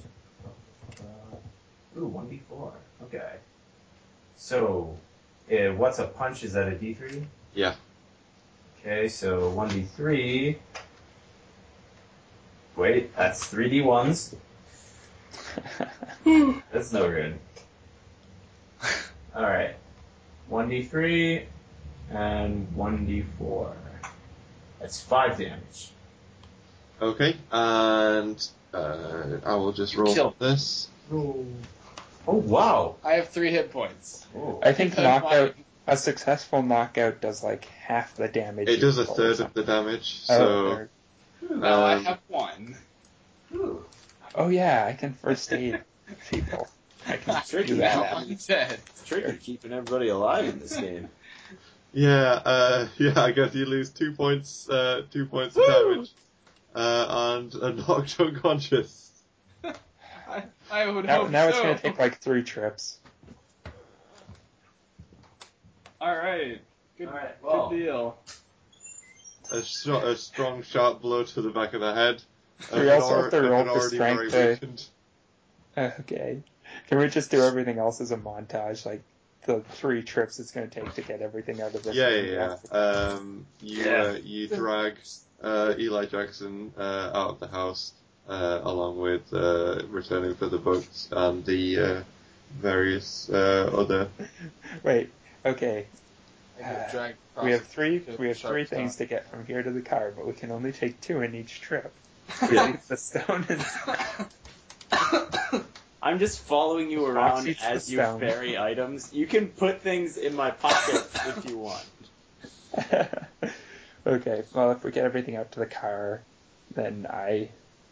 Ooh, 1d4. Okay. So, what's a punch? Is that a d3? Yeah. Okay, so 1d3. Wait, that's 3d1s. That's no good. All right, 1d3. And 1d4. That's 5 damage. Okay, and I will just roll this. Roll. Oh, wow. I have 3 hit points. Oh. I think knockout, a successful knockout does like half the damage. It does a third of the damage, so... Oh, no, I have 1. Ooh. Oh, yeah, I can first aid people. I can do that. It's tricky keeping everybody alive in this game. Yeah, I guess you lose 2 points. 2 points of damage, and are knocked unconscious. I would hope so. Now it's going to take like 3 trips. All right, good deal. A strong, sharp blow to the back of the head. We also have to roll for strength. Okay, can we just do everything else as a montage, like? The 3 trips it's going to take to get everything out of the Yeah. You drag Eli Jackson out of the house along with returning for the books and the various other. Wait. Okay. We have three things to get from here to the car, but we can only take 2 in each trip. Yeah. The stone is. I'm just following you around as you bury items. You can put things in my pockets if you want. Okay, well, if we get everything out to the car, then I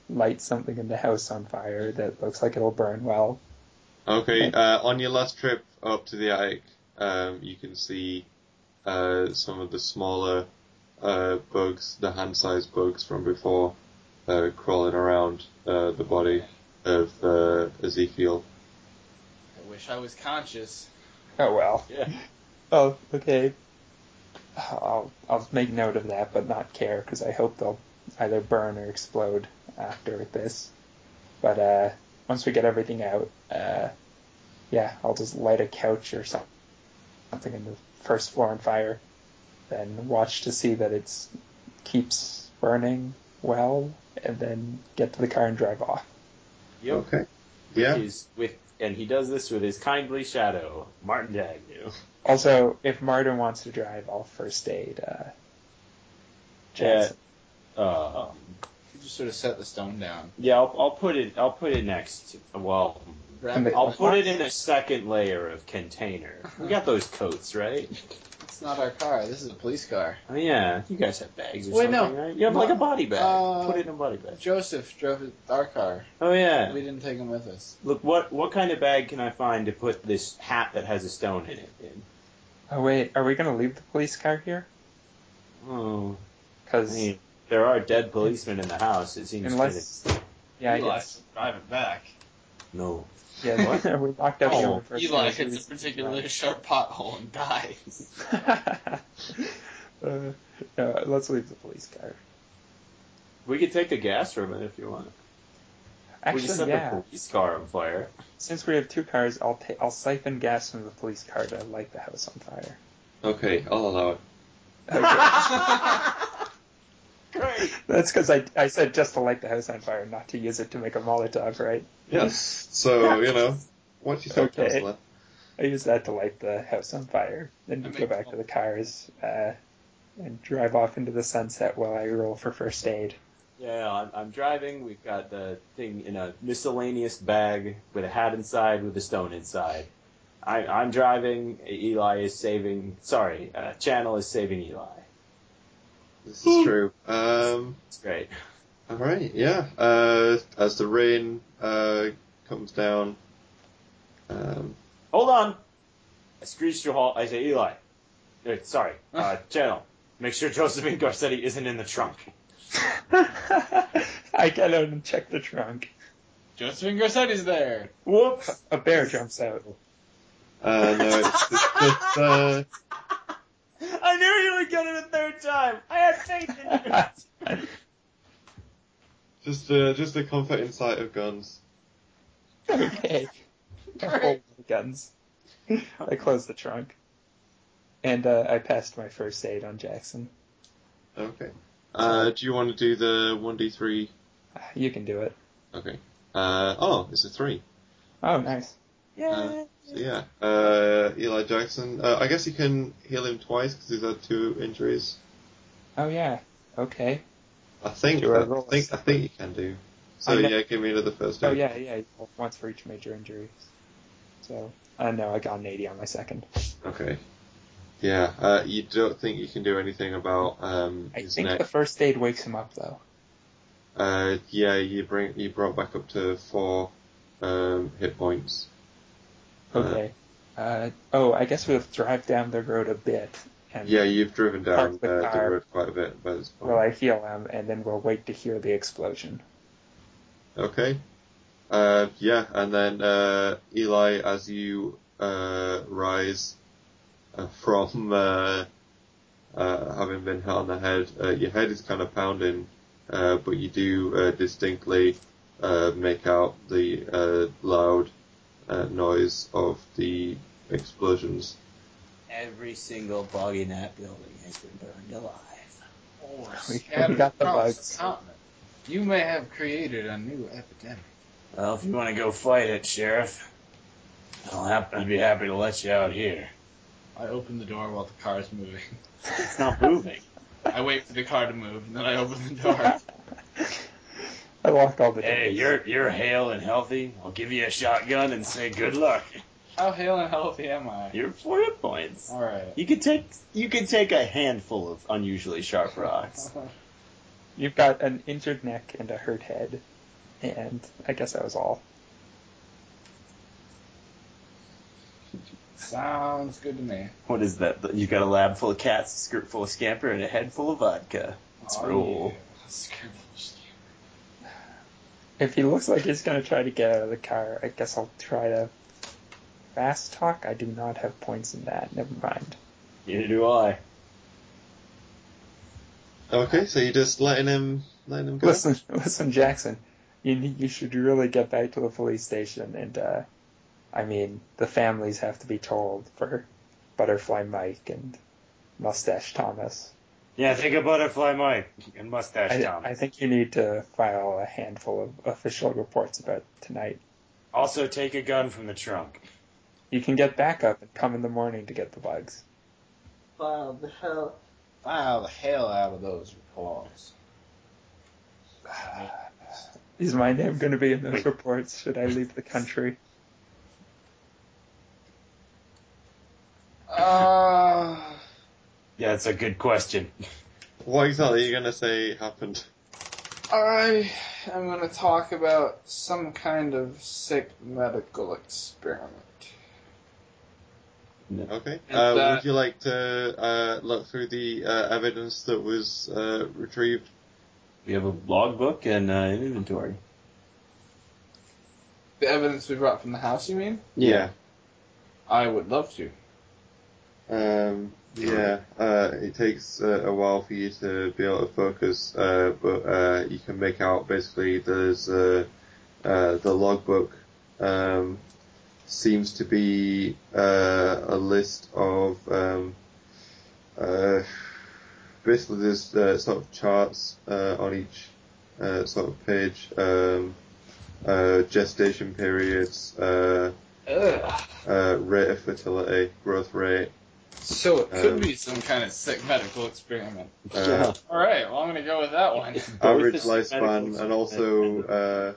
light something in the house on fire that looks like it'll burn well. Okay, on your last trip up to the attic, you can see some of the smaller bugs, the hand-sized bugs from before, crawling around the body of Ezekiel. I wish I was conscious. Oh, well. Yeah. Oh, okay. I'll make note of that, but not care, because I hope they'll either burn or explode after this. But once we get everything out, I'll just light a couch or something in the first floor on fire, then watch to see that it keeps burning well, and then get to the car and drive off. Yep. Okay. Yeah. And he does this with his kindly shadow, Martin D'Agneau. Also, if Martin wants to drive, I'll first aid Jackson. You just sort of set the stone down. Yeah, I'll put it next. Well, I'll put it in a second layer of container. We got those coats, right? It's not our car. This is a police car. Oh, yeah. You guys have bags or something, right? You have like a body bag. Put it in a body bag. Joseph drove our car. Oh, yeah. We didn't take him with us. Look, what kind of bag can I find to put this hat that has a stone in it in? Oh, wait. Are we going to leave the police car here? Oh. Because... I mean, there are dead policemen in the house. It seems... Unless... Yeah, Eli should drive it back. No. Yeah, we locked up here. Eli hits a particularly sharp pothole and dies. No, let's leave the police car. We could take the gas from it if you want. Actually, we can set the police car on fire. Since we have 2 cars, I'll siphon gas from the police car to light the house on fire. Okay, I'll allow it. Okay. Great. That's because I said just to light the house on fire, not to use it to make a Molotov, right? Yes. So, once you start Tesla. I use that to light the house on fire, then go back to the cars and drive off into the sunset while I roll for first aid. Yeah, I'm driving. We've got the thing in a miscellaneous bag with a hat inside with a stone inside. I'm driving. Eli is saving. Sorry, Channel is saving Eli. This is true. It's great. All right. Yeah. As the rain comes down. Hold on. I screech to a halt. I say, Eli. Wait, sorry, Channel. Make sure Josephine Garcetti isn't in the trunk. I get out and check the trunk. Josephine Garcetti's there. Whoops! A bear jumps out. No, it's I knew you would get it a third time. I had faith in you. Just the comforting sight of guns. Okay. Right. Guns. I closed the trunk. And I passed my first aid on Jackson. Okay. Do you want to do the 1d3? You can do it. Okay. It's a 3. Oh, nice. Yeah. Eli Jackson. I guess you can heal him twice because he's had 2 injuries. Oh, yeah. Okay. I think you can do. So, give me another first aid. Oh, yeah. Once for each major injury. So, no, I got an 80 on my second. Okay. Yeah, you don't think you can do anything about his neck. The first aid wakes him up, though. You brought back up to 4 hit points. Okay. I guess we'll drive down the road a bit. And yeah, you've driven down the road quite a bit by this point. Well, I heal him, and then we'll wait to hear the explosion. Okay. And then Eli, as you rise... From having been hit on the head, your head is kind of pounding, but you do distinctly make out the loud noise of the explosions. Every single bug in that building has been burned alive. Oh, we got the bugs. You may have created a new epidemic. Well, if you want to go fight it, Sheriff, I'd be happy to let you out here. I open the door while the car is moving. It's not moving. I wait for the car to move, and then I open the door. I lock all the doors. Hey, you're hale and healthy. I'll give you a shotgun and say good luck. How hale and healthy am I? You're 4 hit points. All right. You could take a handful of unusually sharp rocks. You've got an injured neck and a hurt head, and I guess that was all. Sounds good to me. What is that? You got a lab full of cats, a skirt full of scamper, and a head full of vodka. Let's roll. Yeah. Skirt full of scamper. If he looks like he's going to try to get out of the car, I guess I'll try to fast talk. I do not have points in that. Never mind. Neither do I. Okay, so you're just letting him go? Listen, Jackson. You should really get back to the police station and, the families have to be told for Butterfly Mike and Mustache Thomas. Yeah, think of Butterfly Mike and Mustache Thomas. I think you need to file a handful of official reports about tonight. Also, take a gun from the trunk. You can get backup and come in the morning to get the bugs. File the hell out of those reports. Is my name going to be in those reports? Should I leave the country? Yeah, that's a good question. What exactly are you going to say happened? I am going to talk about some kind of sick medical experiment. Okay. Would you like to look through the evidence that was retrieved? We have a logbook and an inventory. The evidence we brought from the house, you mean? Yeah. I would love to. It takes a while for you to be able to focus, but you can make out basically there's the logbook seems to be a list of basically there's sort of charts on each sort of page, gestation periods, rate of fertility, growth rate. So it could be some kind of sick medical experiment. All right, well, I'm going to go with that one. Average lifespan, and also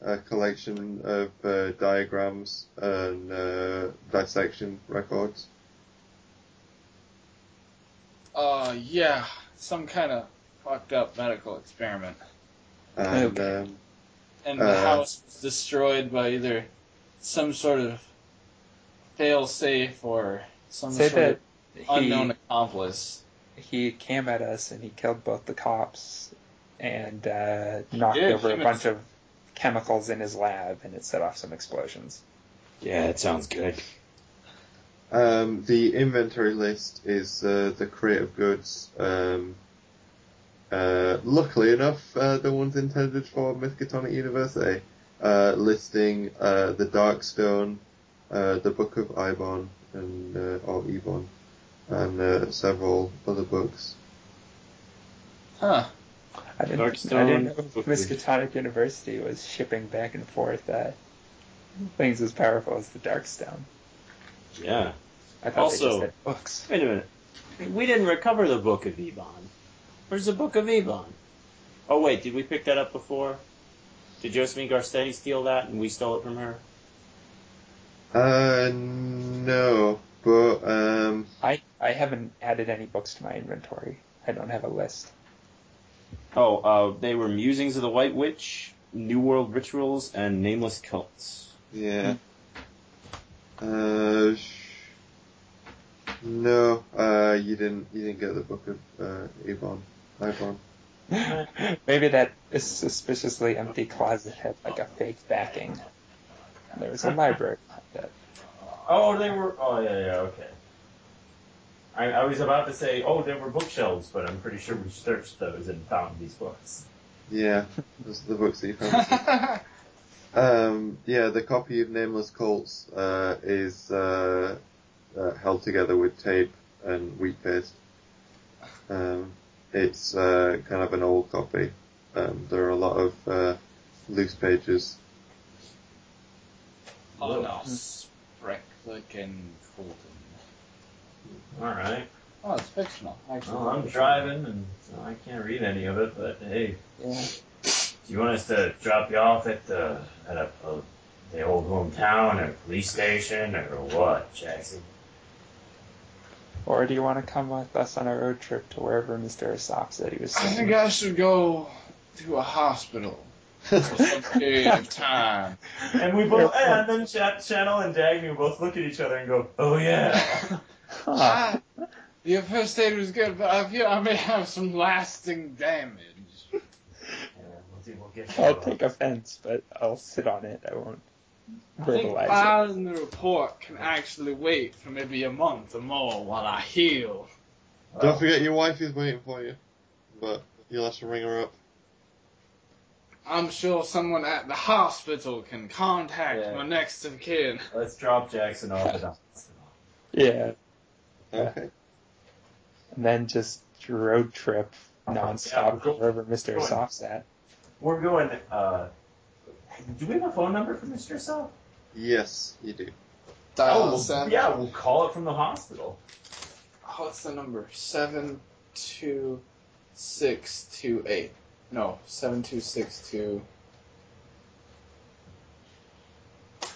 a collection of diagrams and dissection records. Yeah, some kind of fucked up medical experiment. And, and the house was destroyed by either some sort of fail-safe or some sort of unknown accomplice. He came at us and he killed both the cops and knocked over a bunch of chemicals in his lab, and it set off some explosions. Yeah, that sounds good. The inventory list is the crate of goods. Luckily enough, the ones intended for Miskatonic University, listing the Darkstone, the Book of Eibon, and or Ebon, and several other books. Huh. I didn't know Miskatonic University was shipping back and forth things as powerful as the Darkstone. Yeah. I thought also, they just had books. Wait a minute. We didn't recover the Book of Eibon. Where's the Book of Eibon? Oh, wait, did we pick that up before? Did Josephine Garcetti steal that and we stole it from her? No, but, I haven't added any books to my inventory. I don't have a list. Oh, they were Musings of the White Witch, New World Rituals, and Nameless Cults. Yeah. No, you didn't get the Book of Eibon. Maybe that suspiciously empty closet had like a fake backing. There was a library like that. Okay. I was about to say, there were bookshelves, but I'm pretty sure we searched those and found these books. Yeah, those are the books that you found. The copy of Nameless Cults is held together with tape and wheat paste. It's kind of an old copy. There are a lot of loose pages. Oh no, Sprecklick and Colton. Alright. Oh, it's fictional. Actually, well, I'm driving, and so I can't read any of it, but hey. Yeah. Do you want us to drop you off at the old hometown, or police station, or what, Jackson? Or do you want to come with us on a road trip to wherever Mr. Asaph said he was staying? I think I should go to a hospital for some period of time. And we both, and then Channel and D'Agneau both look at each other and go, oh yeah. Huh. Your first aid was good, but I feel I may have some lasting damage. Yeah, we'll get I'll take offense, but I'll sit on it. I won't verbalize it. Filing the report can actually wait for maybe a month or more while I heal. Don't forget your wife is waiting for you, but you'll have to ring her up. I'm sure someone at the hospital can contact my next of kin. Let's drop Jackson off at the hospital. Yeah. Okay. And then just road trip nonstop wherever Mr. Asaph's at. We're going. Do we have a phone number for Mr. Asaph? Yes, you do. We'll call it from the hospital. Oh, what's the number? 72628. No, 7262.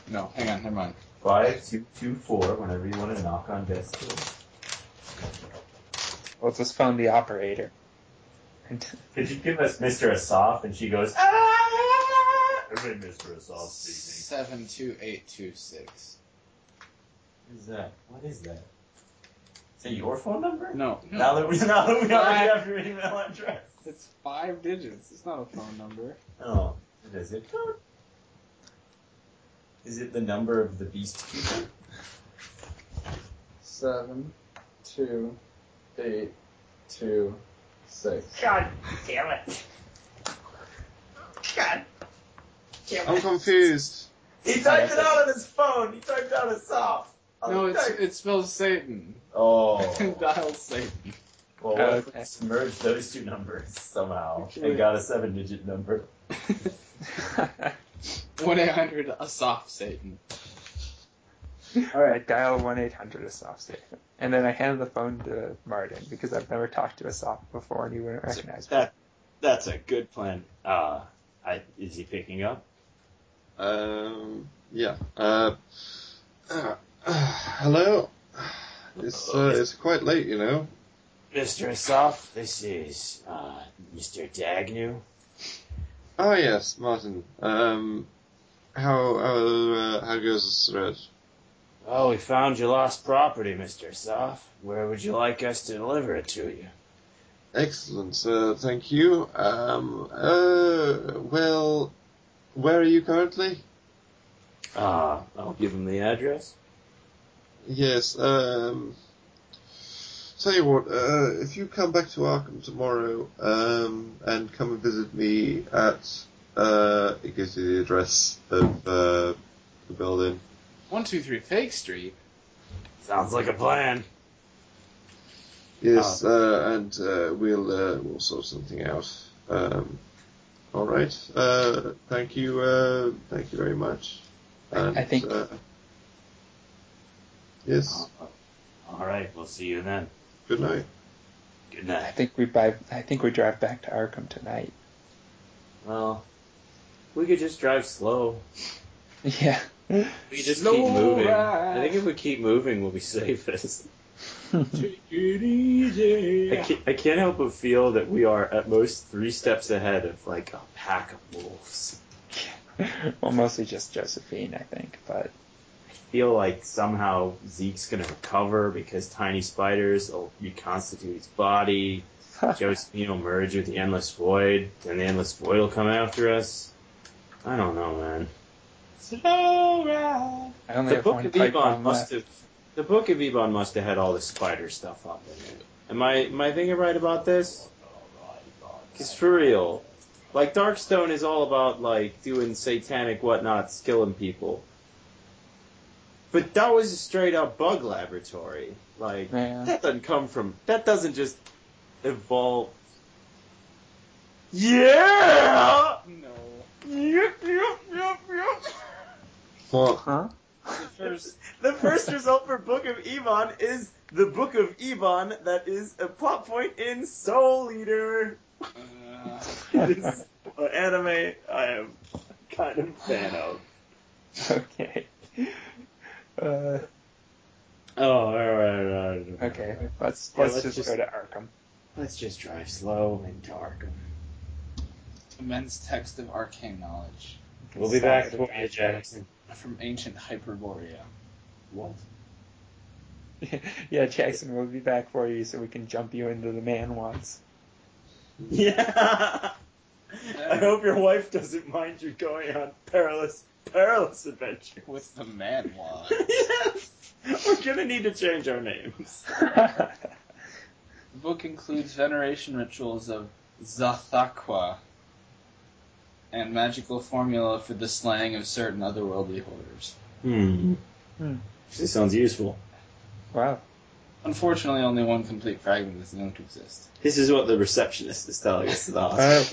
No, hang on, never mind. 5224. Whenever you want to knock on death's door. Well, let's just phone the operator. Could you give us Mr. Asaph? And she goes, ah! Everybody, Mr. Asaph speaking. 72826. What is that? Is that your phone number? No. Now that we already have your email address. It's 5 digits. It's not a phone number. Oh, it is it? Is it the number of the beast people? 72826. God damn it. I'm confused. He typed it out on his phone. He typed out Asaph. It spells Satan. Oh. Dial Satan. Well, let's merge those two numbers somehow and got a 7-digit number. 1-800-ASAPH-SATAN. All right, dial 1-800 Asaph station. And then I handed the phone to Martin because I've never talked to Asaph before and he wouldn't recognize me. That's a good plan. Is he picking up? Yeah. Hello? It's quite late, you know. Mr. Asaph, this is Mr. D'Agneau. Oh, yes, Martin. How goes the thread? Oh, we found your lost property, Mr. Asaph. Where would you like us to deliver it to you? Excellent, thank you. Well, where are you currently? I'll give him the address. Yes, tell you what, if you come back to Arkham tomorrow, and come and visit me at, it gives you the address of, the building. 123 Fake Street? Sounds like a plan. Yes, and, we'll sort something out. Alright, thank you very much. And, I think... yes. Alright, we'll see you then. Good night. Good night. I think we drive back to Arkham tonight. Well, we could just drive slow. Yeah. We could just keep moving. Ride. I think if we keep moving, we'll be safest. Take it easy. I can't help but feel that we are at most 3 steps ahead of, like, a pack of wolves. Well, mostly just Josephine, I think, but... I feel like somehow Zeke's going to recover because tiny spiders will reconstitute his body. Josephine will merge with the Endless Void, and the Endless Void will come after us. I don't know, man. Slow ride. I only have one pipe bomb left. The Book of Eibon must have had all the spider stuff up in it. Am I thinking right about this? Because for real, like, Darkstone is all about, like, doing satanic whatnots, killing people. But that was a straight up bug laboratory. Like, yeah. That doesn't just evolve. Yeah. No. Yep. Well, huh? The first result for Book of Eibon is the Book of Eibon. That is a plot point in Soul Eater. It is an anime I am kind of a fan of. Okay. All right. Okay, let's just go to Arkham. Let's just drive slow into Arkham. Immense text of arcane knowledge. We'll be back for Eli Jackson. From ancient Hyperborea. What? Yeah, Jackson, we'll be back for you so we can jump you into the Manwads. Yeah! I hope your wife doesn't mind you going on perilous adventure. With the Manwads. Yes! We're gonna need to change our names. The book includes veneration rituals of Zothaqua and magical formula for the slaying of certain otherworldly horrors. This sounds useful. Wow. Unfortunately, only one complete fragment of this known to exist. This is what the receptionist is telling us to ask.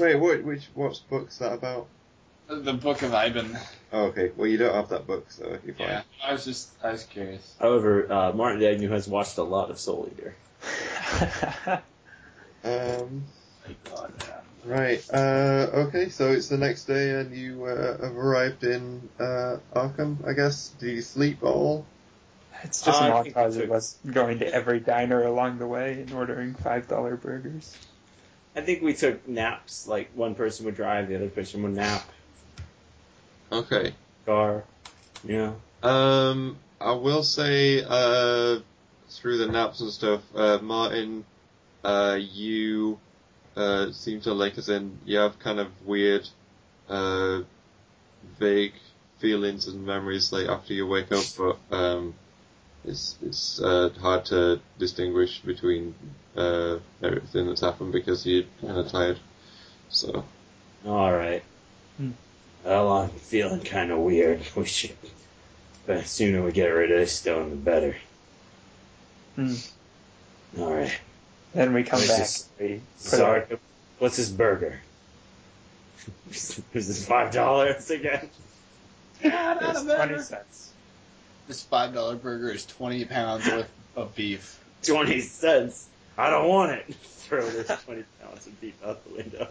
What book's that about? The Book of Eibon. Oh, okay. Well, you don't have that book, so you're fine. Yeah, I was curious. However, Martin D'Agneau has watched a lot of Soul Eater. My God, man. Right, okay, so it's the next day and you have arrived in Arkham, I guess. Do you sleep at all? It's just a montage of us going to every diner along the way and ordering $5 burgers. I think we took naps, like one person would drive, the other person would nap. Okay. Car, yeah. I will say, through the naps and stuff, Martin, you... seem to link us in. You have kind of weird, vague feelings and memories like after you wake up, but it's hard to distinguish between everything that's happened because you're kind of tired. So. All right. Well, I'm feeling kind of weird. We should. The sooner we get rid of this stone, the better. All right. Then we come back. What's this burger? Is this $5 again? It's 20 cents. This $5 burger is 20 pounds worth of beef. 20 cents. I don't want it. Throw this 20 pounds of beef out the window.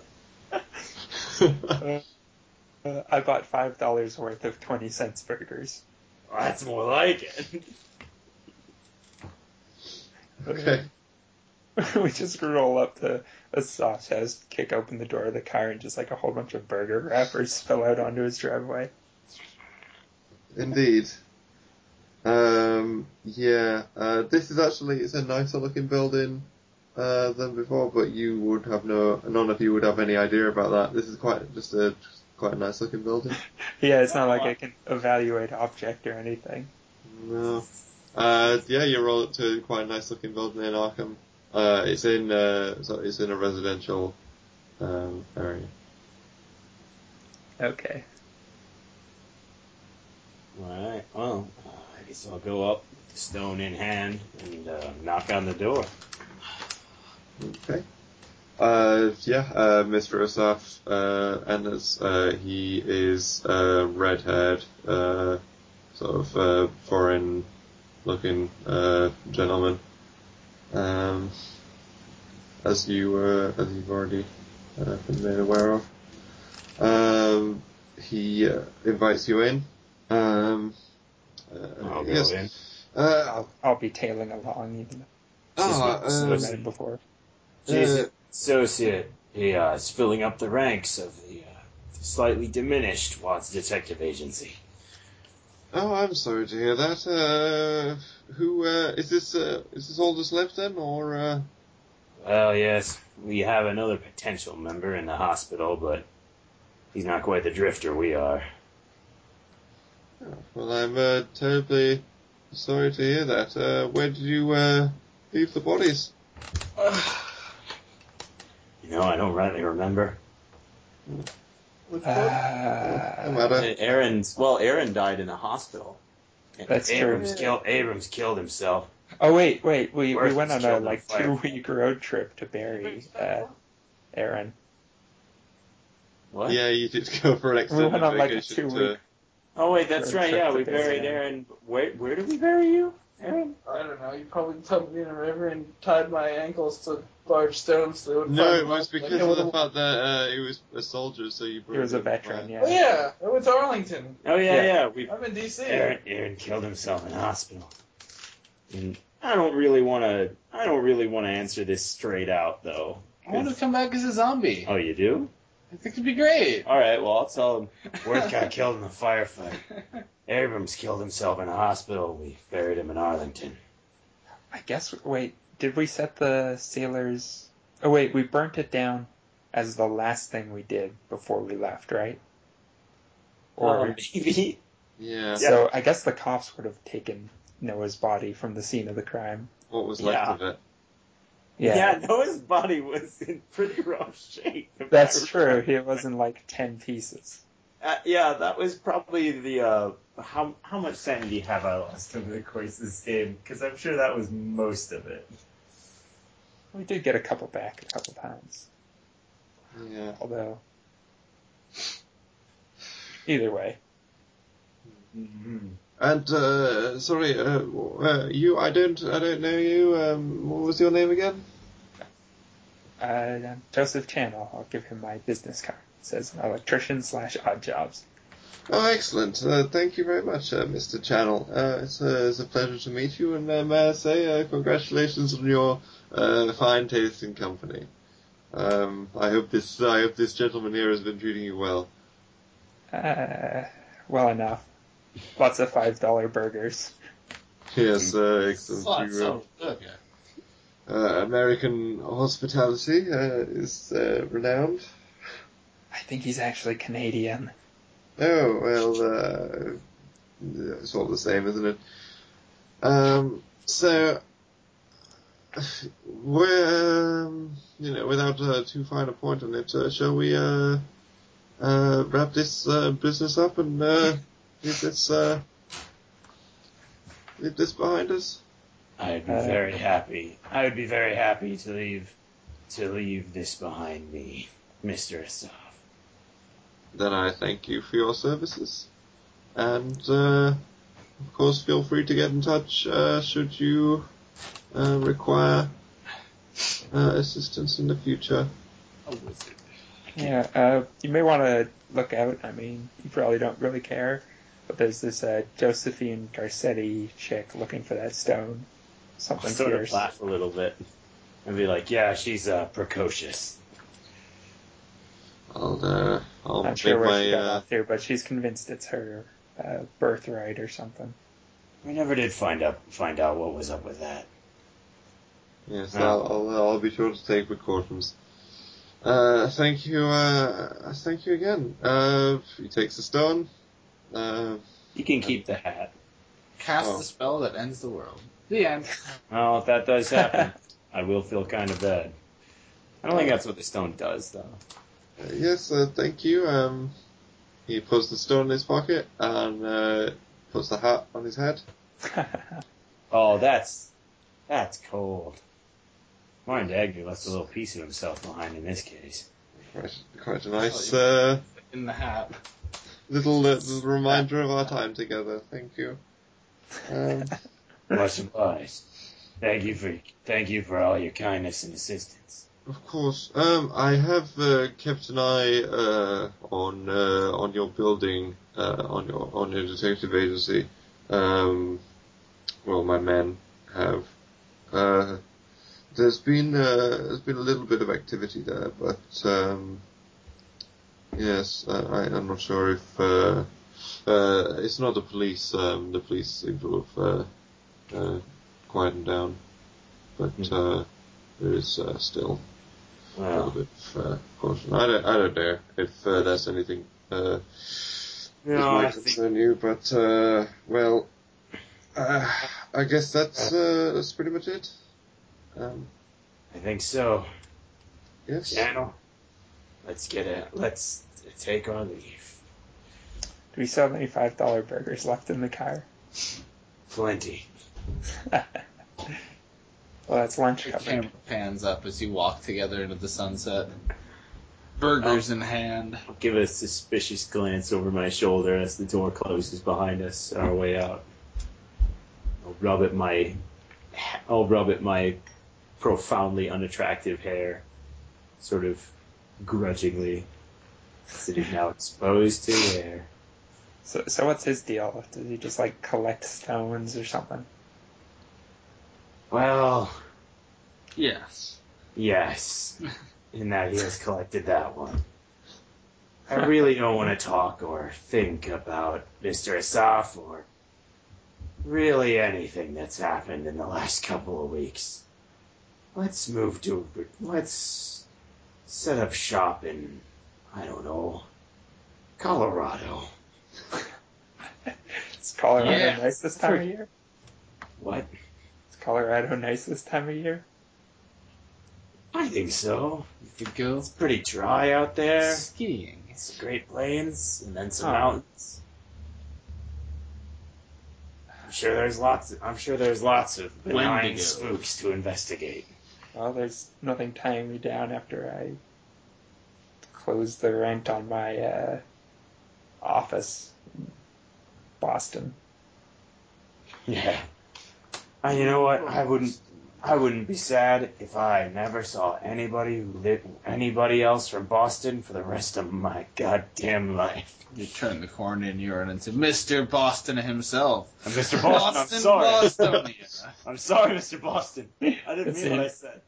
I bought $5 worth of 20 cents burgers. Well, that's more like it. Okay. We just roll up to a sauce house, kick open the door of the car, and just like a whole bunch of burger wrappers spill out onto his driveway. Indeed. This is actually, it's a nicer looking building than before, but you would have none of you would have any idea about that. This is quite a nice looking building. Yeah, it's not like I can evaluate object or anything. No. You roll up to quite a nice looking building in Arkham. It's in a residential area. Okay. Alright, well, I guess I'll go up, stone in hand, and knock on the door. Okay. Mr. Asaph enters. He is red-haired, foreign-looking gentleman. As you've already been made aware of. He invites you in. I'll go in. I'll be tailing along even. Before. He's an associate. He is filling up the ranks of the slightly diminished Manwads Detective Agency. Oh, I'm sorry to hear that. Who is this? Is this all that's left then, or? Well, yes, we have another potential member in the hospital, but he's not quite the drifter we are. Well, I'm terribly sorry to hear that. Where did you leave the bodies? I don't rightly remember. Aaron died in a hospital. That's Abrams true. Abrams killed himself. Oh, wait. We went on a 2-week road trip to bury Aaron. What? Yeah, you did go for an extended vacation. We went on a 2-week. Oh, wait, that's right, yeah, we buried Aaron. Where did we bury you, Aaron? I don't know, you probably dumped me in a river and tied my ankles to large stones. So they would it was because of the fact that he was a soldier, so you brought him. He was a veteran, yeah. Oh, yeah, it was Arlington. Oh, yeah. I'm in D.C. Aaron killed himself in hospital. And I don't really want to answer this straight out, though. I want to come back as a zombie. Oh, you do? I think it'd be great. All right, well, I'll tell him. Worth got killed in a firefight. Abrams killed himself in a hospital. We buried him in Arlington. I guess, did we set the sailors... Oh, we burnt it down as the last thing we did before we left, right? Or maybe. Yeah. So I guess the cops would have taken Noah's body from the scene of the crime. What was left of it? Yeah, Noah's body was in pretty rough shape. That's true. He was in 10 pieces. That was probably the... how much sanity have I lost over the course of this game? Because I'm sure that was most of it. We did get a couple pounds. Yeah. Although... Either way. Mm-hmm. And you. I don't know you. What was your name again? Joseph Channel. I'll give him my business card. It says electrician /odd jobs. Oh, excellent! Thank you very much, Mr. Channel. It's a pleasure to meet you, and may I say, congratulations on your fine taste in company. I hope this gentleman here has been treating you well. Well enough. Lots of $5 burgers. Yes, excellent. American hospitality is renowned. I think he's actually Canadian. Oh, well, it's all the same, isn't it? We're, without too fine a point on it, shall we wrap this business up and... leave this behind us? I'd be very happy. I would be very happy to leave this behind me, Mr. Asaph. Then I thank you for your services, and Of course, feel free to get in touch should you require assistance in the future. A wizard. Yeah, you may want to look out. I mean, you probably don't really care, but there's this Josephine Garcetti chick looking for that stone. Something I'll sort fierce. Of laugh a little bit and be like, "Yeah, she's precocious." I'll not sure where she got off to, but she's convinced it's her birthright or something. We never did find out what was up with that. Yes, I'll be sure to take precautions. Thank you again. He takes the stone. You can keep the hat. Cast the spell that ends the world. The end. Well, if that does happen, I will feel kind of bad. I don't think that's what the stone does, though. Yes, thank you. He puts the stone in his pocket and puts the hat on his head. Oh, that's cold. Martin D'Agneau left a little piece of himself behind in this case. Quite a nice in the hat. Little reminder of our time together. Thank you. Much obliged. Thank you for all your kindness and assistance. Of course. I have kept an eye on your building, on your detective agency. Well, my men have. There's been a little bit of activity there, but yes, I'm not sure if it's not the police. The police seem to have quietened down, but there is still a little bit of caution. I don't know if that's anything that might concern you, but I guess that's pretty much it. I think so. Yes. Channel. Let's get it. Let's take our leave. Do we still have any $5 burgers left in the car? Plenty. Well, that's lunch. The camera pans up as you walk together into the sunset. Burgers in hand. I'll give a suspicious glance over my shoulder as the door closes behind us on our way out. I'll rub at my profoundly unattractive hair, sort of grudgingly, sitting now exposed to air. So what's his deal? Does he just collect stones or something? Well, yes, in that he has collected that one. I really don't want to talk or think about Mr. Asaph or really anything that's happened in the last couple of weeks. Let's set up shop in, I don't know, Colorado. Is Colorado nice this time of year? What? Is Colorado nice this time of year? I think so. You could go. It's pretty dry out there. Skiing. Some Great Plains and then some mountains. I'm sure there's lots of benign spooks to investigate. Well, there's nothing tying me down after I close the rent on my office in Boston. Yeah. And you know what? I wouldn't be sad if I never saw anybody else from Boston for the rest of my goddamn life. You turn the corner in urine and say, Mr. Boston himself. I'm Mr. Boston, I'm sorry. I'm sorry, Mr. Boston. I didn't mean what I said.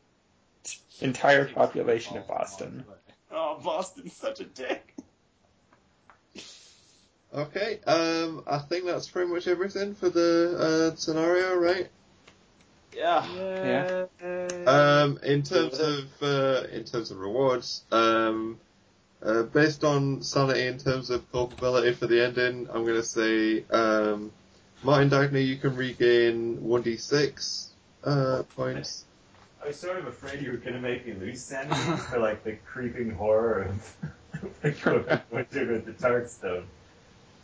Entire population of Boston. Oh, Boston's such a dick. Okay, I think that's pretty much everything for the scenario, right? Yeah. In terms of rewards, based on sanity in terms of culpability for the ending, I'm gonna say Martin D'Agneau, you can regain 1d6 points. I was sort of afraid you were gonna make me lose sanity for the creeping horror of the winter with the Darkstone.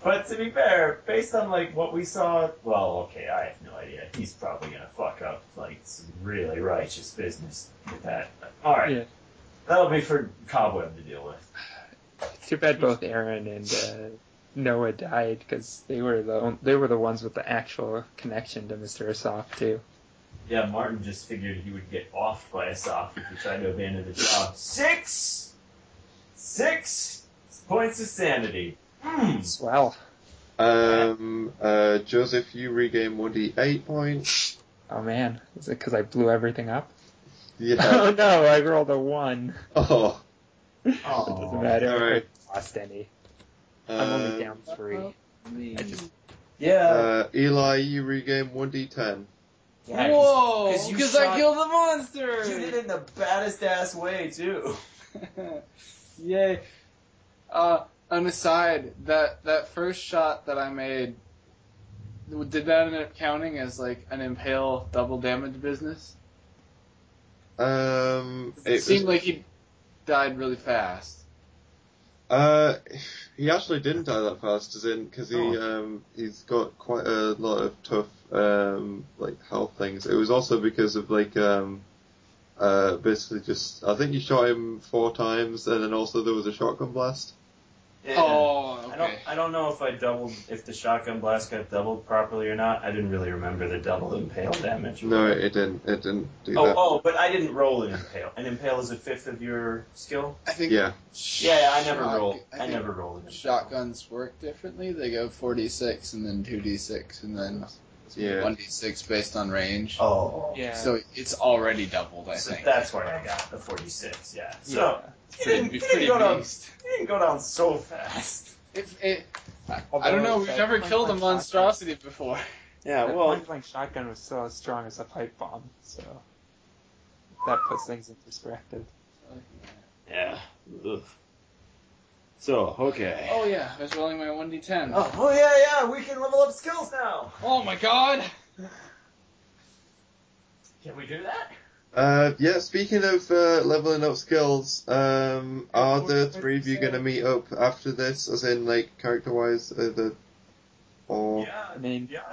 But to be fair, based on what we saw, well, okay, I have no idea. He's probably gonna fuck up some really righteous business with that. All right, that'll be for Cobweb to deal with. Too bad both Aaron and Noah died, because they were the ones with the actual connection to Mr. Asaph too. Yeah, Martin just figured he would get off by Asaph if he tried to abandon the job. 6 points of sanity. Swell. Joseph, you regain 1d8 points. Oh man, is it because I blew everything up? Yeah. Oh no, I rolled a 1. Oh. It doesn't matter. All right. I lost any. I'm only down 3. Eli, you regain 1d10. Yeah, whoa! Because I killed the monster! You did it in the baddest ass way, too. Yay. An aside, that first shot that I made, did that end up counting as, like, an impale double damage business? It seemed like he died really fast. He actually didn't die that fast, as in, because he's got quite a lot of tough, health things. It was also because of, basically just, I think you shot him 4 times, and then also there was a shotgun blast. Yeah. Oh, okay. I don't know if the shotgun blast got doubled properly or not. I didn't really remember the double impale damage. No, it didn't do that. Oh, but I didn't roll an impale. An impale is a fifth of your skill? I think. Yeah. Yeah, I never rolled an impale. Shotguns work differently. They go 4d6 and then 2d6 and then 1d6 based on range. Oh. Yeah. So it's already doubled, I think. That's where I got the 4d6, yeah. So... He didn't go down so fast. I don't know. We've never killed a monstrosity before. Yeah, well, the point-blank shotgun was still as strong as a pipe bomb, so that puts things in perspective. Yeah. Ugh. So okay. Oh yeah, I was rolling my 1d10. Oh yeah. We can level up skills now. Oh my god. Can we do that? Speaking of leveling up skills, are the 3 of you going to meet up after this, as in, like, character-wise? I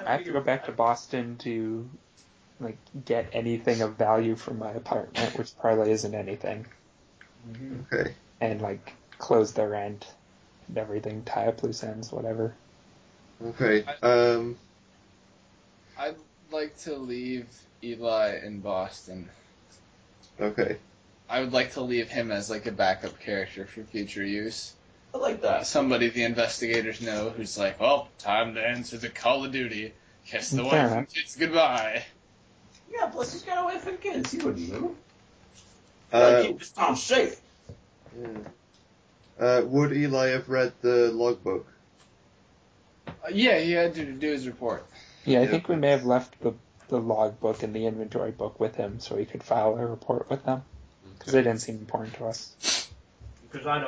have to go back to Boston to, like, get anything of value from my apartment, which probably isn't anything. Mm-hmm. Okay. And, like, close the rent and everything, tie up loose ends, whatever. Okay. I'd like to leave Eli in Boston. Okay. I would like to leave him as, like, a backup character for future use. I like that. Somebody the investigators know who's like, well, time to answer the Call of Duty. Kiss the wife and kids goodbye. Yeah, plus he's got a wife and kids. He wouldn't move. Keep his town safe. Yeah. Would Eli have read the logbook? Yeah, he had to do his report. Yeah, I think we may have left the logbook and the inventory book with him, so he could file a report with them, because they didn't seem important to us. Because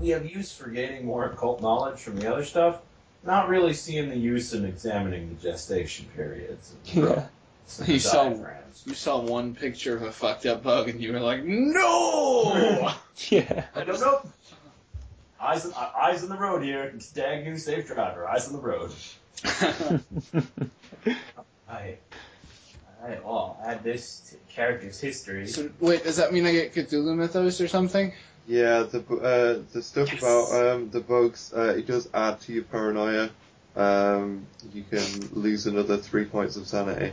we have use for gaining more occult knowledge from the other stuff, not really seeing the use in examining the gestation periods. Yeah. You saw one picture of a fucked up bug, and you were like, no. Yeah. I don't know. Eyes on the road here. It's D'Agneau, safe driver. Eyes on the road. I'll add this to character's history. So, wait, does that mean I get Cthulhu Mythos or something? Yeah, the stuff about the bugs, it does add to your paranoia. You can lose another 3 points of sanity.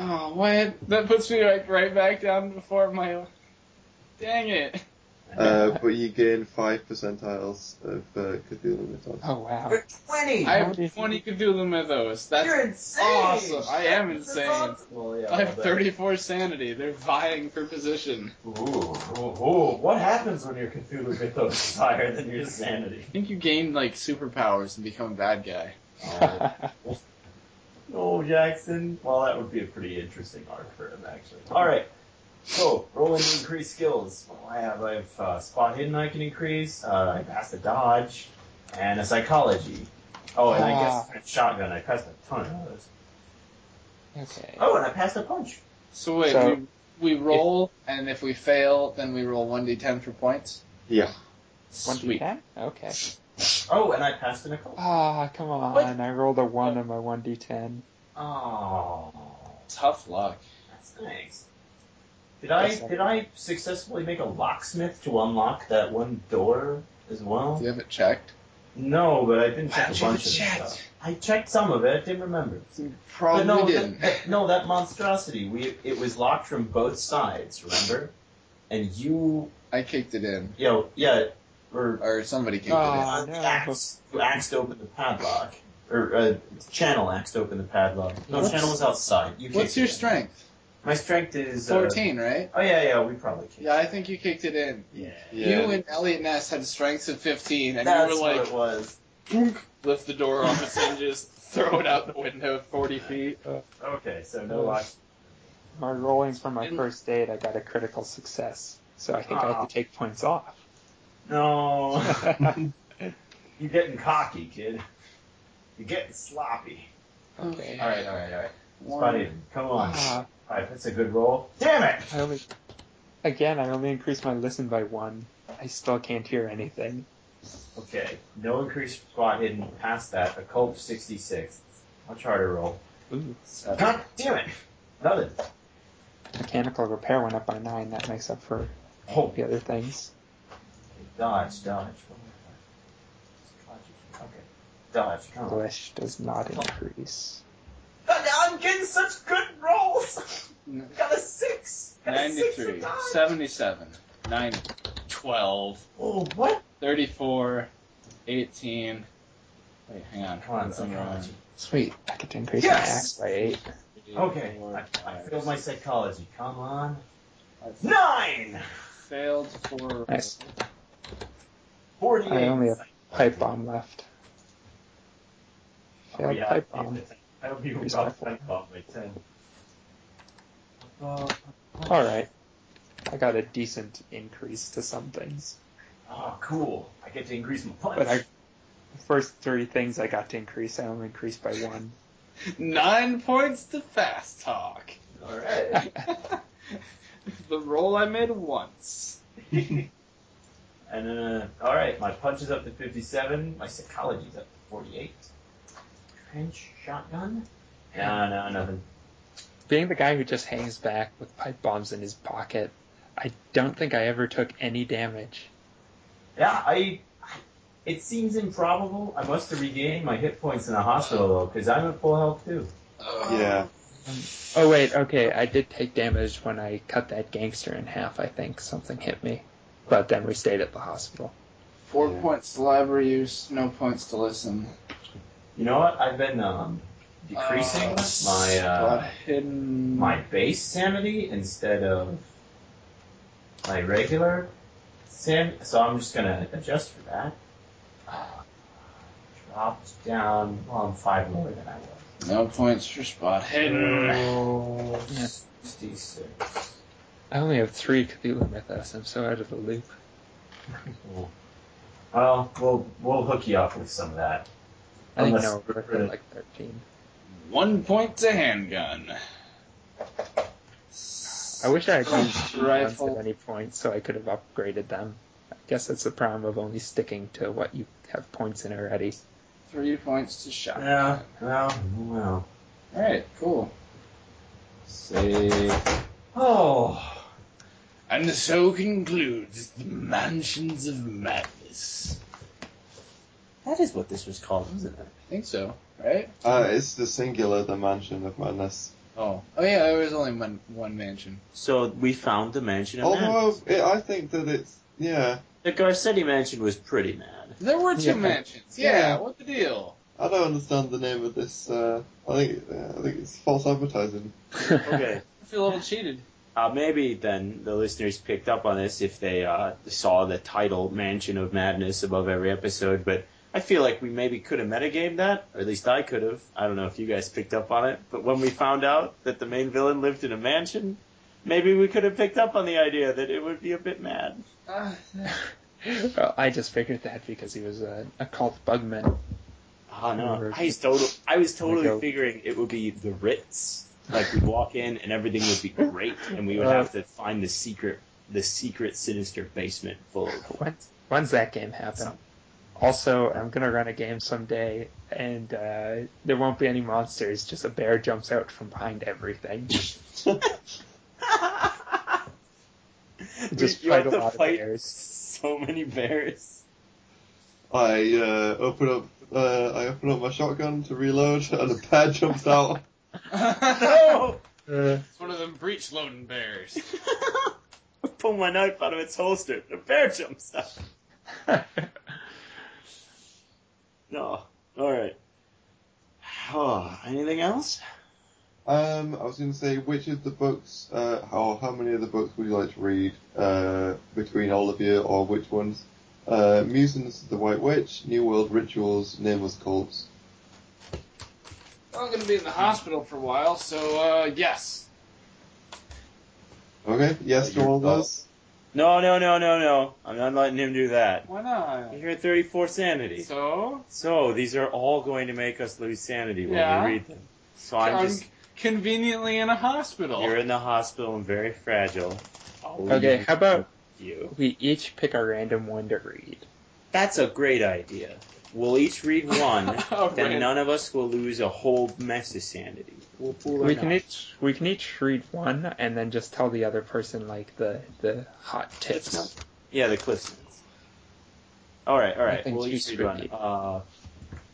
Oh, what? That puts me right back down before my... Dang it. But you gain 5 percentiles of Cthulhu Mythos. Oh, wow. You're 20! I have 20 Cthulhu Mythos. You're insane! Awesome. I am insane. Well, yeah, I have 34 sanity. They're vying for position. Ooh. What happens when your Cthulhu Mythos is higher than your sanity? I think you gain, like, superpowers and become a bad guy. Oh, Jackson. Well, that would be a pretty interesting arc for him, actually. All right. So, rolling to increase skills. Well, I have spot hidden I can increase, I passed a dodge, and a psychology. Oh, and I guess shotgun, I passed a ton of those. Okay. Oh, and I passed a punch. So wait, we roll, and if we fail, then we roll 1d10 for points? Yeah. 1d10? Okay. Oh, and I passed an occult. Come on, what? I rolled a 1 on my 1d10. Oh. Tough luck. That's nice. Did I successfully make a locksmith to unlock that one door as well? You haven't checked? No, but I didn't check a bunch of stuff. I checked some of it. I didn't remember. You probably didn't. That monstrosity. It was locked from both sides, remember? And you... I kicked it in. Yeah. Or somebody kicked it in. Axed open the padlock. Or Channel axed open the padlock. No, Channel was outside. What's your strength? My strength is... 14, right? Oh, yeah, we probably kicked it in. Yeah, I think you kicked it in. Yeah. You and Elliot Ness had strengths of 15, and that's you were like... That's what it was. Lift the door off its hinges, throw it out the window 40 feet. Okay, so no luck. My rolling for my first date, I got a critical success, so I think I have to take points off. No. You're getting cocky, kid. You're getting sloppy. Okay. All right. Spotty, come on. All right, that's a good roll. Damn it! I only increased my listen by 1. I still can't hear anything. Okay, no increased spot hidden past that. Occult 66. Much harder roll. Ooh. God damn it! Nothing. Mechanical repair went up by 9. That makes up for all the other things. Dodge. Okay. Dodge. Delish does not increase. God, I'm getting such good rolls! Got a 6! 93. 77. 9. 12. Oh, what? 34, 18. Wait, hang on. Come on, wrong. Sweet. I get to increase my axe by 8. Okay. I failed my psychology. Come on. 9! Failed for... Nice. 48. I only have pipe bomb left. Failed pipe bomb. That'll be about pipe bomb by 10. Alright. I got a decent increase to some things. Oh, cool. I get to increase my punch. But the first 3 things I got to increase, I only increased by 1. 9 points to fast talk. All right. The roll I made once. And then, all right, my punch is up to 57. My psychology is up to 48. Trench shotgun? No, nothing. Being the guy who just hangs back with pipe bombs in his pocket, I don't think I ever took any damage. Yeah, it seems improbable. I must have regained my hit points in the hospital, though, because I'm at full health, too. Yeah. Oh, wait, okay, I did take damage when I cut that gangster in half, I think. Something hit me. But then we stayed at the hospital. 4 points to library use, no points to listen. You know what? I've been decreasing my base sanity instead of my regular... So I'm just going to adjust for that. Dropped down. Well, I'm 5 more than I was. No points for spot hidden. 66. I only have 3 Cthulhu Mythos. I'm so out of the loop. Cool. Well, we'll hook you up with some of that. I think we're going like 13. 1 point to handgun. I wish I had used rifle at any point so I could have upgraded them. I guess that's the problem of only sticking to what you have points in already. 3 points to shotgun. Yeah, well. Alright, cool. Save. Oh. And so concludes the Mansions of Madness. That is what this was called, wasn't it? I think so, right? It's the singular, the Mansion of Madness. Oh yeah, there was only one mansion. So we found the Mansion of Madness. Although, I think that it's, The Garcetti Mansion was pretty mad. There were 2 mansions. Yeah, what the deal? I don't understand the name of this, I think it's false advertising. Okay. I feel a little cheated. Maybe then the listeners picked up on this if they saw the title Mansion of Madness above every episode, but... I feel like we maybe could have metagamed that, or at least I could have. I don't know if you guys picked up on it, but when we found out that the main villain lived in a mansion, maybe we could have picked up on the idea that it would be a bit mad. Well, I just figured that because he was an occult bugman. Oh, no. I was totally figuring it would be the Ritz. Like, we'd walk in and everything would be great, and we would have to find the secret sinister basement full of... When's that game happen? Also, I'm going to run a game someday, and there won't be any monsters. Just a bear jumps out from behind everything. Just you fight a lot of bears. So many bears. I open up my shotgun to reload, and a bear jumps out. No! It's one of them breech-loading bears. I pull my knife out of its holster. The bear jumps out. No. All right. Oh, anything else? I was going to say, which of the books, or how many of the books would you like to read between all of you, or which ones? Musings of the White Witch, New World Rituals, Nameless Cults. Well, I'm going to be in the hospital for a while, so yes. Okay, yes to all of those? No. I'm not letting him do that. Why not? You're at 34 sanity. So these are all going to make us lose sanity when we read them. So I'm just conveniently in a hospital. You're in the hospital and very fragile. Okay, how about we each pick a random one to read? That's a great idea. We'll each read one, then none of us will lose a whole mess of sanity. We can each read one, and then just tell the other person like the hot tips. The cliff notes. All right. We'll each read one.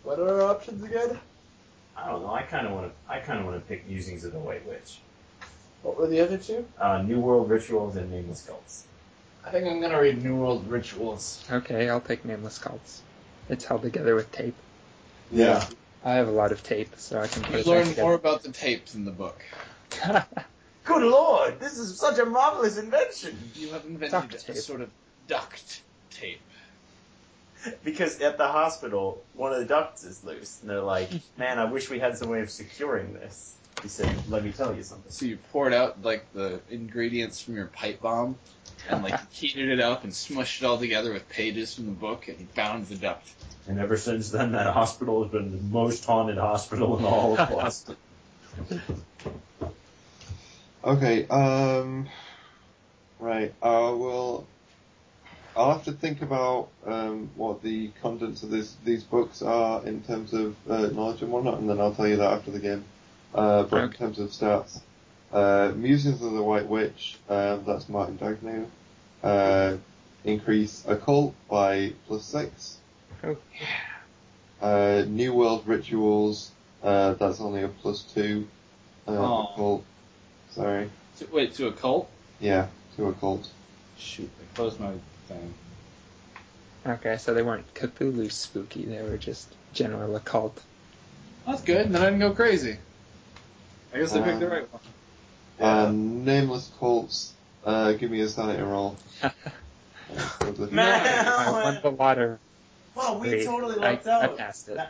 What are our options again? I don't know. I kind of want to pick Musings of the White Witch. What were the other two? New World Rituals and Nameless Cults. I think I'm gonna read New World Rituals. Okay, I'll take Nameless Cults. It's held together with tape. Yeah. I have a lot of tape, so I can put it learn more about the tapes in the book. Good lord, this is such a marvelous invention. You have invented a sort of duct tape. Because at the hospital, one of the ducts is loose, and they're like, man, I wish we had some way of securing this. He said, let me tell you something. So you poured out, like, the ingredients from your pipe bomb, and, like, heated it up and smushed it all together with pages from the book and bound the duct. And ever since then, that hospital has been the most haunted hospital in all of Boston. Okay, right, I'll have to think about what the contents of these books are in terms of knowledge and whatnot, and then I'll tell you that after the game. But in terms of stats, Musings of the White Witch, that's Martin D'Agneau, increase occult by +6. Oh, yeah. New World Rituals, that's only a +2. Occult. Sorry. Wait, to occult? Yeah, to occult. Shoot, I closed my thing. Okay, so they weren't Cthulhu spooky, they were just general occult. That's good, then I didn't go crazy. I guess I picked the right one. Nameless Cults, give me a sanity roll. I won the water. Wow, we totally lucked out. I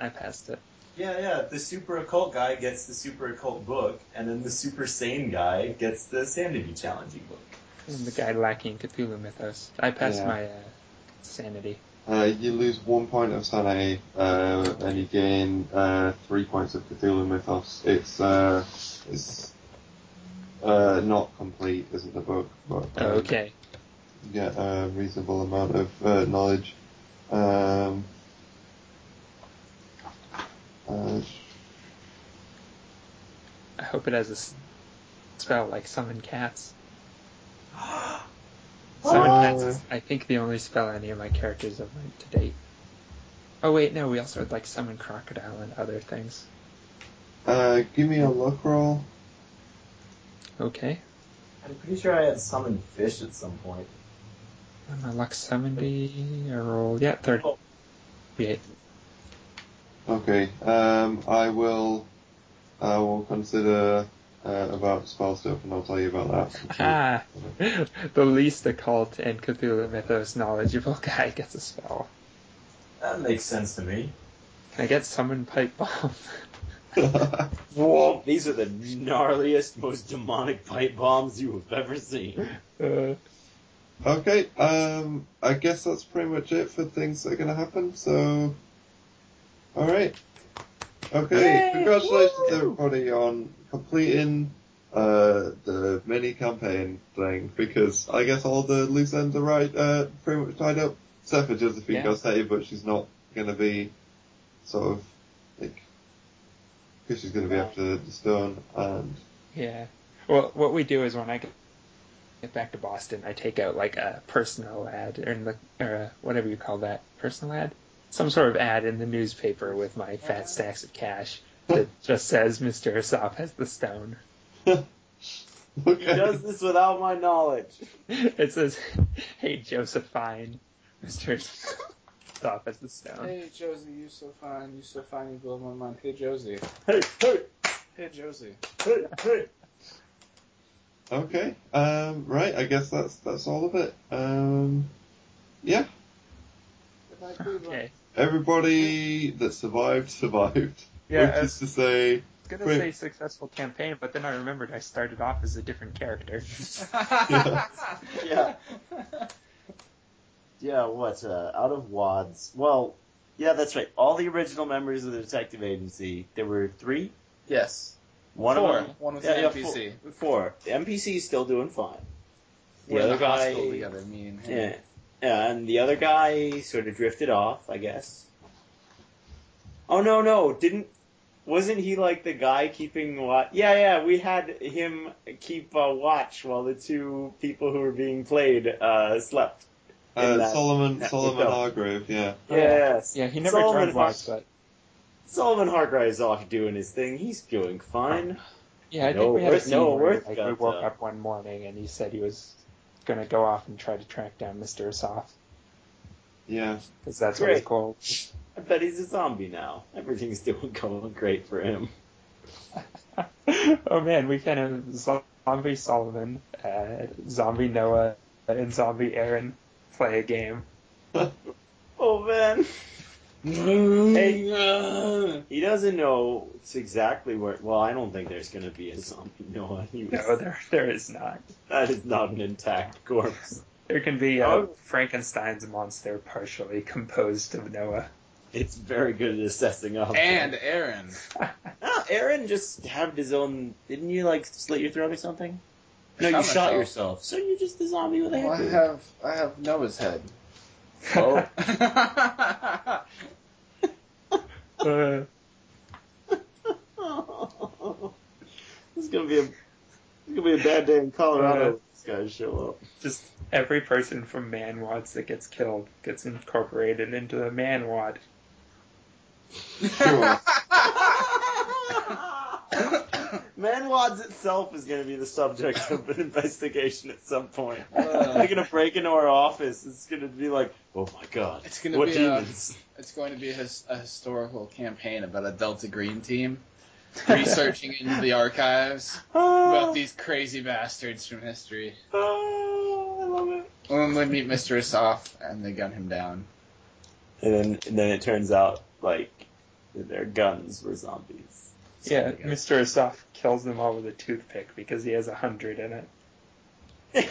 passed it. Yeah, the super occult guy gets the super occult book, and then the super sane guy gets the sanity challenging book. And the guy lacking Cthulhu mythos. I passed my sanity. You lose 1 point of sanity, and you gain 3 points of Cthulhu mythos. It's not complete, isn't the book? But okay. You get a reasonable amount of knowledge. I hope it has a spell like summon cats. Summon cats is, I think, the only spell any of my characters have learned to date. Oh wait, no, we also had like summon crocodile and other things. Give me a luck roll. Okay. I'm pretty sure I had summon fish at some point. My luck 70, I rolled, 38. Okay, I will consider about spell stuff, and I'll tell you about that. The least occult and Cthulhu mythos knowledgeable guy gets a spell. That makes sense to me. Can I get summon pipe bomb? Whoa, these are the gnarliest, most demonic pipe bombs you have ever seen. Okay, I guess that's pretty much it for things that are going to happen, so... Alright. Okay, yay! Congratulations to everybody on completing the mini-campaign thing, because I guess all the loose ends are pretty much tied up, except for Josephine Garcetti, but she's not going to be sort of, like, because she's going to be after the stone, and... Yeah. Well, what we do is when I get back to Boston, I take out like a personal ad, or whatever you call that. Personal ad? some sort of ad in the newspaper with my fat stacks of cash that just says Mr. Asaph has the stone. Okay. He does this without my knowledge. It says, "Hey, Josephine, Mr. Asaph has the stone. Hey, Josie, you so fine. You so fine, you blow my mind. Hey, Josie. Hey, hey. Hey, Josie. Hey, hey." Okay. Right. I guess that's all of it. Yeah. Okay. Everybody that survived. Yeah. Which is to say, I was going to say successful campaign, but then I remembered I started off as a different character. Yeah. Yeah, what? Out of Wads. Well, yeah, that's right. All the original members of the detective agency, there were three? Yes. Four. One was an NPC. Four. The NPC's still doing fine. The other guy... together, me and him. Yeah, and the other guy sort of drifted off, I guess. Oh, no, didn't... Wasn't he like the guy keeping watch? Yeah, we had him keep watch while the two people who were being played slept. Solomon Hargrave, yeah. Yes. Yeah, he never tried watch, but... Solomon Hargrave's off doing his thing. He's doing fine. Yeah, I think we had a scene where we woke up one morning and he said he was going to go off and try to track down Mr. Asaph. Yeah. Because that's what it's called. I bet he's a zombie now. Everything's going great for him. Oh man, we kind of zombie Solomon, zombie Noah, and zombie Aaron play a game. Oh man. Hey, he doesn't know exactly where. Well, I don't think there's going to be a zombie Noah. No, there is not. That is not an intact corpse. There can be Frankenstein's monster partially composed of Noah. It's very good at assessing up. And Aaron. Aaron just had his own... Didn't you, like, slit your throat or something? No, you shot yourself. So you're just the zombie with a head. I have Noah's head. Oh. This is going to be a bad day in Colorado when these guys show up. Just every person from Manwads that gets killed gets incorporated into a Manwad. Sure. Manwads itself is going to be the subject of an investigation at some point. They're going to break into our office. It's going to be like, oh my god, it's going to be a historical campaign about a Delta Green team researching into the archives about these crazy bastards from history. Oh, I love it. When we meet Mr. Asaph and they gun him down. And then it turns out, like, their guns were zombies. Yeah, Mr. Asaph kills them all with a toothpick because he has 100 in it.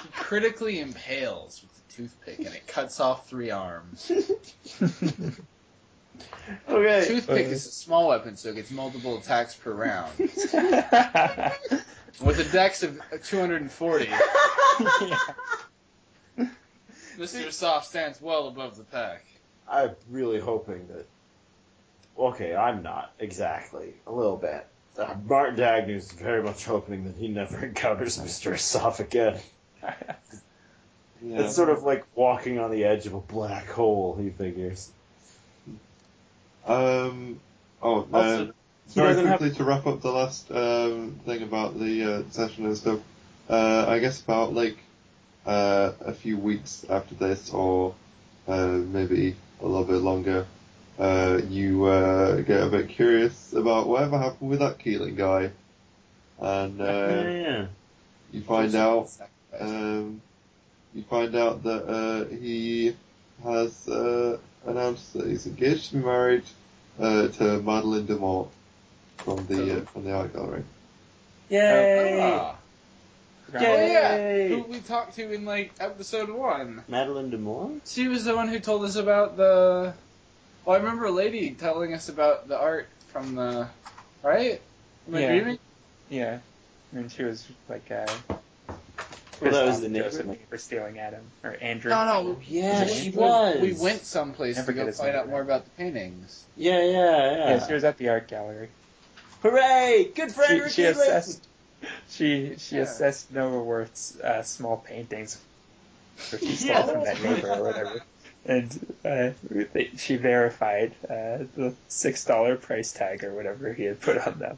He critically impales with the toothpick and it cuts off 3 arms. Okay. Toothpick is a small weapon, so it gets multiple attacks per round. With a dex of 240. Yeah. Mr. Soft stands well above the pack. I'm really hoping that... Okay, I'm not, exactly. A little bit. Martin D'Agneau is very much hoping that he never encounters Mr. Asaph again. Yeah. It's sort of like walking on the edge of a black hole, he figures. To wrap up the last thing about the session and stuff, I guess about, like, a few weeks after this, or maybe a little bit longer, you get a bit curious about whatever happened with that Keeling guy, and you find out that he has announced that he's engaged to be married to Madeline DeMore from the art gallery. Yay! Yeah. Who we talked to in, like, episode 1. Madeline DeMore? She was the one who told us about the... Well, I remember a lady telling us about the art from the... Right? Am I dreaming? Yeah. I mean, she was, like, that was the neighbor for stealing Adam. Or Andrew. No. Yeah, she was. We went someplace to go find out more about the paintings. Yeah. Yeah, she was at the art gallery. Hooray! Good for Andrew! She assessed Noah Worth's small paintings. She stole from that neighbor or whatever. And she verified the $6 price tag or whatever he had put on them.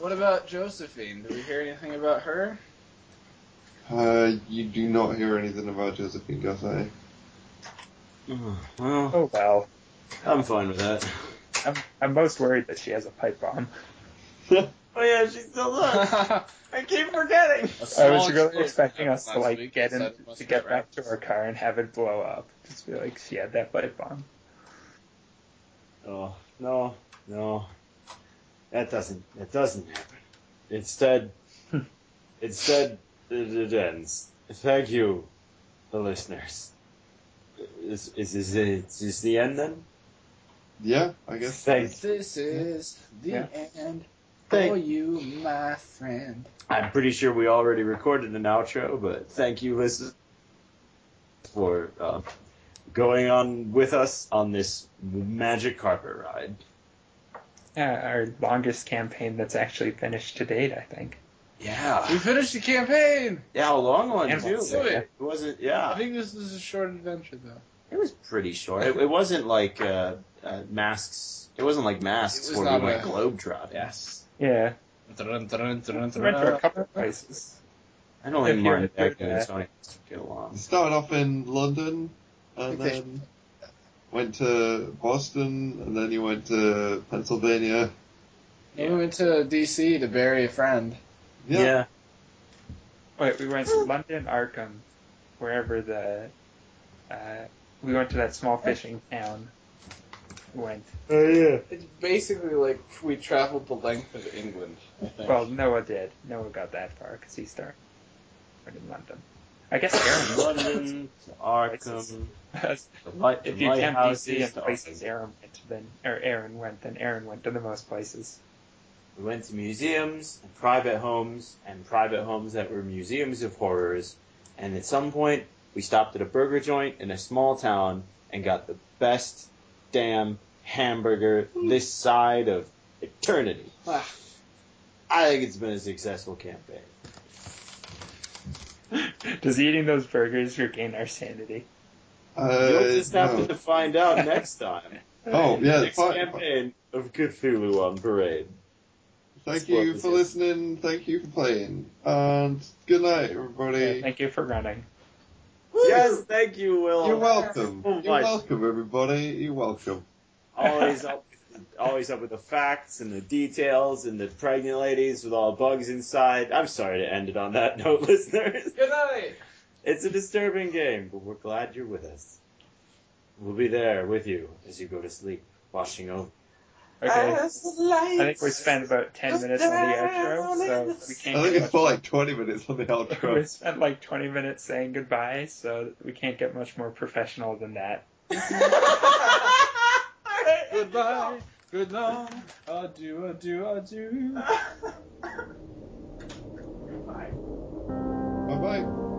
What about Josephine? Do we hear anything about her? You do not hear anything about Josephine Garcetti. Oh well. I'm fine with that. I'm most worried that she has a pipe bomb. Oh yeah, she still does. I keep forgetting. I was really expecting us to get back to our car and have it blow up. Just be like, she had that pipe bomb. Oh no, that doesn't happen. Instead, it ends. Thank you, the listeners. Is this the end then? Yeah, I guess. This is the end. For you, my friend. I'm pretty sure we already recorded an outro, but thank you, listeners, for going on with us on this magic carpet ride. Our longest campaign that's actually finished to date, I think. Yeah. We finished the campaign! Yeah, a long one, too. It wasn't, I think this is a short adventure, though. It was pretty short. It wasn't like masks. It wasn't like masks where we went globetrotting. Yes. Yeah. I went to a couple of places. I don't think Martin D'Agneau is going to get along. Started off in London, and then went to Boston, and then you went to Pennsylvania. Yeah. We went to D.C. to bury a friend. Yeah. Wait, we went to London, Arkham, wherever the... we went to that small fishing town. Oh, yeah. It's basically like we traveled the length of England, I think. Well, Noah did. Noah got that far because he started in London. I guess Aaron. London, Arkham. If you count DC and places Aaron went, then Aaron went to the most places. We went to museums and private homes, that were museums of horrors. And at some point, we stopped at a burger joint in a small town and got the best damn hamburger this side of eternity. I think it's been a successful campaign. Does eating those burgers regain our sanity? You'll just have to find out next time. Next campaign of Cthulhu on Parade. Thank you for listening. Thank you for playing. And good night, everybody. Yeah, thank you for running. Yes, thank you, Will. You're welcome. You're welcome, everybody. You're welcome. Always up with the facts and the details and the pregnant ladies with all the bugs inside. I'm sorry to end it on that note, listeners. Good night. It's a disturbing game, but we're glad you're with us. We'll be there with you as you go to sleep, watching over. Okay. I think we spent about 10 minutes on the outro, so we can't. I think it's more like 20 minutes on the outro. We spent like 20 minutes saying goodbye, so we can't get much more professional than that. Goodbye, good long, adieu, adieu, adieu. Bye. Bye-bye.